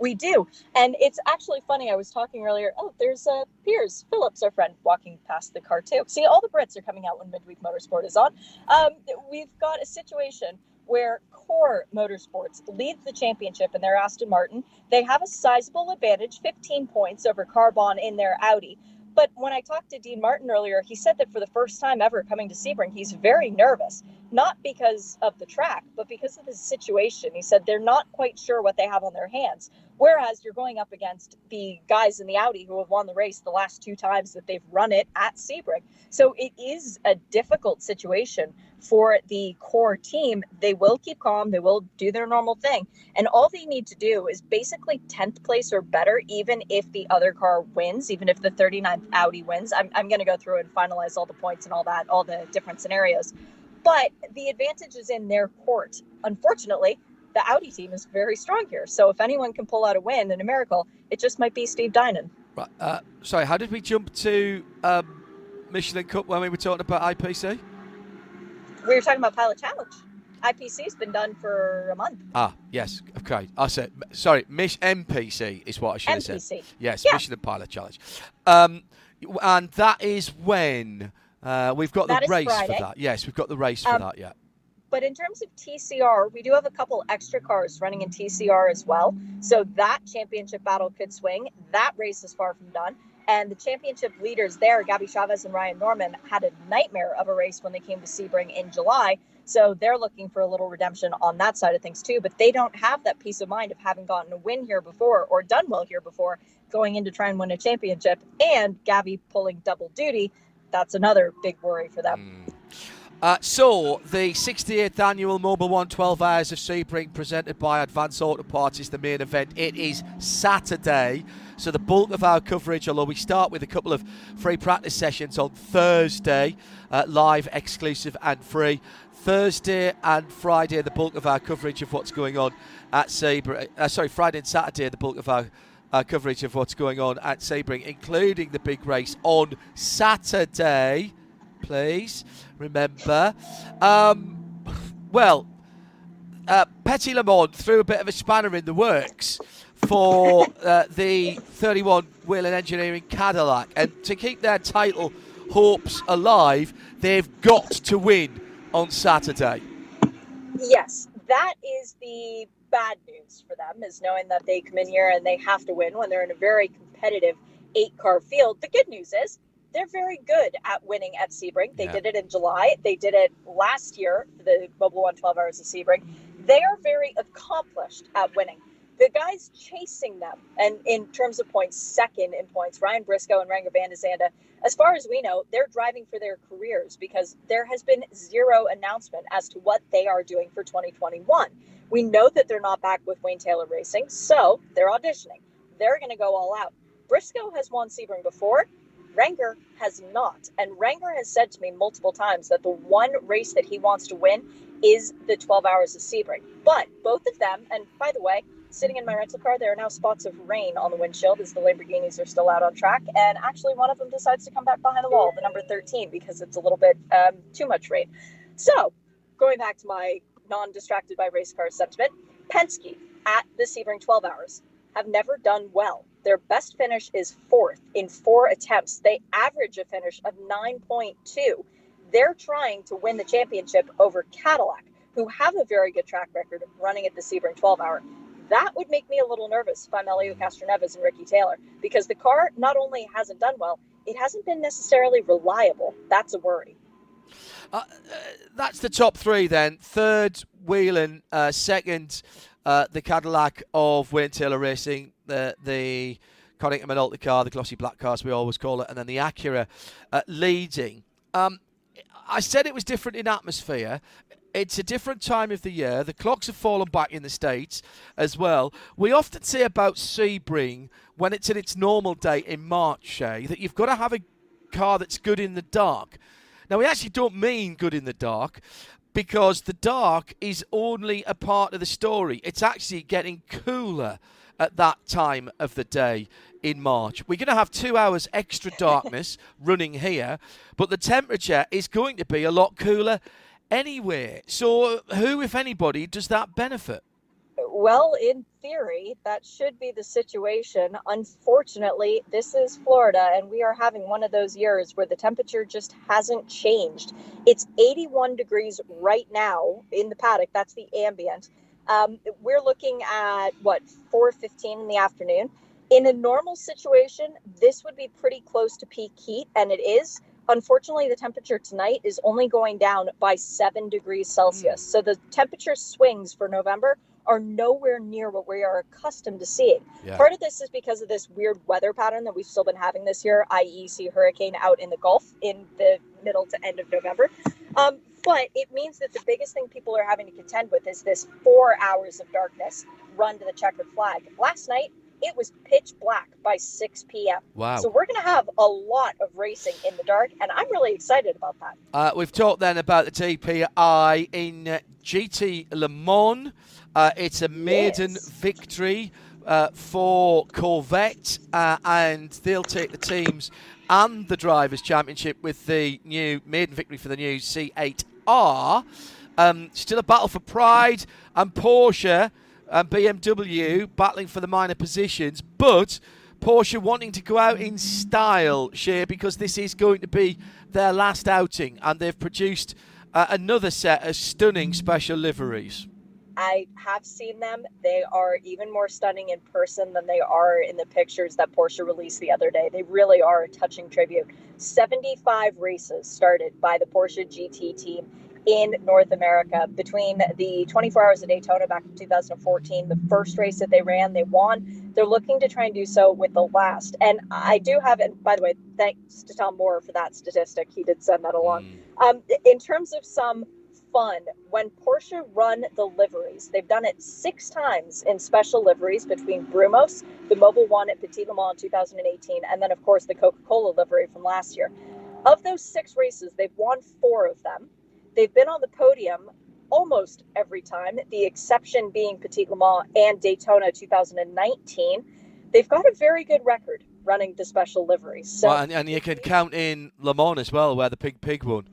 We do. And it's actually funny. I was talking earlier. Oh, there's uh, Piers Phillips, our friend, walking past the car, too. See, all the Brits are coming out when Midweek Motorsport is on. Um, we've got a situation where Core Motorsports leads the championship in their Aston Martin. They have a sizable advantage, fifteen points over Carbon in their Audi. But when I talked to Dean Martin earlier, he said that for the first time ever coming to Sebring, he's very nervous, not because of the track, but because of the situation. He said they're not quite sure what they have on their hands, whereas you're going up against the guys in the Audi who have won the race the last two times that they've run it at Sebring. So it is a difficult situation for the Core team. They will keep calm. They will do their normal thing. And all they need to do is basically tenth place or better, even if the other car wins, even if the thirty-ninth Audi wins. I'm, I'm going to go through and finalize all the points and all that, all the different scenarios. But the advantage is in their court. Unfortunately, the Audi team is very strong here. So if anyone can pull out a win and a miracle, it just might be Steve Dinan. Right. Uh, sorry, how did we jump to um, Michelin Cup when we were talking about I P C? We were talking about Pilot Challenge. I P C's been done for a month. Ah, yes. Okay. I said, sorry, Mich- M P C is what I should M P C. Have said. Yes, yeah. Michelin Pilot Challenge. Um, and that is when... Uh, we've got that the race Friday. for that. Yes, we've got the race um, for that, yeah. But in terms of T C R, we do have a couple extra cars running in T C R as well. So that championship battle could swing. That race is far from done. And the championship leaders there, Gabby Chavez and Ryan Norman, had a nightmare of a race when they came to Sebring in July. So they're looking for a little redemption on that side of things too. But they don't have that peace of mind of having gotten a win here before or done well here before going in to try and win a championship. And Gabby pulling double duty. That's another big worry for them. Mm. Uh, so, the sixty-eighth annual Mobile One twelve Hours of Sebring presented by Advance Auto Parts is the main event. It is Saturday, So the bulk of our coverage, although we start with a couple of free practice sessions on Thursday, uh, live, exclusive and free. Thursday and Friday, the bulk of our coverage of what's going on at Sebring. Uh, sorry, Friday and Saturday, the bulk of our uh, coverage of what's going on at Sebring, including the big race on Saturday. Please remember. Um, well, uh, Petit Le Mans threw a bit of a spanner in the works for uh, the thirty-one Wheel and Engineering Cadillac, and to keep their title hopes alive, they've got to win on Saturday. Yes, that is the bad news for them, is knowing that they come in here and they have to win when they're in a very competitive eight-car field. The good news is they're very good at winning at Sebring. They yeah. did it in July. They did it last year, the Mobile One twelve Hours of Sebring. They are very accomplished at winning. The guys chasing them, and in terms of points, second in points, Ryan Briscoe and Ranga Van de Zanda, as far as we know, they're driving for their careers because there has been zero announcement as to what they are doing for twenty twenty-one. We know that they're not back with Wayne Taylor Racing, so they're auditioning. They're going to go all out. Briscoe has won Sebring before. Renger has not. And Renger has said to me multiple times that the one race that he wants to win is the twelve Hours of Sebring. But both of them, and by the way, sitting in my rental car, there are now spots of rain on the windshield as the Lamborghinis are still out on track. And actually, one of them decides to come back behind the wall, the number thirteen, because it's a little bit um, too much rain. So going back to my non-distracted by race car sentiment, Penske at the Sebring twelve Hours have never done well. Their best finish is fourth in four attempts. They average a finish of nine point two. They're trying to win the championship over Cadillac, who have a very good track record running at the Sebring twelve-hour. That would make me a little nervous if I'm Elio Castroneves and Ricky Taylor, because the car not only hasn't done well, it hasn't been necessarily reliable. That's a worry. Uh, uh, that's the top three then. Third, Whelan. Uh, second, uh, the Cadillac of Wayne Taylor Racing. The, the Connington Minolta car, the glossy black car, as we always call it, and then the Acura uh, leading. Um, I said it was different in atmosphere. It's a different time of the year. The clocks have fallen back in the States as well. We often say about Sebring, when it's in its normal date in March, Shay, that you've got to have a car that's good in the dark. Now, we actually don't mean good in the dark, because the dark is only a part of the story. It's actually getting cooler at that time of the day in March. We're going to have two hours extra darkness running here, but the temperature is going to be a lot cooler anyway. So who, if anybody, does that benefit? Well, in theory, that should be the situation. Unfortunately, this is Florida, and we are having one of those years where the temperature just hasn't changed. It's eighty-one degrees right now in the paddock. That's the ambient. Um, we're looking at, what, four fifteen in the afternoon. In a normal situation, this would be pretty close to peak heat, and it is. Unfortunately, the temperature tonight is only going down by seven degrees Celsius. Mm. So the temperature swings for November are nowhere near what we are accustomed to seeing. Yeah. Part of this is because of this weird weather pattern that we've still been having this year, that is see hurricane out in the Gulf in the middle to end of November. Um, but it means that the biggest thing people are having to contend with is this four hours of darkness run to the checkered flag. Last night, it was pitch black by six p.m. Wow. So we're going to have a lot of racing in the dark, and I'm really excited about that. Uh, we've talked then about the T P I in uh, G T Le Mans. Uh, it's a maiden yes. victory uh, for Corvette, uh, and they'll take the teams and the Drivers' Championship with the new maiden victory for the new C eight R. Um, still a battle for pride, and Porsche and B M W battling for the minor positions, but Porsche wanting to go out in style, Shea, because this is going to be their last outing, and they've produced uh, another set of stunning special liveries. I have seen them. They are even more stunning in person than they are in the pictures that Porsche released the other day. They really are a touching tribute. seventy-five races started by the Porsche G T team in North America between the twenty-four Hours of Daytona back in two thousand fourteen, the first race that they ran, they won. They're looking to try and do so with the last. And I do have, and by the way, thanks to Tom Moore for that statistic. He did send that along. Mm. Um, in terms of some fun when Porsche run the liveries. They've done it six times in special liveries between Brumos, the Mobil one at Petit Le Mans in two thousand eighteen, and then, of course, the Coca-Cola livery from last year. Of those six races, they've won four of them. They've been on the podium almost every time, the exception being Petit Le Mans and Daytona two thousand nineteen. They've got a very good record running the special liveries. So well, and, and you can count in Le Mans as well, where the Pig Pig won.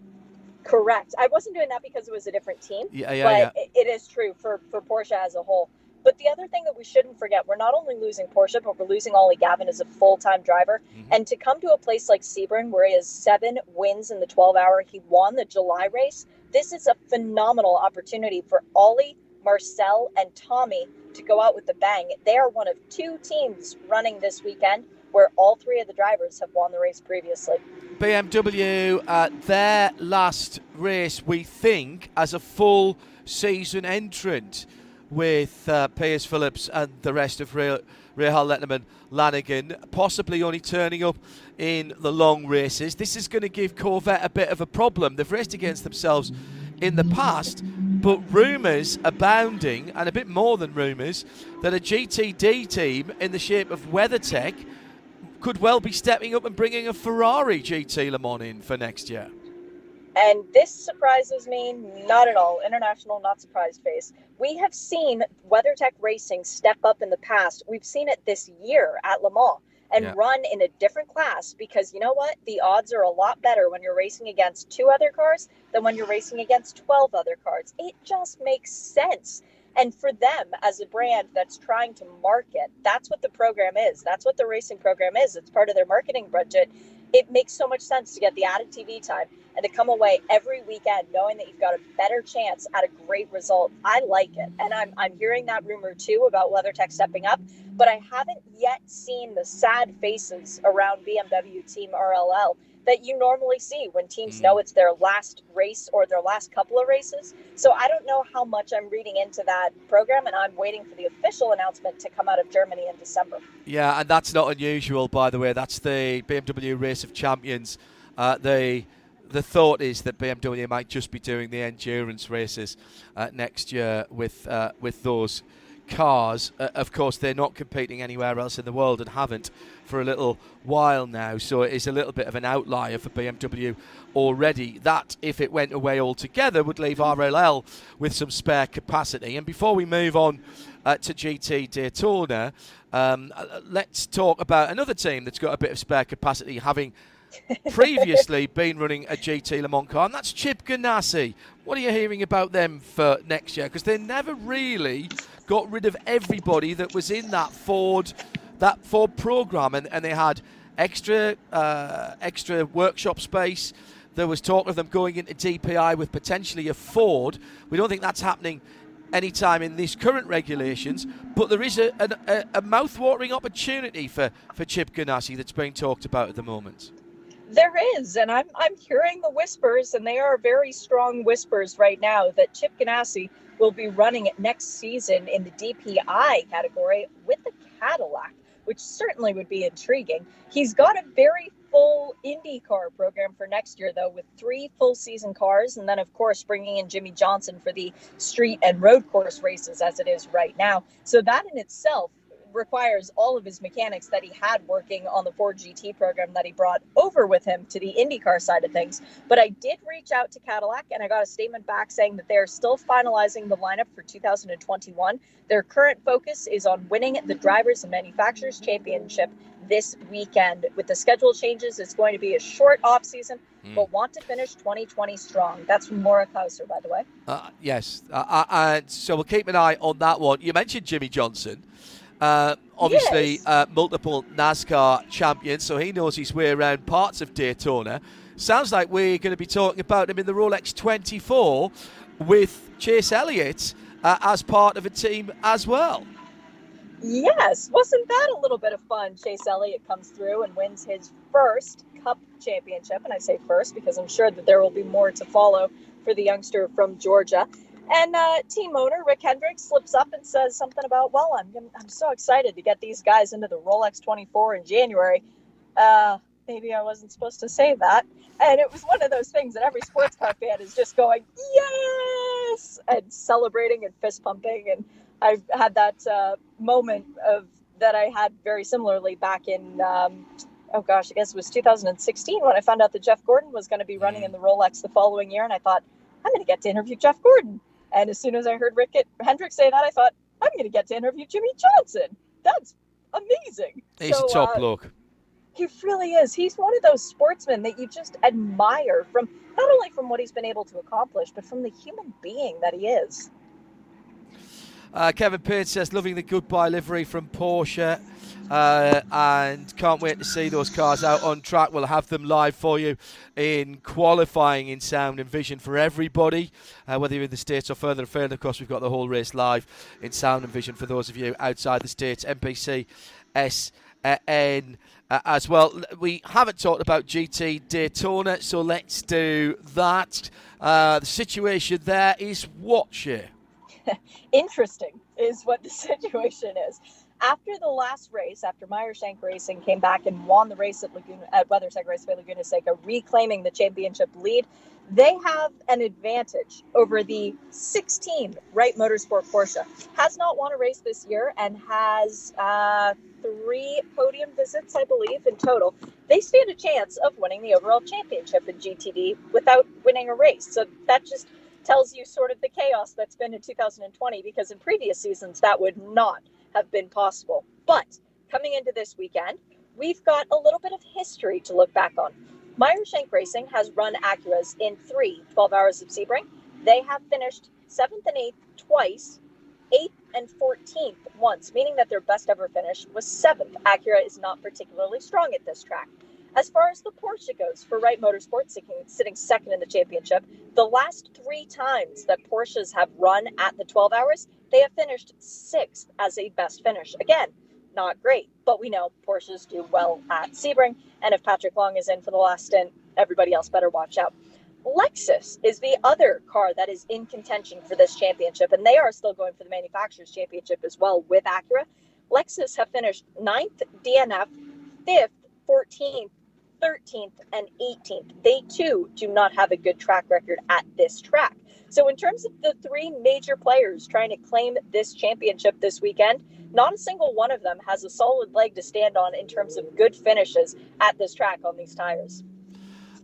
Correct. I wasn't doing that because it was a different team, yeah, yeah, but yeah. It, it is true for, for Porsche as a whole. But the other thing that we shouldn't forget, we're not only losing Porsche, but we're losing Ollie Gavin as a full-time driver. Mm-hmm. And to come to a place like Sebring, where he has seven wins in the twelve-hour, he won the July race. This is a phenomenal opportunity for Ollie, Marcel, and Tommy to go out with a bang. They are one of two teams running this weekend where all three of the drivers have won the race previously. B M W at their last race, we think, as a full season entrant with uh, Piers Phillips and the rest of Rahal Letterman Lanigan, possibly only turning up in the long races. This is going to give Corvette a bit of a problem. They've raced against themselves in the past, but rumours abounding, and a bit more than rumours, that a G T D team in the shape of WeatherTech could well be stepping up and bringing a Ferrari G T Le Mans in for next year. And this surprises me not at all. International, not surprised face. We have seen WeatherTech Racing step up in the past. We've seen it this year at Le Mans and yeah. run in a different class because you know what? The odds are a lot better when you're racing against two other cars than when you're racing against twelve other cars. It just makes sense. And for them, as a brand that's trying to market, that's what the program is. That's what the racing program is. It's part of their marketing budget. It makes so much sense to get the added T V time and to come away every weekend knowing that you've got a better chance at a great result. I like it. And I'm I'm hearing that rumor, too, about WeatherTech stepping up. But I haven't yet seen the sad faces around B M W Team R L L that you normally see when teams know it's their last race or their last couple of races. So I don't know how much I'm reading into that program, and I'm waiting for the official announcement to come out of Germany in December. Yeah, and that's not unusual, by the way. That's the B M W Race of Champions. Uh, the, the thought is that B M W might just be doing the endurance races uh, next year with, uh, with those cars. Uh, of course, they're not competing anywhere else in the world and haven't for a little while now, so it is a little bit of an outlier for B M W already. That, if it went away altogether, would leave R L L with some spare capacity. And before we move on uh, to G T Daytona, um, let's talk about another team that's got a bit of spare capacity, having previously been running a G T Le Mans car, and that's Chip Ganassi. What are you hearing about them for next year? Because they never really got rid of everybody that was in that Ford that Ford program, and, and they had extra uh, extra workshop space. There was talk of them going into D P I with potentially a Ford. We don't think that's happening anytime in these current regulations, but there is a, a, a mouth-watering opportunity for, for Chip Ganassi that's being talked about at the moment. There is, and I'm I'm hearing the whispers, and they are very strong whispers right now, that Chip Ganassi will be running it next season in the D P I category with the Cadillac, which certainly would be intriguing. He's got a very full IndyCar program for next year, though, with three full season cars, and then, of course, bringing in Jimmy Johnson for the street and road course races as it is right now. So that in itself requires all of his mechanics that he had working on the Ford G T program that he brought over with him to the IndyCar side of things. But I did reach out to Cadillac, and I got a statement back saying that they're still finalizing the lineup for two thousand twenty-one. Their current focus is on winning the Drivers and Manufacturers Championship this weekend. With the schedule changes, it's going to be a short offseason, mm. but want to finish twenty twenty strong. That's from Laura Kauser, by the way. Uh, yes. Uh, uh, so we'll keep an eye on that one. You mentioned Jimmy Johnson. Uh, obviously, yes. uh, multiple NASCAR champions, so he knows his way around parts of Daytona. Sounds like we're going to be talking about him in the Rolex twenty-four with Chase Elliott uh, as part of a team as well. Yes, wasn't that a little bit of fun? Chase Elliott comes through and wins his first Cup championship, and I say first because I'm sure that there will be more to follow for the youngster from Georgia. And uh, team owner Rick Hendrick slips up and says something about, well, I'm I'm so excited to get these guys into the Rolex twenty-four in January. Uh, maybe I wasn't supposed to say that. And it was one of those things that every sports car fan is just going, yes, and celebrating and fist pumping. And I've had that uh, moment of that I had very similarly back in, um, oh gosh, I guess it was two thousand sixteen when I found out that Jeff Gordon was going to be running in the Rolex the following year. And I thought, I'm going to get to interview Jeff Gordon. And as soon as I heard Rick Hendrick say that, I thought, I'm going to get to interview Jimmy Johnson. That's amazing. He's so, a top uh, bloke. He really is. He's one of those sportsmen that you just admire, from not only from what he's been able to accomplish, but from the human being that he is. Uh, Kevin Pierce says, loving the goodbye livery from Porsche uh, and can't wait to see those cars out on track. We'll have them live for you in qualifying in sound and vision for everybody, uh, whether you're in the States or further afield. Of course, we've got the whole race live in sound and vision for those of you outside the States. M P C S N uh, as well. We haven't talked about G T Daytona, so let's do that. Uh, the situation there is what, Cher? Interesting is what the situation is. After the last race, after Meyershank Racing came back and won the race at Laguna, at WeatherTech Raceway Laguna Seca, reclaiming the championship lead, they have an advantage over the sixteen Wright Motorsport Porsche. Has not won a race this year and has uh, three podium visits, I believe, in total. They stand a chance of winning the overall championship in G T D without winning a race. So that just tells you sort of the chaos that's been in two thousand twenty, because in previous seasons that would not have been possible. But coming into this weekend, we've got a little bit of history to look back on. Meyershank Racing has run Acuras in three twelve hours of Sebring. They have finished seventh and eighth twice, eighth and fourteenth once, meaning that their best ever finish was seventh. Acura is not particularly strong at this track. As far as the Porsche goes, for Wright Motorsports, sitting second in the championship, the last three times that Porsches have run at the twelve hours, they have finished sixth as a best finish. Again, not great, but we know Porsches do well at Sebring, and if Patrick Long is in for the last stint, everybody else better watch out. Lexus is the other car that is in contention for this championship, and they are still going for the Manufacturers' Championship as well with Acura. Lexus have finished ninth, D N F, fifth, fourteenth, thirteenth and eighteenth. They too do not have a good track record at this track. So in terms of the three major players trying to claim this championship this weekend, not a single one of them has a solid leg to stand on in terms of good finishes at this track on these tires.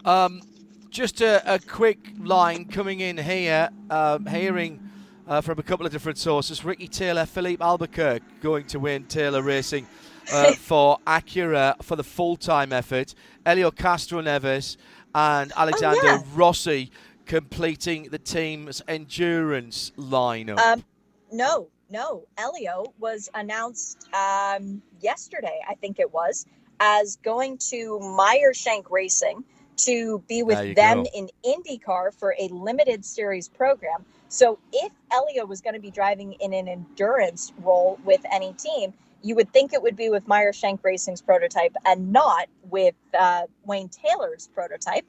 Um, just a, a quick line coming in here, um, hearing uh, from a couple of different sources. Ricky Taylor, Philippe Albuquerque going to win Taylor Racing Uh, for Acura for the full-time effort. Elio Castro-Neves and Alexander oh, yeah. Rossi completing the team's endurance lineup. Um, no, no. Elio was announced um, yesterday, I think it was, as going to Meyershank Racing to be with them go. in IndyCar for a limited series program. So if Elio was going to be driving in an endurance role with any team, you would think it would be with Meyershank Racing's prototype and not with uh, Wayne Taylor's prototype.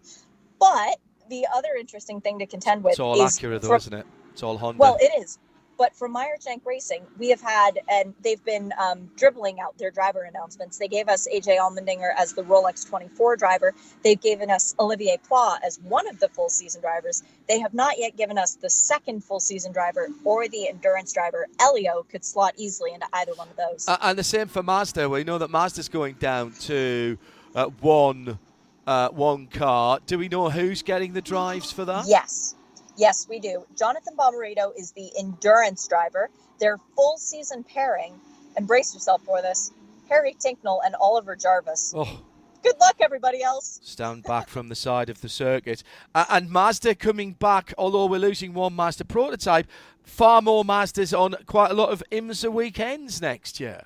But the other interesting thing to contend with is... It's all is Acura, though, from, isn't it? It's all Honda. Well, it is. But for Meyershank Racing, we have had, and they've been um, dribbling out their driver announcements. They gave us A J Allmendinger as the Rolex twenty-four driver. They've given us Olivier Pla as one of the full-season drivers. They have not yet given us the second full-season driver or the endurance driver. Elio could slot easily into either one of those. Uh, and the same for Mazda. We know that Mazda's going down to uh, one, uh, one car. Do we know who's getting the drives for that? Yes. Yes, we do. Jonathan Bomarito is the endurance driver. Their full season pairing, and brace yourself for this, Harry Tinknell and Oliver Jarvis. Oh. Good luck, everybody else. Stand back from the side of the circuit. Uh, and Mazda coming back, although we're losing one Mazda prototype, far more Mazdas on quite a lot of IMSA weekends next year.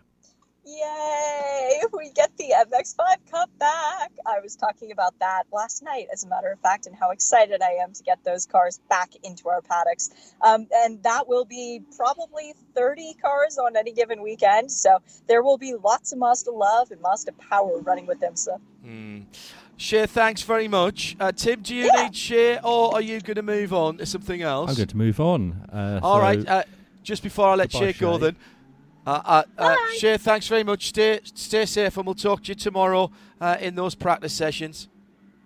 Yay, we get the M X five Cup back. I was talking about that last night, as a matter of fact, and how excited I am to get those cars back into our paddocks. Um, and that will be probably thirty cars on any given weekend. So there will be lots of Mazda love and Mazda power running with them. So. Mm. Cher, thanks very much. Uh, Tim, do you yeah. need Cher, or are you going to move on to something else? I'm going to move on. Uh, All so right, uh, just before I let Cher go then. Uh, uh, uh, Shay, thanks very much. Stay, stay safe, and we'll talk to you tomorrow uh, in those practice sessions.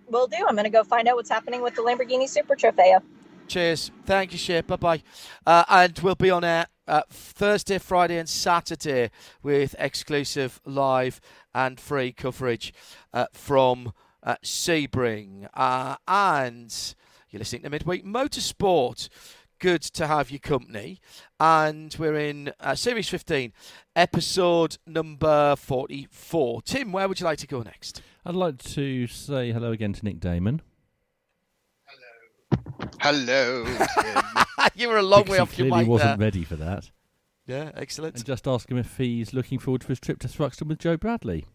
Will do. I'm going to go find out what's happening with the Lamborghini Super Trofeo. Cheers. Thank you, Shay. Bye-bye. Uh, and we'll be on air uh, Thursday, Friday and Saturday with exclusive live and free coverage uh, from uh, Sebring. Uh, and you're listening to Midweek Motorsport. Good to have your company. And we're in uh, Series fifteen, episode number forty-four. Tim, where would you like to go next? I'd like to say hello again to Nick Damon. Hello. Hello. You were a long way off your mic there. He wasn't ready for that. Yeah, excellent. And just ask him if he's looking forward to his trip to Thruxton with Joe Bradley.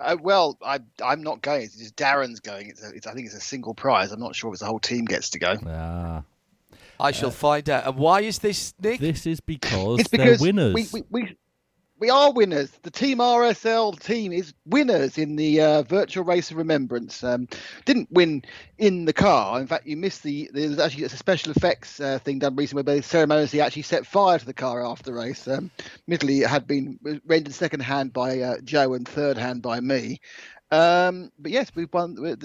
Uh, well, I, I'm not going. It's just Darren's going. It's a, it's, I think it's a single prize. I'm not sure if the whole team gets to go. Ah. I uh, shall find out. And why is this, Nick? This is because, it's because they're winners. We, we, we, we are winners. The Team R S L team is winners in the uh, Virtual Race of Remembrance. Um, didn't win in the car. In fact, you missed the... There's actually a special effects uh, thing done recently where they ceremoniously actually set fire to the car after the race. Um, admittedly, it had been rendered second-hand by uh, Joe and third-hand by me. Um, but yes, we've won. The,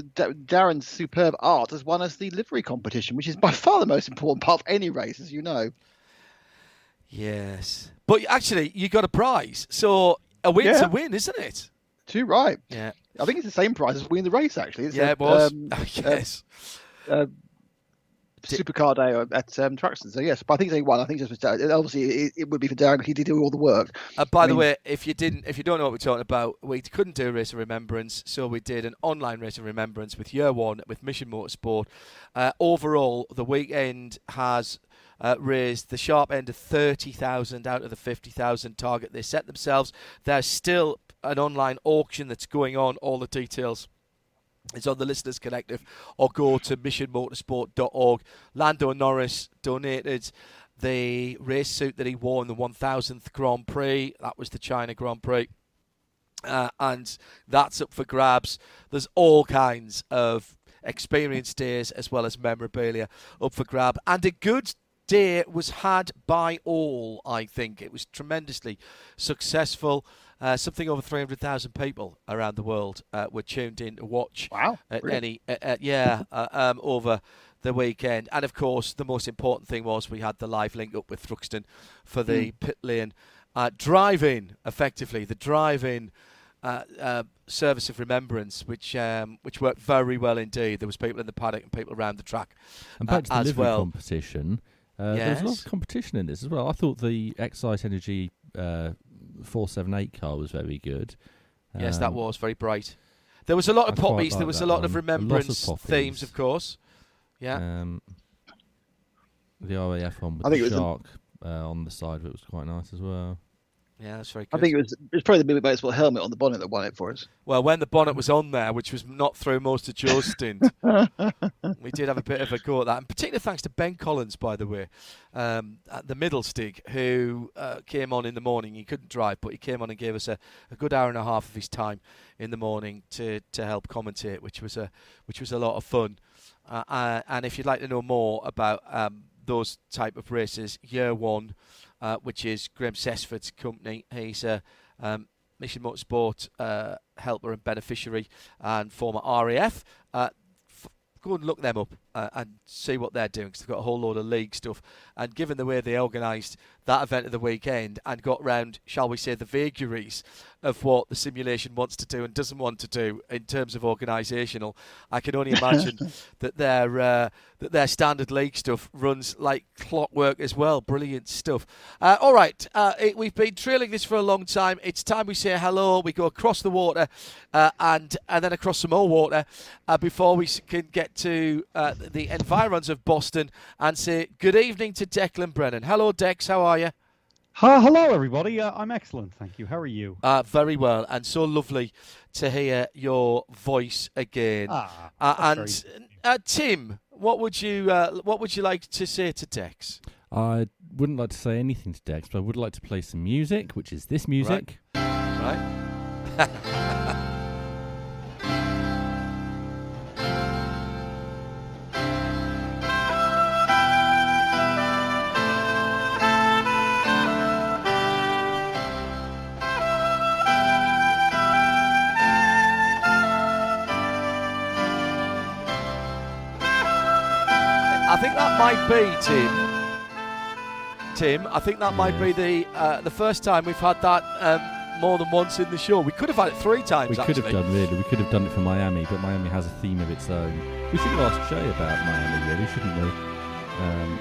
Darren's superb art has won us the livery competition, which is by far the most important part of any race, as you know. Yes. But actually, you got a prize. So a win's yeah. a win, isn't it? Too right. Yeah. I think it's the same prize as winning the race, actually. It's yeah, a, it was. Um, oh, yes. Uh, uh, Supercar Day at um, Thruxton. So, yes, but I think they won. I think just obviously it, it would be for Darren because he did all the work. Uh, by I mean, the way, if you didn't, if you don't know what we're talking about, we couldn't do a race of remembrance, so we did an online race of remembrance with Year One with Mission Motorsport. Uh, overall, the weekend has Uh, raised the sharp end of thirty thousand out of the fifty thousand target they set themselves. There's still an online auction that's going on. All the details is on the Listeners Collective or go to mission motorsport dot org. Lando Norris donated the race suit that he wore in the one thousandth Grand Prix. That was the China Grand Prix. Uh, and that's up for grabs. There's all kinds of experience days as well as memorabilia up for grab. And a good day was had by all, I think. It was tremendously successful. Uh, something over three hundred thousand people around the world uh, were tuned in to watch. Wow. At really? any, uh, uh, yeah, uh, um, over the weekend. And, of course, the most important thing was we had the live link up with Thruxton for the mm. pit lane uh, drive-in, effectively, the drive-in Uh, uh, service of remembrance, which um, which worked very well indeed. There was people in the paddock and people around the track and back uh, to the as livery well. Competition. Uh, yes. There was a lot of competition in this as well. I thought the Excise Energy uh, four seventy-eight car was very good. Um, yes, that was very bright. There was a lot of I poppies. Like there was a lot, a lot of remembrance themes, of course. Yeah. Um, the R A F one with I the shark the... Uh, on the side of it was quite nice as well. Yeah, that's very good. I think it was, it was probably the Midweek Motorsport helmet on the bonnet that won it for us. Well, when the bonnet was on there, which was not through most of Joe's stint, we did have a bit of a go at that. And particularly thanks to Ben Collins, by the way, um, at the middle stick, who uh, came on in the morning. He couldn't drive, but he came on and gave us a, a good hour and a half of his time in the morning to, to help commentate, which was a which was a lot of fun. Uh, uh, and if you'd like to know more about um, those type of races, Year One, Uh, which is Graham Sesford's company. He's a um, Mission Motorsport uh, helper and beneficiary and former R A F. Uh, f- go and look them up uh, and see what they're doing because they've got a whole load of league stuff. And given the way they organised that event of the weekend and got round, shall we say, the vagaries of what the simulation wants to do and doesn't want to do in terms of organisational, I can only imagine that their uh, that their standard league stuff runs like clockwork as well. Brilliant stuff. Uh, all right, uh, it, we've been trailing this for a long time. It's time we say hello. We go across the water uh, and and then across some more water uh, before we can get to uh, the environs of Boston and say good evening to Declan Brennan. Hello, Dex. How are How are you? Uh, hello, everybody. Uh, I'm excellent, thank you. How are you? Uh, very well, and so lovely to hear your voice again. Ah, uh, and uh, Tim, what would you uh, what would you like to say to Dex? I wouldn't like to say anything to Dex, but I would like to play some music, which is this music. Right. right. think that might be, Tim. Tim, I think that might be the uh, the first time we've had that um, more than once in the show. We could have had it three times. We actually. could have done really. We could have done it for Miami, but Miami has a theme of its own. We should have asked Jay about Miami, really, shouldn't we? Um,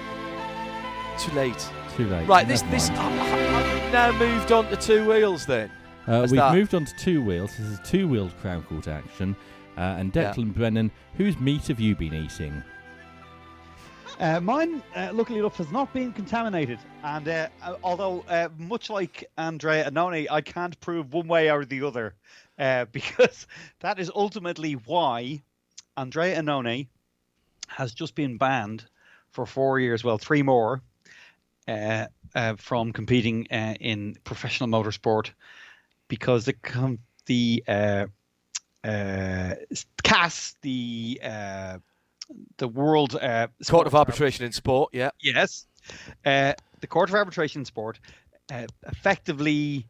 Too late. Too late. Right. This mind. this. I've now moved on to two wheels then. Uh, we've that? moved on to two wheels. This is a two-wheeled Crown Court action. Uh, and Declan yeah. Brennan, whose meat have you been eating? Uh, mine, uh, luckily enough, has not been contaminated. And uh, although, uh, much like Andrea Annoni, I can't prove one way or the other, uh, because that is ultimately why Andrea Annoni has just been banned for four years, well, three more, uh, uh, from competing uh, in professional motorsport, because the com- the uh, uh, C A S, the uh, the World uh, Court of Arbitration in Sport, yeah, yes, uh, the Court of Arbitration in Sport uh, effectively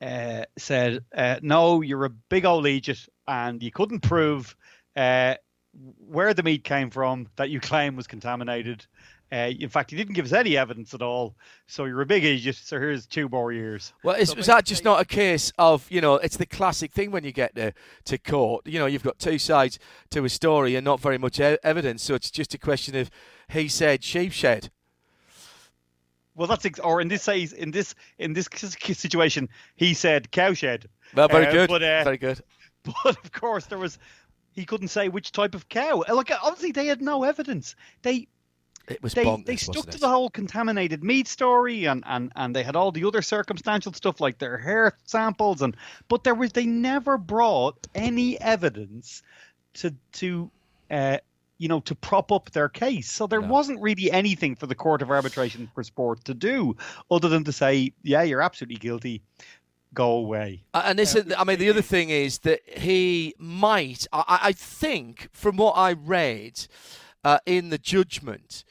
uh, said, uh, "No, you're a big old idiot, and you couldn't prove uh, where the meat came from that you claim was contaminated. Uh, in fact, you didn't give us any evidence at all, so you're a big idiot. So here's two more years." Well, is, so is that just not a case of, you know, it's the classic thing when you get to to court. You know, you've got two sides to a story and not very much e- evidence, so it's just a question of he said, she said. Well, that's ex- or in this in this in this situation, he said cow shed. Well, very uh, good, but, uh, very good. But of course, there was he couldn't say which type of cow. Like, obviously, they had no evidence. They. It was they, bonkers, they stuck to the whole contaminated meat story, and, and, and they had all the other circumstantial stuff like their hair samples, and but there was they never brought any evidence to to uh, you know to prop up their case. So there no. wasn't really anything for the Court of Arbitration for Sport to do other than to say, yeah, you're absolutely guilty. Go away. And this, I mean, the other thing is that he might. I, I think from what I read uh, in the judgment.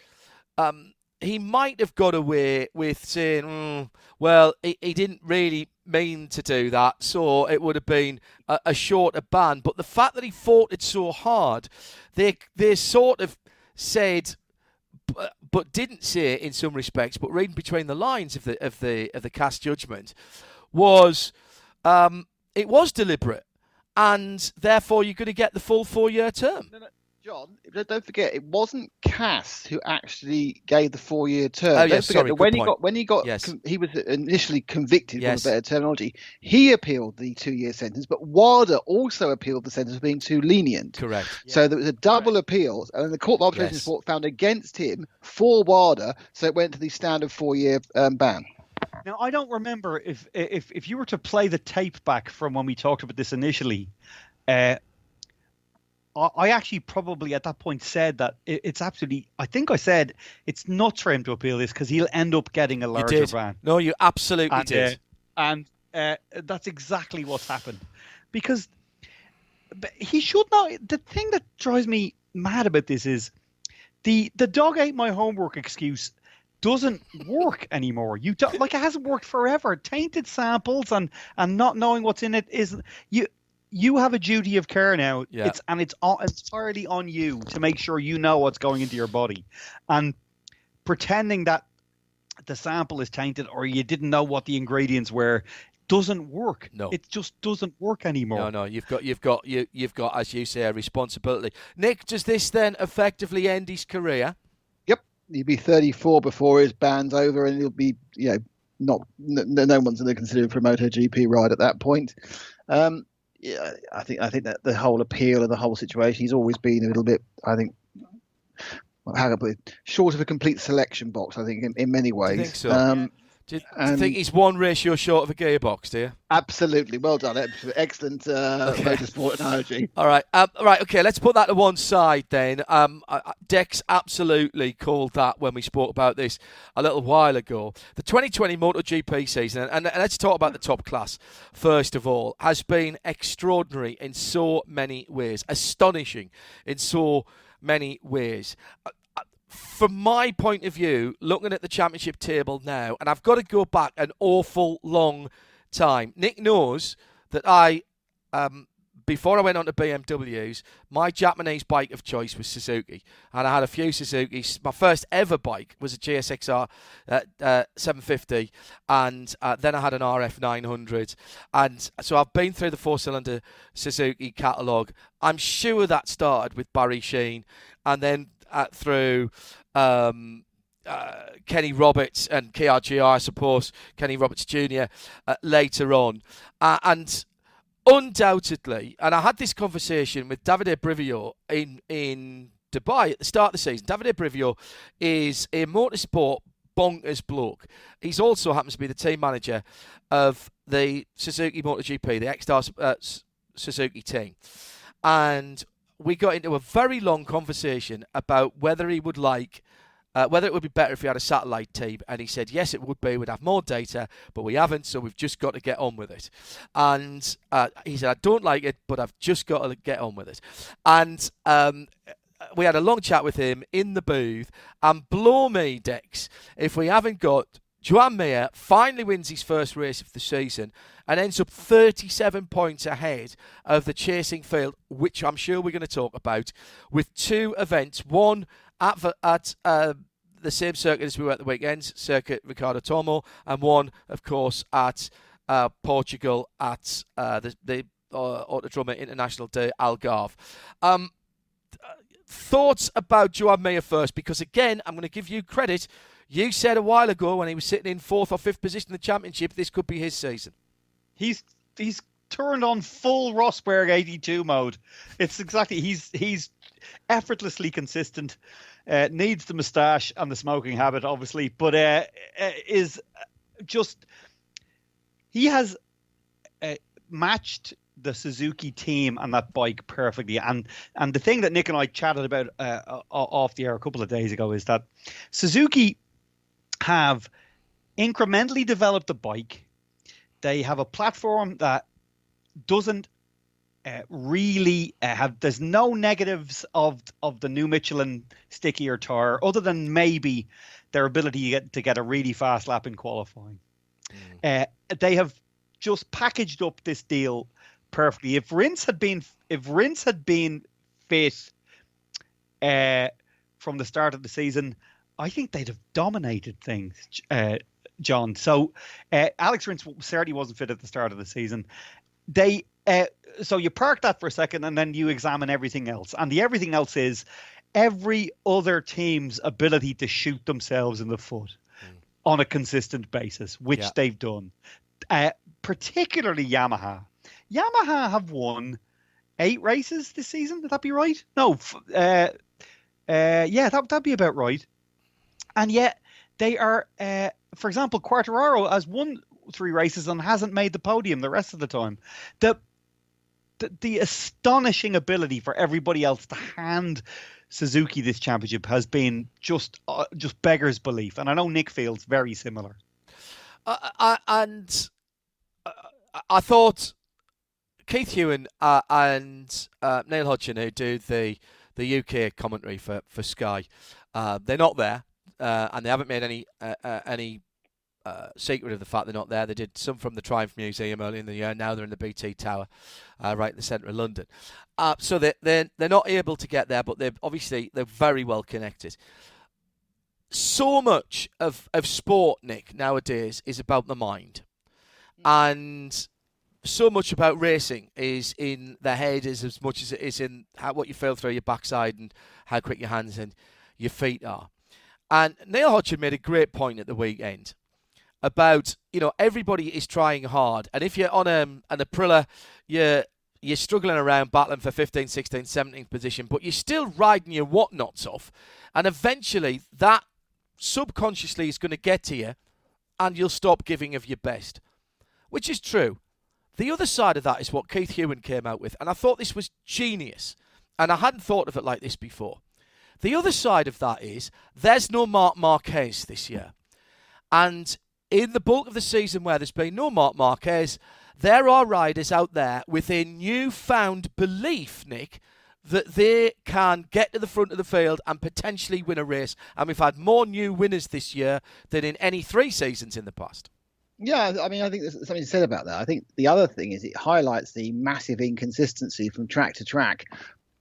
Um, he might have got away with saying, mm, well, he, he didn't really mean to do that, so it would have been a, a shorter ban. But the fact that he fought it so hard, they they sort of said, but, but didn't say in some respects, but reading between the lines of the of the, of the C A S judgment, was um, it was deliberate, and therefore you're going to get the full four-year term. No, no. John, don't forget, it wasn't C A S who actually gave the four-year term. Oh, don't yes, forget sorry, that when he point. got when he got yes. com- he was initially convicted yes. for the better terminology. He appealed the two-year sentence, but WADA also appealed the sentence for being too lenient. Correct. So yeah. there was a double Correct. appeal, and the Court of Arbitration yes. Sport found against him for WADA, so it went to the standard four-year um, ban. Now, I don't remember if if if you were to play the tape back from when we talked about this initially. Uh, I actually probably at that point said that it's absolutely, I think I said it's nuts for him to appeal this because he'll end up getting a larger ban. No, you absolutely and, did. Uh, and uh, that's exactly what's happened. Because he should not, the thing that drives me mad about this is the, the dog ate my homework excuse doesn't work anymore. You don't, like it hasn't worked forever. Tainted samples and, and not knowing what's in it is, you. You have a duty of care now, yeah. it's, and it's all, entirely on you to make sure you know what's going into your body. And pretending that the sample is tainted or you didn't know what the ingredients were doesn't work. No, it just doesn't work anymore. No, no, you've got, you've got, you, you've got, as you say, a responsibility. Nick, does this then effectively end his career? Yep, he'll be thirty-four before his ban's over, and he'll be, you know, not no, no one's going to consider him for a MotoGP ride at that point. Um, Yeah, I think I think that the whole appeal of the whole situation, he's always been a little bit, I think, well, how can I put it, short of a complete selection box, I think, in, in many ways. Do you think so? Um, do, you, do you think he's one ratio short of a gearbox, do you? Absolutely. Well done. Excellent uh, okay. motorsport analogy. All right. Um, all right. Okay, let's put that to one side then. Um, Dex absolutely called that when we spoke about this a little while ago. The twenty twenty MotoGP season, and, and let's talk about the top class first of all, has been extraordinary in so many ways, astonishing in so many ways. From my point of view, looking at the championship table now, and I've got to go back an awful long time. Nick knows that I um, before I went on to B M Ws, my Japanese bike of choice was Suzuki. And I had a few Suzukis. My first ever bike was a G S X R uh, uh, seven fifty. And uh, then I had an R F nine hundred. And so I've been through the four-cylinder Suzuki catalogue. I'm sure that started with Barry Sheen. And then uh, through... Um, Uh, Kenny Roberts and K R G R, I suppose, Kenny Roberts Junior uh, later on. Uh, and undoubtedly, and I had this conversation with Davide Brivio in, in Dubai at the start of the season. Davide Brivio is a motorsport bonkers bloke. He's also happens to be the team manager of the Suzuki MotoGP, the X-Star uh, Suzuki team. And we got into a very long conversation about whether he would like Uh, whether it would be better if we had a satellite team. And he said, yes, it would be. We'd have more data, but we haven't, so we've just got to get on with it. And uh, he said, I don't like it, but I've just got to get on with it. And um, we had a long chat with him in the booth. And blow me, Dex, if we haven't got Joan Mir, finally wins his first race of the season and ends up thirty-seven points ahead of the chasing field, which I'm sure we're going to talk about, with two events, one at, at uh, the same circuit as we were at the weekend, Circuit Ricardo Tormo, and one, of course, at uh, Portugal at uh, the, the uh, Autodromo Internacional de Algarve. Um, thoughts about Joan Mir first, because, again, I'm going to give you credit. You said a while ago when he was sitting in fourth or fifth position in the championship, this could be his season. He's he's turned on full Rosberg eighty-two mode. It's exactly, he's he's... effortlessly consistent, uh, needs the moustache and the smoking habit, obviously, but uh, is just, he has uh, matched the Suzuki team and that bike perfectly. And and the thing that Nick and I chatted about uh, off the air a couple of days ago is that Suzuki have incrementally developed the bike. They have a platform that doesn't Uh, really uh, have, there's no negatives of of the new Michelin stickier tire, other than maybe their ability to get, to get a really fast lap in qualifying. Mm. Uh, they have just packaged up this deal perfectly. If Rins had been if Rins had been fit uh, from the start of the season, I think they'd have dominated things, uh, John. So uh, Alex Rins certainly wasn't fit at the start of the season. They uh, so you park that for a second and then you examine everything else. And the everything else is every other team's ability to shoot themselves in the foot mm. on a consistent basis, which yeah. they've done. Uh, particularly Yamaha. Yamaha have won eight races this season. Would that be right? No. Uh, uh, yeah, that that'd be about right. And yet they are, uh, for example, Quartararo has won three races and hasn't made the podium the rest of the time. The, the the astonishing ability for everybody else to hand Suzuki this championship has been just uh, just beggars belief, and I know Nick feels very similar. Uh, I, and uh, I thought Keith Hewan uh, and uh, Neil Hodgson, who do the the U K commentary for for Sky, uh, they're not there, uh, and they haven't made any uh, uh, any. Uh, secret of the fact they're not there. They did some from the Triumph Museum early in the year. Now they're in the B T Tower, uh, right in the centre of London. Uh, so they they're, they're not able to get there, but they're obviously they're very well connected. So much of of sport, Nick, nowadays is about the mind, and so much about racing is in the head is as much as it is in how, what you feel through your backside and how quick your hands and your feet are. And Neil Hodgson made a great point at the weekend about, you know, everybody is trying hard. And if you're on um, an Aprilia, you're, you're struggling around, battling for fifteenth, sixteenth, seventeenth position, but you're still riding your whatnots off. And eventually that subconsciously is going to get to you and you'll stop giving of your best, which is true. The other side of that is what Keith Hewan came out with. And I thought this was genius. And I hadn't thought of it like this before. The other side of that is there's no Marc Marquez this year. And in the bulk of the season where there's been no Marc Marquez, there are riders out there with a newfound belief, Nick, that they can get to the front of the field and potentially win a race. And we've had more new winners this year than in any three seasons in the past. Yeah, I mean, I think there's something to say about that. I think the other thing is it highlights the massive inconsistency from track to track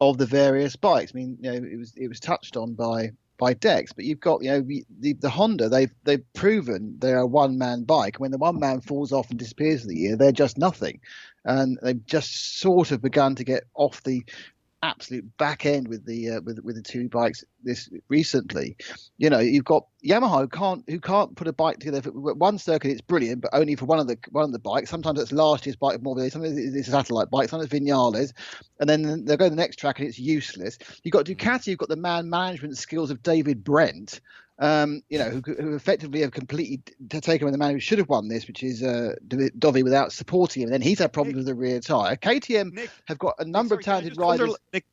of the various bikes. I mean, you know, it was it was touched on by by Dex, but you've got, you know, the, the Honda. They've they've proven they're a one man bike. When the one man falls off and disappears for the year, they're just nothing, and they've just sort of begun to get off the absolute back end with the uh, with with the two bikes this recently. You know, you've got Yamaha who can't who can't put a bike together. One circuit it's brilliant, but only for one of the one of the bikes. Sometimes it's last year's bike, more sometimes it's a satellite bike, sometimes it's Vignale's, and then they'll go to the next track and it's useless. You've got Ducati, you've got the man management skills of David Brent, um, you know, who, who effectively have completely taken away the man who should have won this, which is uh, Dovi, without supporting him. And then he's had problems Nick, with the rear tyre. K T M Nick, have got a number sorry, of talented riders. Underli- Nick,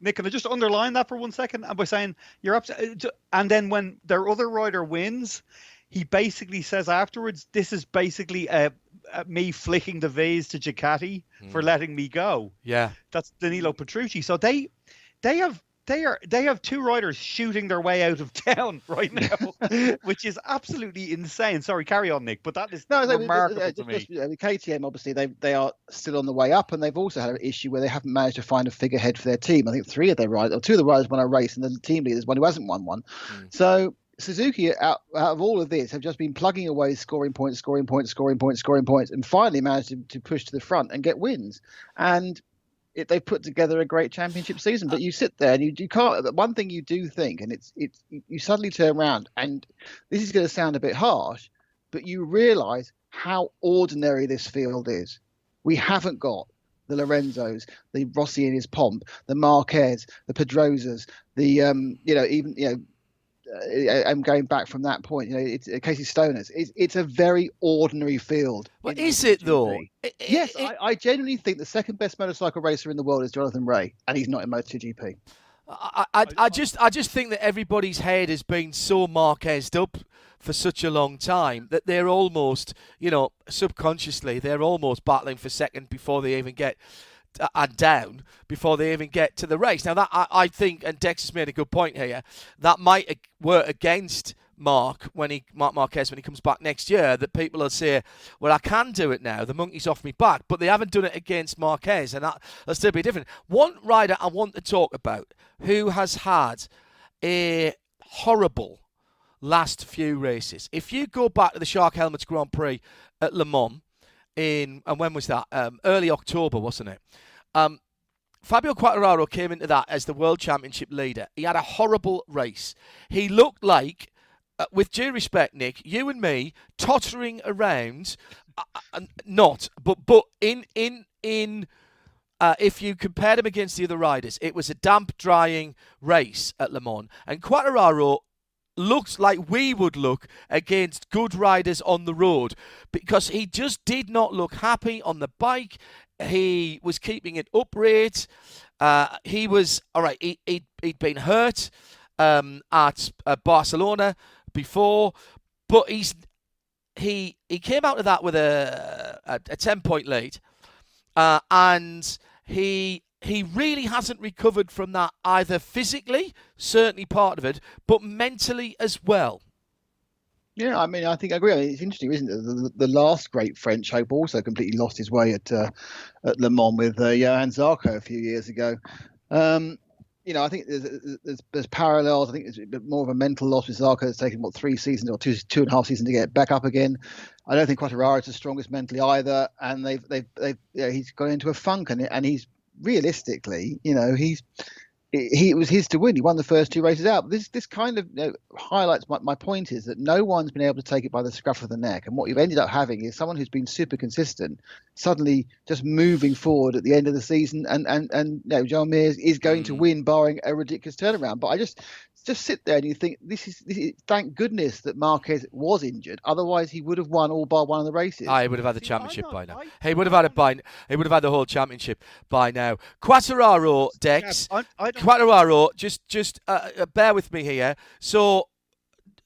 Nick, can I just underline that for one second? And by saying you're absolutely, and then when their other rider wins, he basically says afterwards, "This is basically a." At me flicking the V's to Ducati mm. for letting me go. Yeah, that's Danilo Petrucci. So they, they have they are they have two riders shooting their way out of town right now, which is absolutely insane. Sorry, carry on, Nick. But that is no, remarkable no, to me. I mean, K T M obviously they they are still on the way up, and they've also had an issue where they haven't managed to find a figurehead for their team. I think three of their riders, or two of the riders, won a race, and the team leader is one who hasn't won one. Mm. So Suzuki, out, out of all of this, have just been plugging away, scoring points, scoring points, scoring points, scoring points, and finally managed to, to push to the front and get wins. And it, they've put together a great championship season. But you sit there and you, you can't – one thing you do think, and it's it's you suddenly turn around, and this is going to sound a bit harsh, but you realise how ordinary this field is. We haven't got the Lorenzos, the Rossi in his pomp, the Marquez, the Pedrosas, the um, – you know, even – you know, I'm going back from that point. You know, it's Casey Stoner's. It's, it's a very ordinary field. Well, is it though? It, yes, it, I, I genuinely think the second best motorcycle racer in the world is Jonathan Rea, and he's not in MotoGP. I, I, I just, I just think that everybody's head has been so Marquez'd up for such a long time that they're almost, you know, subconsciously they're almost battling for second before they even get. And down before they even get to the race. Now that I, I think, and Dex has made a good point here, that might work against Mark when he Mark Marquez when he comes back next year. That people will say, "Well, I can do it now. The monkey's off me back," but they haven't done it against Marquez, and that, that'll still be different. One rider I want to talk about who has had a horrible last few races. If you go back to the Shark Helmets Grand Prix at Le Mans. In and when was that? Um, early October, wasn't it? Um, Fabio Quartararo came into that as the world championship leader. He had a horrible race. He looked like, uh, with due respect, Nick, you and me tottering around, uh, not but but in in in. Uh, if you compared him against the other riders, it was a damp, drying race at Le Mans, and Quartararo looks like we would look against good riders on the road because he just did not look happy on the bike. He was keeping it upright. Uh, he was, all right, he, he, he'd been hurt um, at uh, Barcelona before, but he's he he came out of that with a a, a ten-point lead, uh, and he... He really hasn't recovered from that either physically, certainly part of it, but mentally as well. Yeah, I mean, I think I agree. I mean, it's interesting, isn't it? The, the last great French hope also completely lost his way at uh, at Le Mans with uh, Johan Zarco a few years ago. Um, you know, I think there's, there's, there's parallels. I think it's a bit more of a mental loss with Zarco. It's taken, what, three seasons or two two and a half seasons to get back up again. I don't think Quartararo is the strongest mentally either, and they've they've, they've you know, he's gone into a funk, and and he's. Realistically, you know, he's he it was his to win. He won the first two races out. This this kind of, you know, highlights my, my point is that no one's been able to take it by the scruff of the neck. And what you've ended up having is someone who's been super consistent suddenly just moving forward at the end of the season. And and and you know, Joan Mir is going to win, barring a ridiculous turnaround. But I just just sit there and you think this is, this is thank goodness that Marquez was injured. Otherwise, he would have won all bar one of the races. I would have had the See, championship not, by now. I, he would have had it by. He would have had the whole championship by now. Quartararo, Dex. Yeah, I, I Quartararo, just just uh, bear with me here. So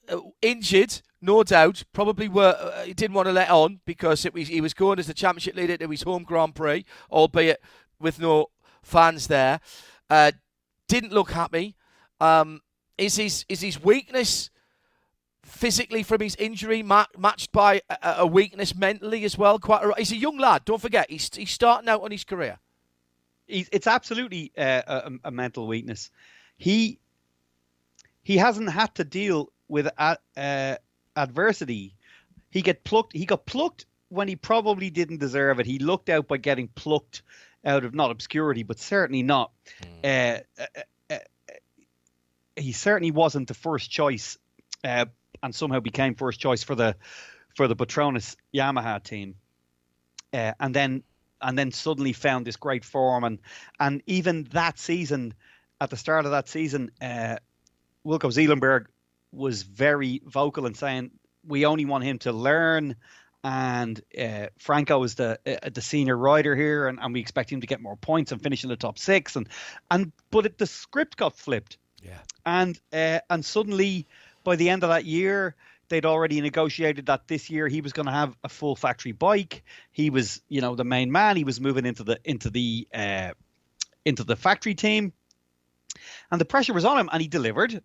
uh, injured, no doubt. Probably were uh, he didn't want to let on because it was, he was going as the championship leader to his home Grand Prix, albeit with no fans there. Uh, didn't look happy. Um, is his is his weakness physically from his injury, ma- matched by a, a weakness mentally as well. Quite a, he's a young lad. Don't forget, he's he's starting out on his career. He's, it's absolutely uh, a, a mental weakness. He he hasn't had to deal with a, uh, adversity. He get plucked. He got plucked when he probably didn't deserve it. He lucked out by getting plucked out of not obscurity, but certainly not. Mm. Uh, uh, uh, he certainly wasn't the first choice. Uh, and somehow became first choice for the for the Petronas Yamaha team, uh, and then and then suddenly found this great form, and and even that season, at the start of that season, uh, Wilco Zeilenberg was very vocal in saying we only want him to learn, and uh, Franco is the uh, the senior rider here, and, and we expect him to get more points and finish in the top six, and and but it, the script got flipped, yeah, and uh, and suddenly. By the end of that year, they'd already negotiated that this year he was going to have a full factory bike. He was, you know, the main man. He was moving into the into the uh, into the factory team, and the pressure was on him. And he delivered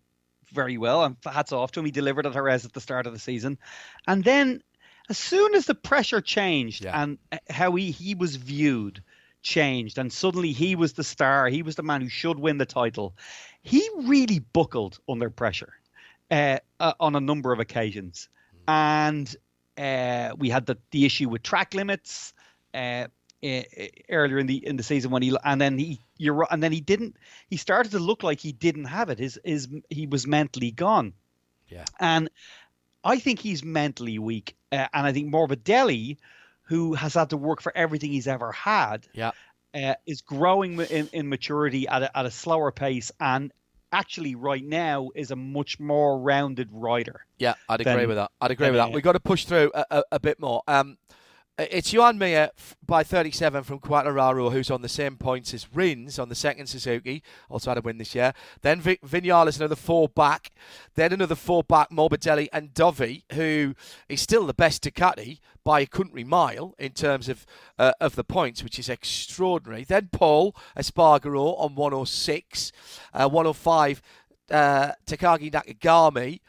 very well. And hats off to him. He delivered at Jerez at the start of the season, and then as soon as the pressure changed yeah. and how he, he was viewed changed, and suddenly he was the star. He was the man who should win the title. He really buckled under pressure. Uh, uh, on a number of occasions. And uh, we had the, the issue with track limits uh, uh, earlier in the in the season when he and then he you're and then he didn't he started to look like he didn't have it. His is he was mentally gone. Yeah. And I think he's mentally weak. Uh, and I think Morbidelli, who has had to work for everything he's ever had, yeah. uh, is growing in, in maturity at a, at a slower pace and. Actually right now is a much more rounded rider. Yeah, I'd agree than, with that. I'd agree with that. We've got to push through a, a, a bit more. Um, it's Johan Mir by thirty-seven from Quattararo, who's on the same points as Rins on the second Suzuki, also had a win this year. Then v- Vinales, another four back. Then another four back, Morbidelli and Dovi, who is still the best Ducati by a country mile in terms of uh, of the points, which is extraordinary. Then Paul Espargaró on one oh six, uh, one oh five uh, Takagi Nakagami,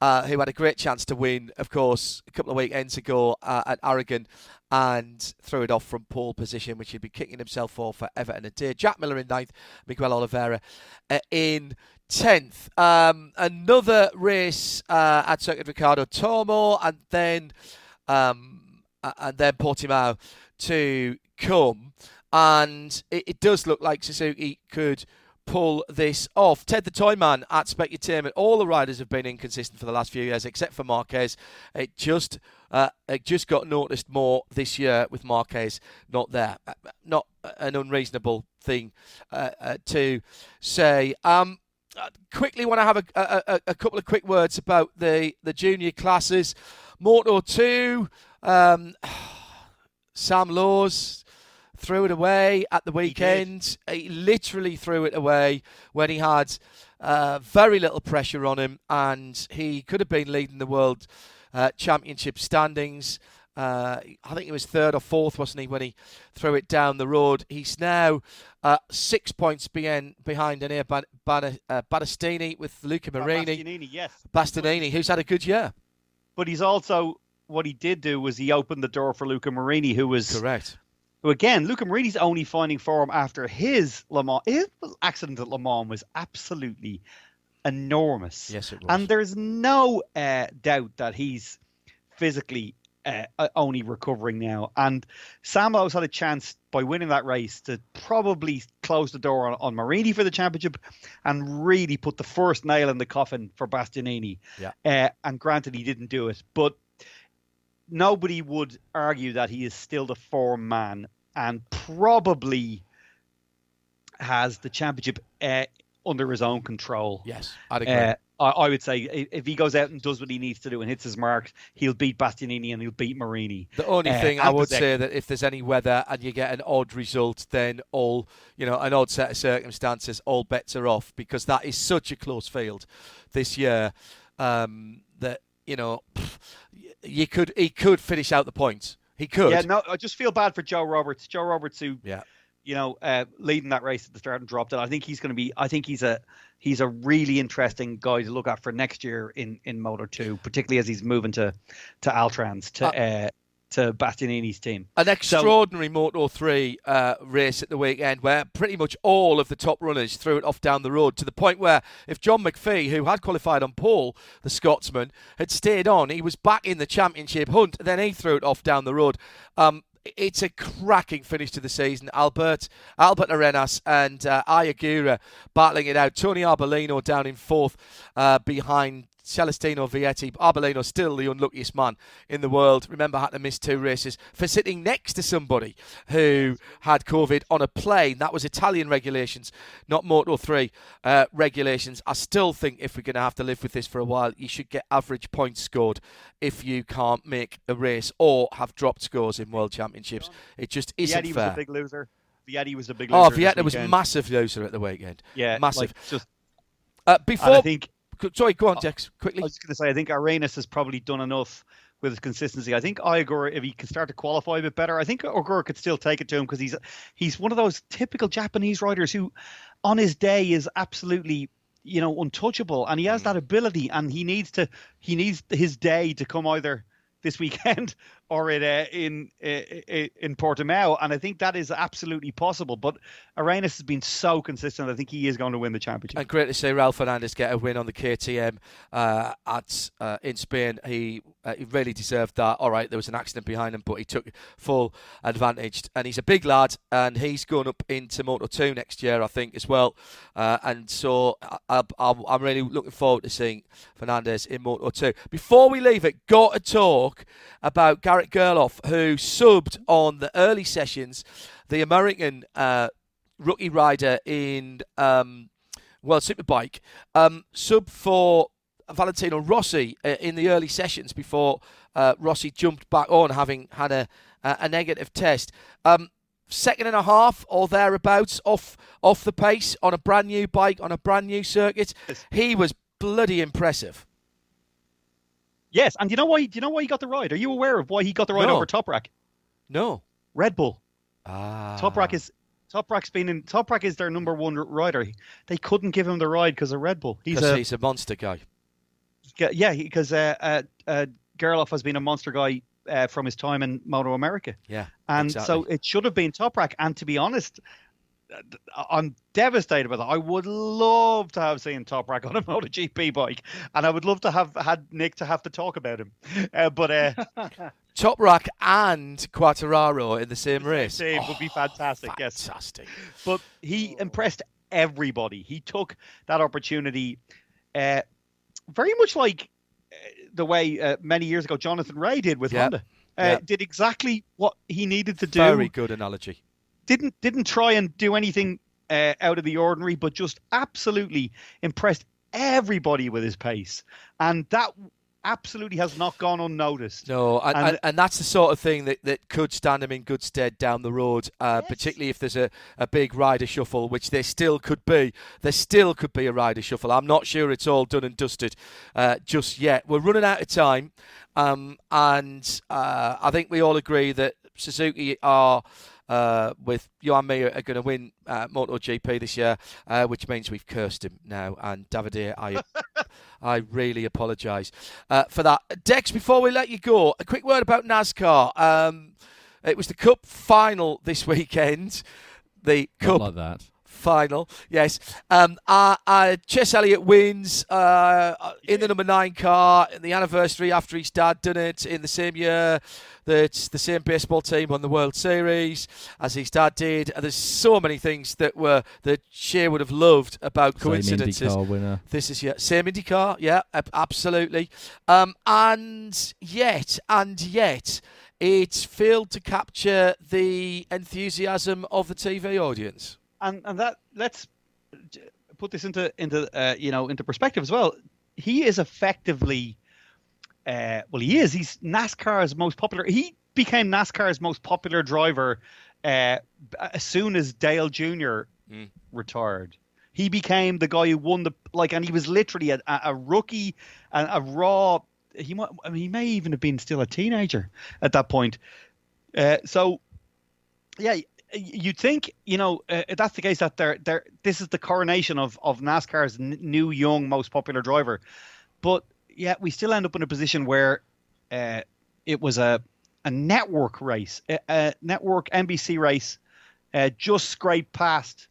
uh, who had a great chance to win, of course, a couple of weekends ago uh, at Aragon and threw it off from pole position, which he'd be kicking himself for forever and a day. Jack Miller in ninth, Miguel Oliveira uh, in tenth. Um, another race uh, at Circuit Ricardo Tormo, and then um, and then Portimao to come, and it, it does look like Suzuki could pull this off. Ted the Toyman at Specutainment. All the riders have been inconsistent for the last few years, except for Marquez. It just uh, it just got noticed more this year with Marquez not there. Not an unreasonable thing uh, uh, to say. Um, quickly, want to have a, a, a couple of quick words about the, the junior classes. Moto two. Um, Sam Lowes threw it away at the weekend. He, he literally threw it away when he had uh, very little pressure on him, and he could have been leading the world uh, championship standings. Uh, I think he was third or fourth, wasn't he, when he threw it down the road. He's now uh, six points behind Enea Ban- Ban- uh, Battistini with Luca Marini. Bastianini, yes. Bastianini, who's had a good year. But he's also... What he did do was he opened the door for Luca Marini, who was correct. Who again, Luca Marini's only finding form after his Le Mans. His accident at Le Mans was absolutely enormous. Yes, it was. And there's no uh, doubt that he's physically uh, only recovering now. And Sam Lowes had a chance by winning that race to probably close the door on, on Marini for the championship, and really put the first nail in the coffin for Bastianini. Yeah. Uh, and granted, he didn't do it, but. Nobody would argue that he is still the form man and probably has the championship uh, under his own control. Yes, I'd agree. Uh, I, I would say if he goes out and does what he needs to do and hits his marks, he'll beat Bastianini and he'll beat Marini. The only uh, thing I would the... say that if there's any weather and you get an odd result, then all, you know, an odd set of circumstances, all bets are off, because that is such a close field this year um, that, you know... Pff, You could, he could finish out the points. He could. Yeah, no, I just feel bad for Joe Roberts. Joe Roberts, who yeah. you know, uh, leading that race at the start and dropped it. I think he's going to be, I think he's a, he's a really interesting guy to look at for next year in, in Moto two, particularly as he's moving to, to Altrans, to, uh, uh, to Bastianini's team. An extraordinary so, Moto three uh, race at the weekend where pretty much all of the top runners threw it off down the road, to the point where if John McPhee, who had qualified on pole, the Scotsman, had stayed on, he was back in the championship hunt, then he threw it off down the road. Um, It's a cracking finish to the season. Albert, Albert Arenas and uh, Ayagura battling it out. Tony Arbolino down in fourth uh, behind Celestino Vietti. Arbolino still the unluckiest man in the world. Remember, had to miss two races for sitting next to somebody who had COVID on a plane. That was Italian regulations, not Moto three uh, regulations. I still think if we're going to have to live with this for a while, you should get average points scored if you can't make a race or have dropped scores in World Championships. It just isn't Vietti fair. Vietti was a big loser. Vietti was a big loser. Oh, Vietti was a massive loser at the weekend. Yeah, massive. Like just... uh, before... I think... Sorry, go on, Dex, quickly. I was just going to say, I think Arenas has probably done enough with his consistency. I think Ayagura, if he can start to qualify a bit better, I think Ayagura could still take it to him, because he's he's one of those typical Japanese riders who, on his day, is absolutely, you know, untouchable, and he has that ability, and he needs to he needs his day to come either this weekend or in uh, in uh, in Portimao, and I think that is absolutely possible. But Arenas has been so consistent, I think he is going to win the championship. And great to see Raul Fernandez get a win on the K T M uh, at uh, in Spain. He uh, he really deserved that. All right, there was an accident behind him, but he took full advantage. And he's a big lad, and he's going up into Moto two next year, I think, as well. Uh, and so I, I, I'm really looking forward to seeing Fernandez in Moto two. Before we leave it, got to talk about Garrett Gerloff, who subbed on the early sessions, the American uh, rookie rider in um, World Superbike, um, subbed for Valentino Rossi in the early sessions before uh, Rossi jumped back on, having had a, a negative test. Um, second and a half or thereabouts off off the pace on a brand new bike, on a brand new circuit. He was bloody impressive. Yes, and do you know why? Do you know why he got the ride? Are you aware of why he got the ride no. over Toprak? No, Red Bull. Ah, Toprak is Toprak's been in. Toprak is their number one rider. They couldn't give him the ride because of Red Bull. He's a he's a monster guy. Yeah, because uh, uh, uh, Gerloff has been a monster guy uh, from his time in Moto America. Yeah, and exactly. So it should have been Toprak. And to be honest, I'm devastated by that. I would love to have seen Toprak on a MotoGP bike, and I would love to have had Nick to have to talk about him. Uh, but uh, Toprak and Quartararo in the same race same oh, would be fantastic. Fantastic. Yes. But he impressed everybody. He took that opportunity, uh, very much like the way uh, many years ago Jonathan Ray did with yep. Honda. Uh, yep. Did exactly what he needed to do. Very good analogy. Didn't didn't try and do anything uh, out of the ordinary, but just absolutely impressed everybody with his pace, and that absolutely has not gone unnoticed. No, and and, and that's the sort of thing that, that could stand him in good stead down the road, uh, yes. particularly if there's a, a big rider shuffle, which there still could be. There still could be a rider shuffle. I'm not sure it's all done and dusted uh, just yet. We're running out of time, um, and uh, I think we all agree that Suzuki are. Uh, with Johan Mir are going to win uh, MotoGP this year, uh, which means we've cursed him now. And Davide, I I really apologise uh, for that. Dex, before we let you go, a quick word about NASCAR. Um, it was the Cup final this weekend. The Not Cup like that. Final, yes. Um, uh, uh, Chase Elliott wins uh, in the number nine car in the anniversary after his dad done it in the same year that the same baseball team won the World Series as his dad did. There's so many things that were that Shea would have loved about coincidences. Same IndyCar winner. This is yeah, same IndyCar, yeah, absolutely. Um, and yet, and yet, it failed to capture the enthusiasm of the T V audience. And and that let's put this into into uh, you know into perspective as well. He is effectively, uh, well, he is. He's NASCAR's most popular. He became NASCAR's most popular driver uh, as soon as Dale Junior Mm. retired. He became the guy who won the like, and he was literally a, a rookie, a, a raw. He might, I mean, he may even have been still a teenager at that point. Uh, so, yeah. you'd think, you know, uh, if that's the case, that they're, they're, this is the coronation of, of NASCAR's n- new, young, most popular driver. But yet we still end up in a position where uh, it was a, a network race, a, a network N B C race, uh, just scraped past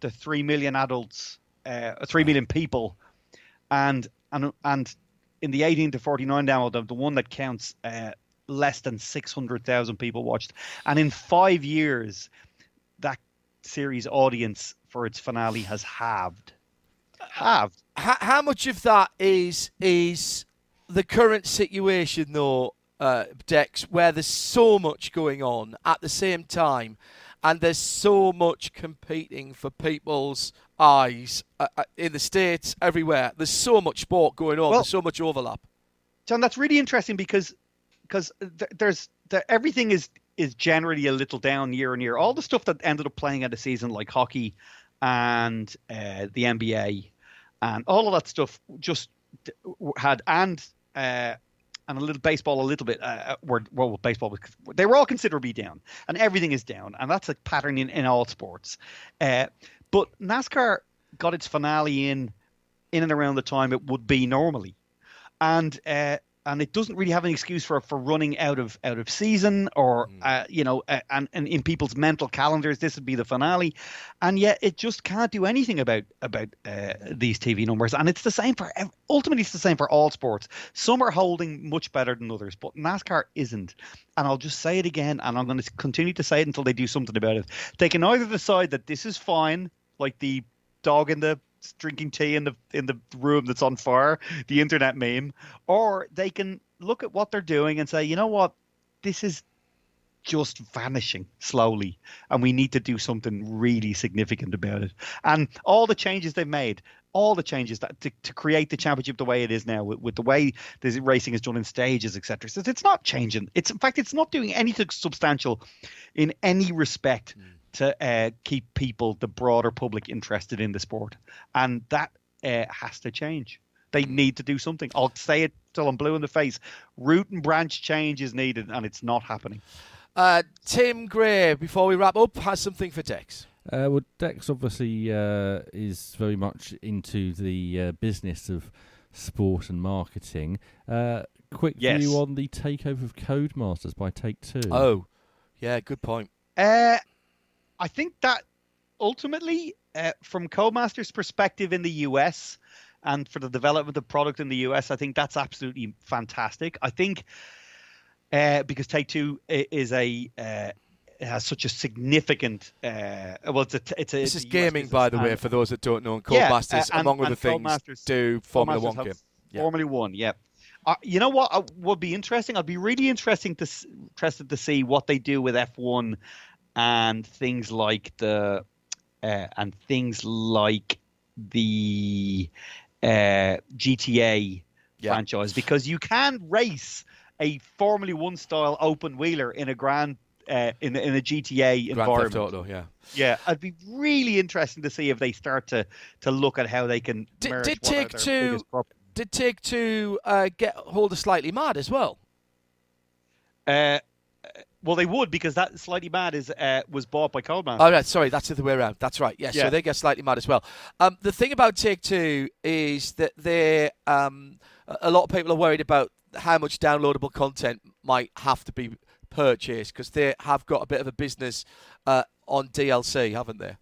the three million adults, uh, three million people. And and and in the eighteen to forty-nine demo, the, the one that counts, uh, less than six hundred thousand people watched. And in five years, that series audience for its finale has halved. Halved. How, how much of that is is the current situation, though, uh, Dex, where there's so much going on at the same time and there's so much competing for people's eyes uh, in the States, everywhere. There's so much sport going on. Well, there's so much overlap. John, that's really interesting because... Because there's there, everything is, is generally a little down year on year. All the stuff that ended up playing out a season, like hockey and uh, the N B A, and all of that stuff, just had and uh, and a little baseball, a little bit. Uh, were, well, baseball was, they were all considerably down, and everything is down, and that's a pattern in, in all sports. Uh, but NASCAR got its finale in in and around the time it would be normally, and. Uh, And it doesn't really have an excuse for for running out of out of season or, mm. uh, you know, uh, and, and in people's mental calendars, this would be the finale. And yet it just can't do anything about about uh, these T V numbers. And it's the same for ultimately it's the same for all sports. Some are holding much better than others, but NASCAR isn't. And I'll just say it again. And I'm going to continue to say it until they do something about it. They can either decide that this is fine, like the dog in the drinking tea in the in the room that's on fire, the internet meme, or they can look at what they're doing and say, you know what, this is just vanishing slowly and we need to do something really significant about it. And all the changes they've made, all the changes that to, to create the championship the way it is now, with, with the way the racing is done in stages, etc., so it's not changing. It's in fact it's not doing anything substantial in any respect mm. to uh, keep people, the broader public, interested in the sport. And that uh, has to change. They need to do something. I'll say it till I'm blue in the face. Root and branch change is needed, and it's not happening. Uh, Tim Gray, before we wrap up, has something for Dex. Uh, well, Dex obviously uh, is very much into the uh, business of sport and marketing. Uh, quick yes. view on the takeover of Codemasters by Take-Two. Oh, yeah, good point. Uh I think that ultimately, uh, from Codemasters' perspective in the U S and for the development of product in the U S, I think that's absolutely fantastic. I think uh, because Take-Two is a uh, it has such a significant uh, well, it's a it's a this is gaming, by the way, for those that don't know. And Codemasters, yeah, uh, and, among other things, do Formula One game. Yeah. Formula One, yeah. Uh, you know what uh, would be interesting? I'd be really interesting to interested to see what they do with F one. And things like the, uh, and things like the uh, G T A yeah. franchise, because you can race a Formula One style open wheeler in a grand, uh, in in a G T A grand environment. Theft Auto, yeah, yeah. I'd be really interesting to see if they start to to look at how they can. Did, did Take Two? Did Take Two uh, get hold of Slightly Mad as well? Uh. Well, they would, because that Slightly Mad is uh, was bought by Codemasters. Oh, right, sorry, that's the other way around. That's right, yeah, yeah. So they get Slightly Mad as well. Um, the thing about Take-Two is that they, um, a lot of people are worried about how much downloadable content might have to be purchased, because they have got a bit of a business uh, on D L C, haven't they?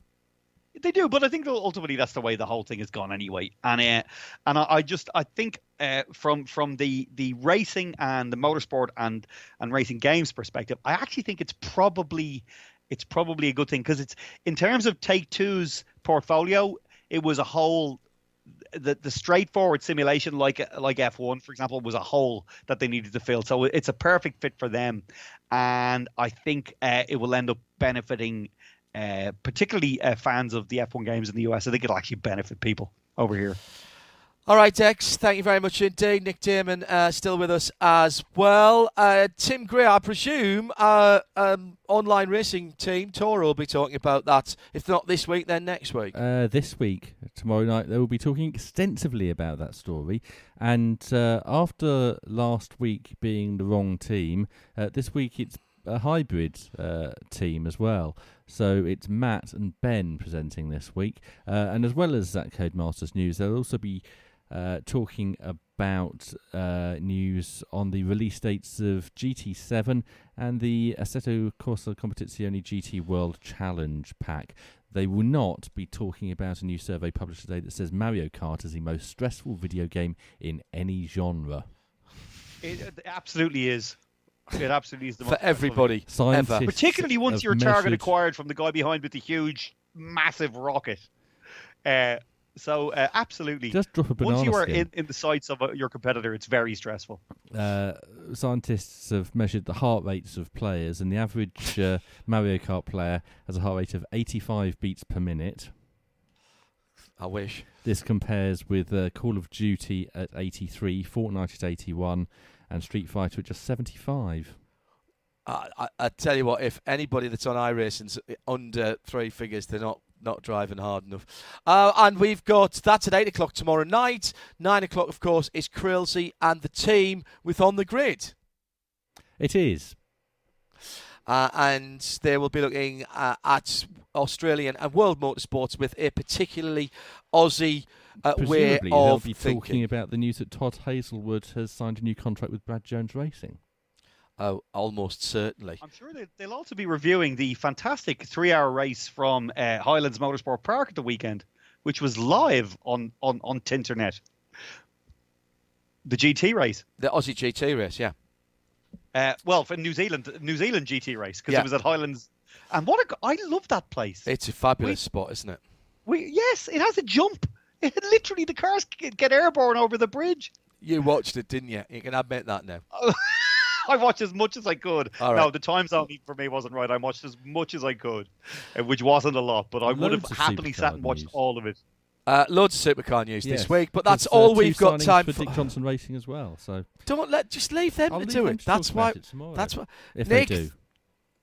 They do, but I think ultimately that's the way the whole thing has gone anyway. And uh, and I, I just I think uh, from from the, the racing and the motorsport and, and racing games perspective, I actually think it's probably it's probably a good thing, because it's in terms of Take-Two's portfolio, it was a whole the the straightforward simulation like like F one, for example, was a hole that they needed to fill. So it's a perfect fit for them, and I think uh, it will end up benefiting. Uh, particularly uh, fans of the F one games in the U S. I think it'll actually benefit people over here. All right, Dex, thank you very much indeed. Nick Damon uh, still with us as well. Uh, Tim Gray, I presume, uh, um, online racing team, Toro, will be talking about that. If not this week, then next week. Uh, this week, tomorrow night, they will be talking extensively about that story. And uh, after last week being the wrong team, uh, this week it's a hybrid uh, team as well. So it's Matt and Ben presenting this week. Uh, and as well as Zach Codemasters news, they'll also be uh, talking about uh, news on the release dates of G T seven and the Assetto Corsa Competizione G T World Challenge Pack. They will not be talking about a new survey published today that says Mario Kart is the most stressful video game in any genre. It, it absolutely is. It absolutely is the most for everybody ever. Particularly once you're measured. Target acquired from the guy behind with the huge, massive rocket. Uh, so uh, absolutely. Just drop a banana once you are in, in the sights of a, your competitor, it's very stressful. Uh, scientists have measured the heart rates of players, and the average uh, Mario Kart player has a heart rate of eighty-five beats per minute. I wish. This compares with uh, Call of Duty at eighty-three, Fortnite at eighty-one, and Street Fighter at just seventy-five. I, I, I tell you what, if anybody that's on iRacing's under three figures, they're not, not driving hard enough. Uh, and we've got, that's at eight o'clock tomorrow night. nine o'clock, of course, is Krillsy and the team with On The Grid. It is. Uh, and they will be looking uh, at Australian and world motorsports with a particularly Aussie uh, way of they'll be thinking. Talking about the news that Todd Hazelwood has signed a new contract with Brad Jones Racing. Oh, almost certainly. I'm sure they, they'll also be reviewing the fantastic three-hour race from uh, Highlands Motorsport Park at the weekend, which was live on, on, on Tinternet. The G T race. The Aussie G T race, yeah. Uh, well, for New Zealand, New Zealand G T race, because yeah. It was at Highlands. And what a, I love that place. It's a fabulous we, spot, isn't it? We, yes, it has a jump. It, literally, the cars get airborne over the bridge. You watched it, didn't you? You can admit that now. I watched as much as I could. Right. No, the time zone for me wasn't right. I watched as much as I could, which wasn't a lot, but I loads would have happily sat and watched news. All of it. Uh, loads of supercar news yes. this week, but that's There's, all uh, we've got time for. Dick Johnson Racing as well, so don't let just leave them I'll to leave do them it. To that's why. Tomorrow, that's why. If Nick, they do.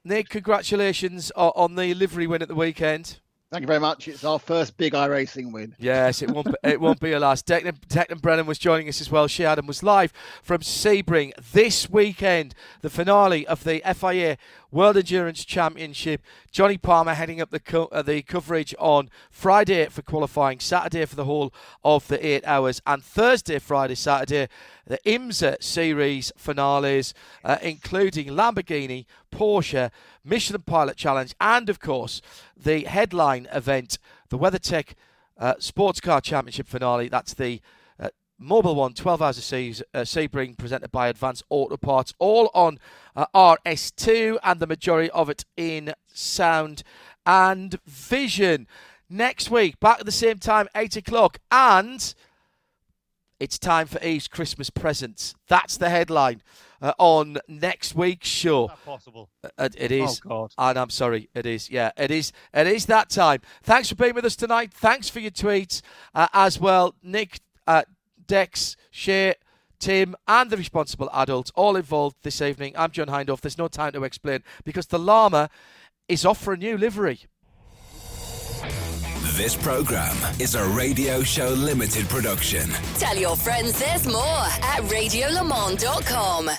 Nick, congratulations on the livery win at the weekend. Thank you very much. It's our first big iRacing win. Yes, it won't be, it won't be your last. Declan, Declan Brennan was joining us as well. She Adam was live from Sebring this weekend, the finale of the F I A World Endurance Championship. Johnny Palmer heading up the co- uh, the coverage on Friday for qualifying, Saturday for the whole of the eight hours, and Thursday, Friday, Saturday, the IMSA series finales, uh, including Lamborghini, Porsche, Michelin Pilot Challenge, and, of course, the headline event, the WeatherTech uh, Sports Car Championship finale. That's the uh, Mobile One twelve Hours of Seas, uh, Sebring, presented by Advanced Auto Parts, all on uh, R S two, and the majority of it in sound and vision. Next week, back at the same time, eight o'clock, and it's time for Eve's Christmas presents. That's the headline uh, on next week's show. Is that possible? It, it is. Oh, God. And I'm sorry, it is. Yeah, it is. It is that time. Thanks for being with us tonight. Thanks for your tweets uh, as well. Nick, uh, Dex, Shea, Tim, and the responsible adults all involved this evening. I'm John Hindorf. There's no time to explain because the llama is off for a new livery. This programme is a Radio Show Limited production. Tell your friends there's more at radio le monde dot com.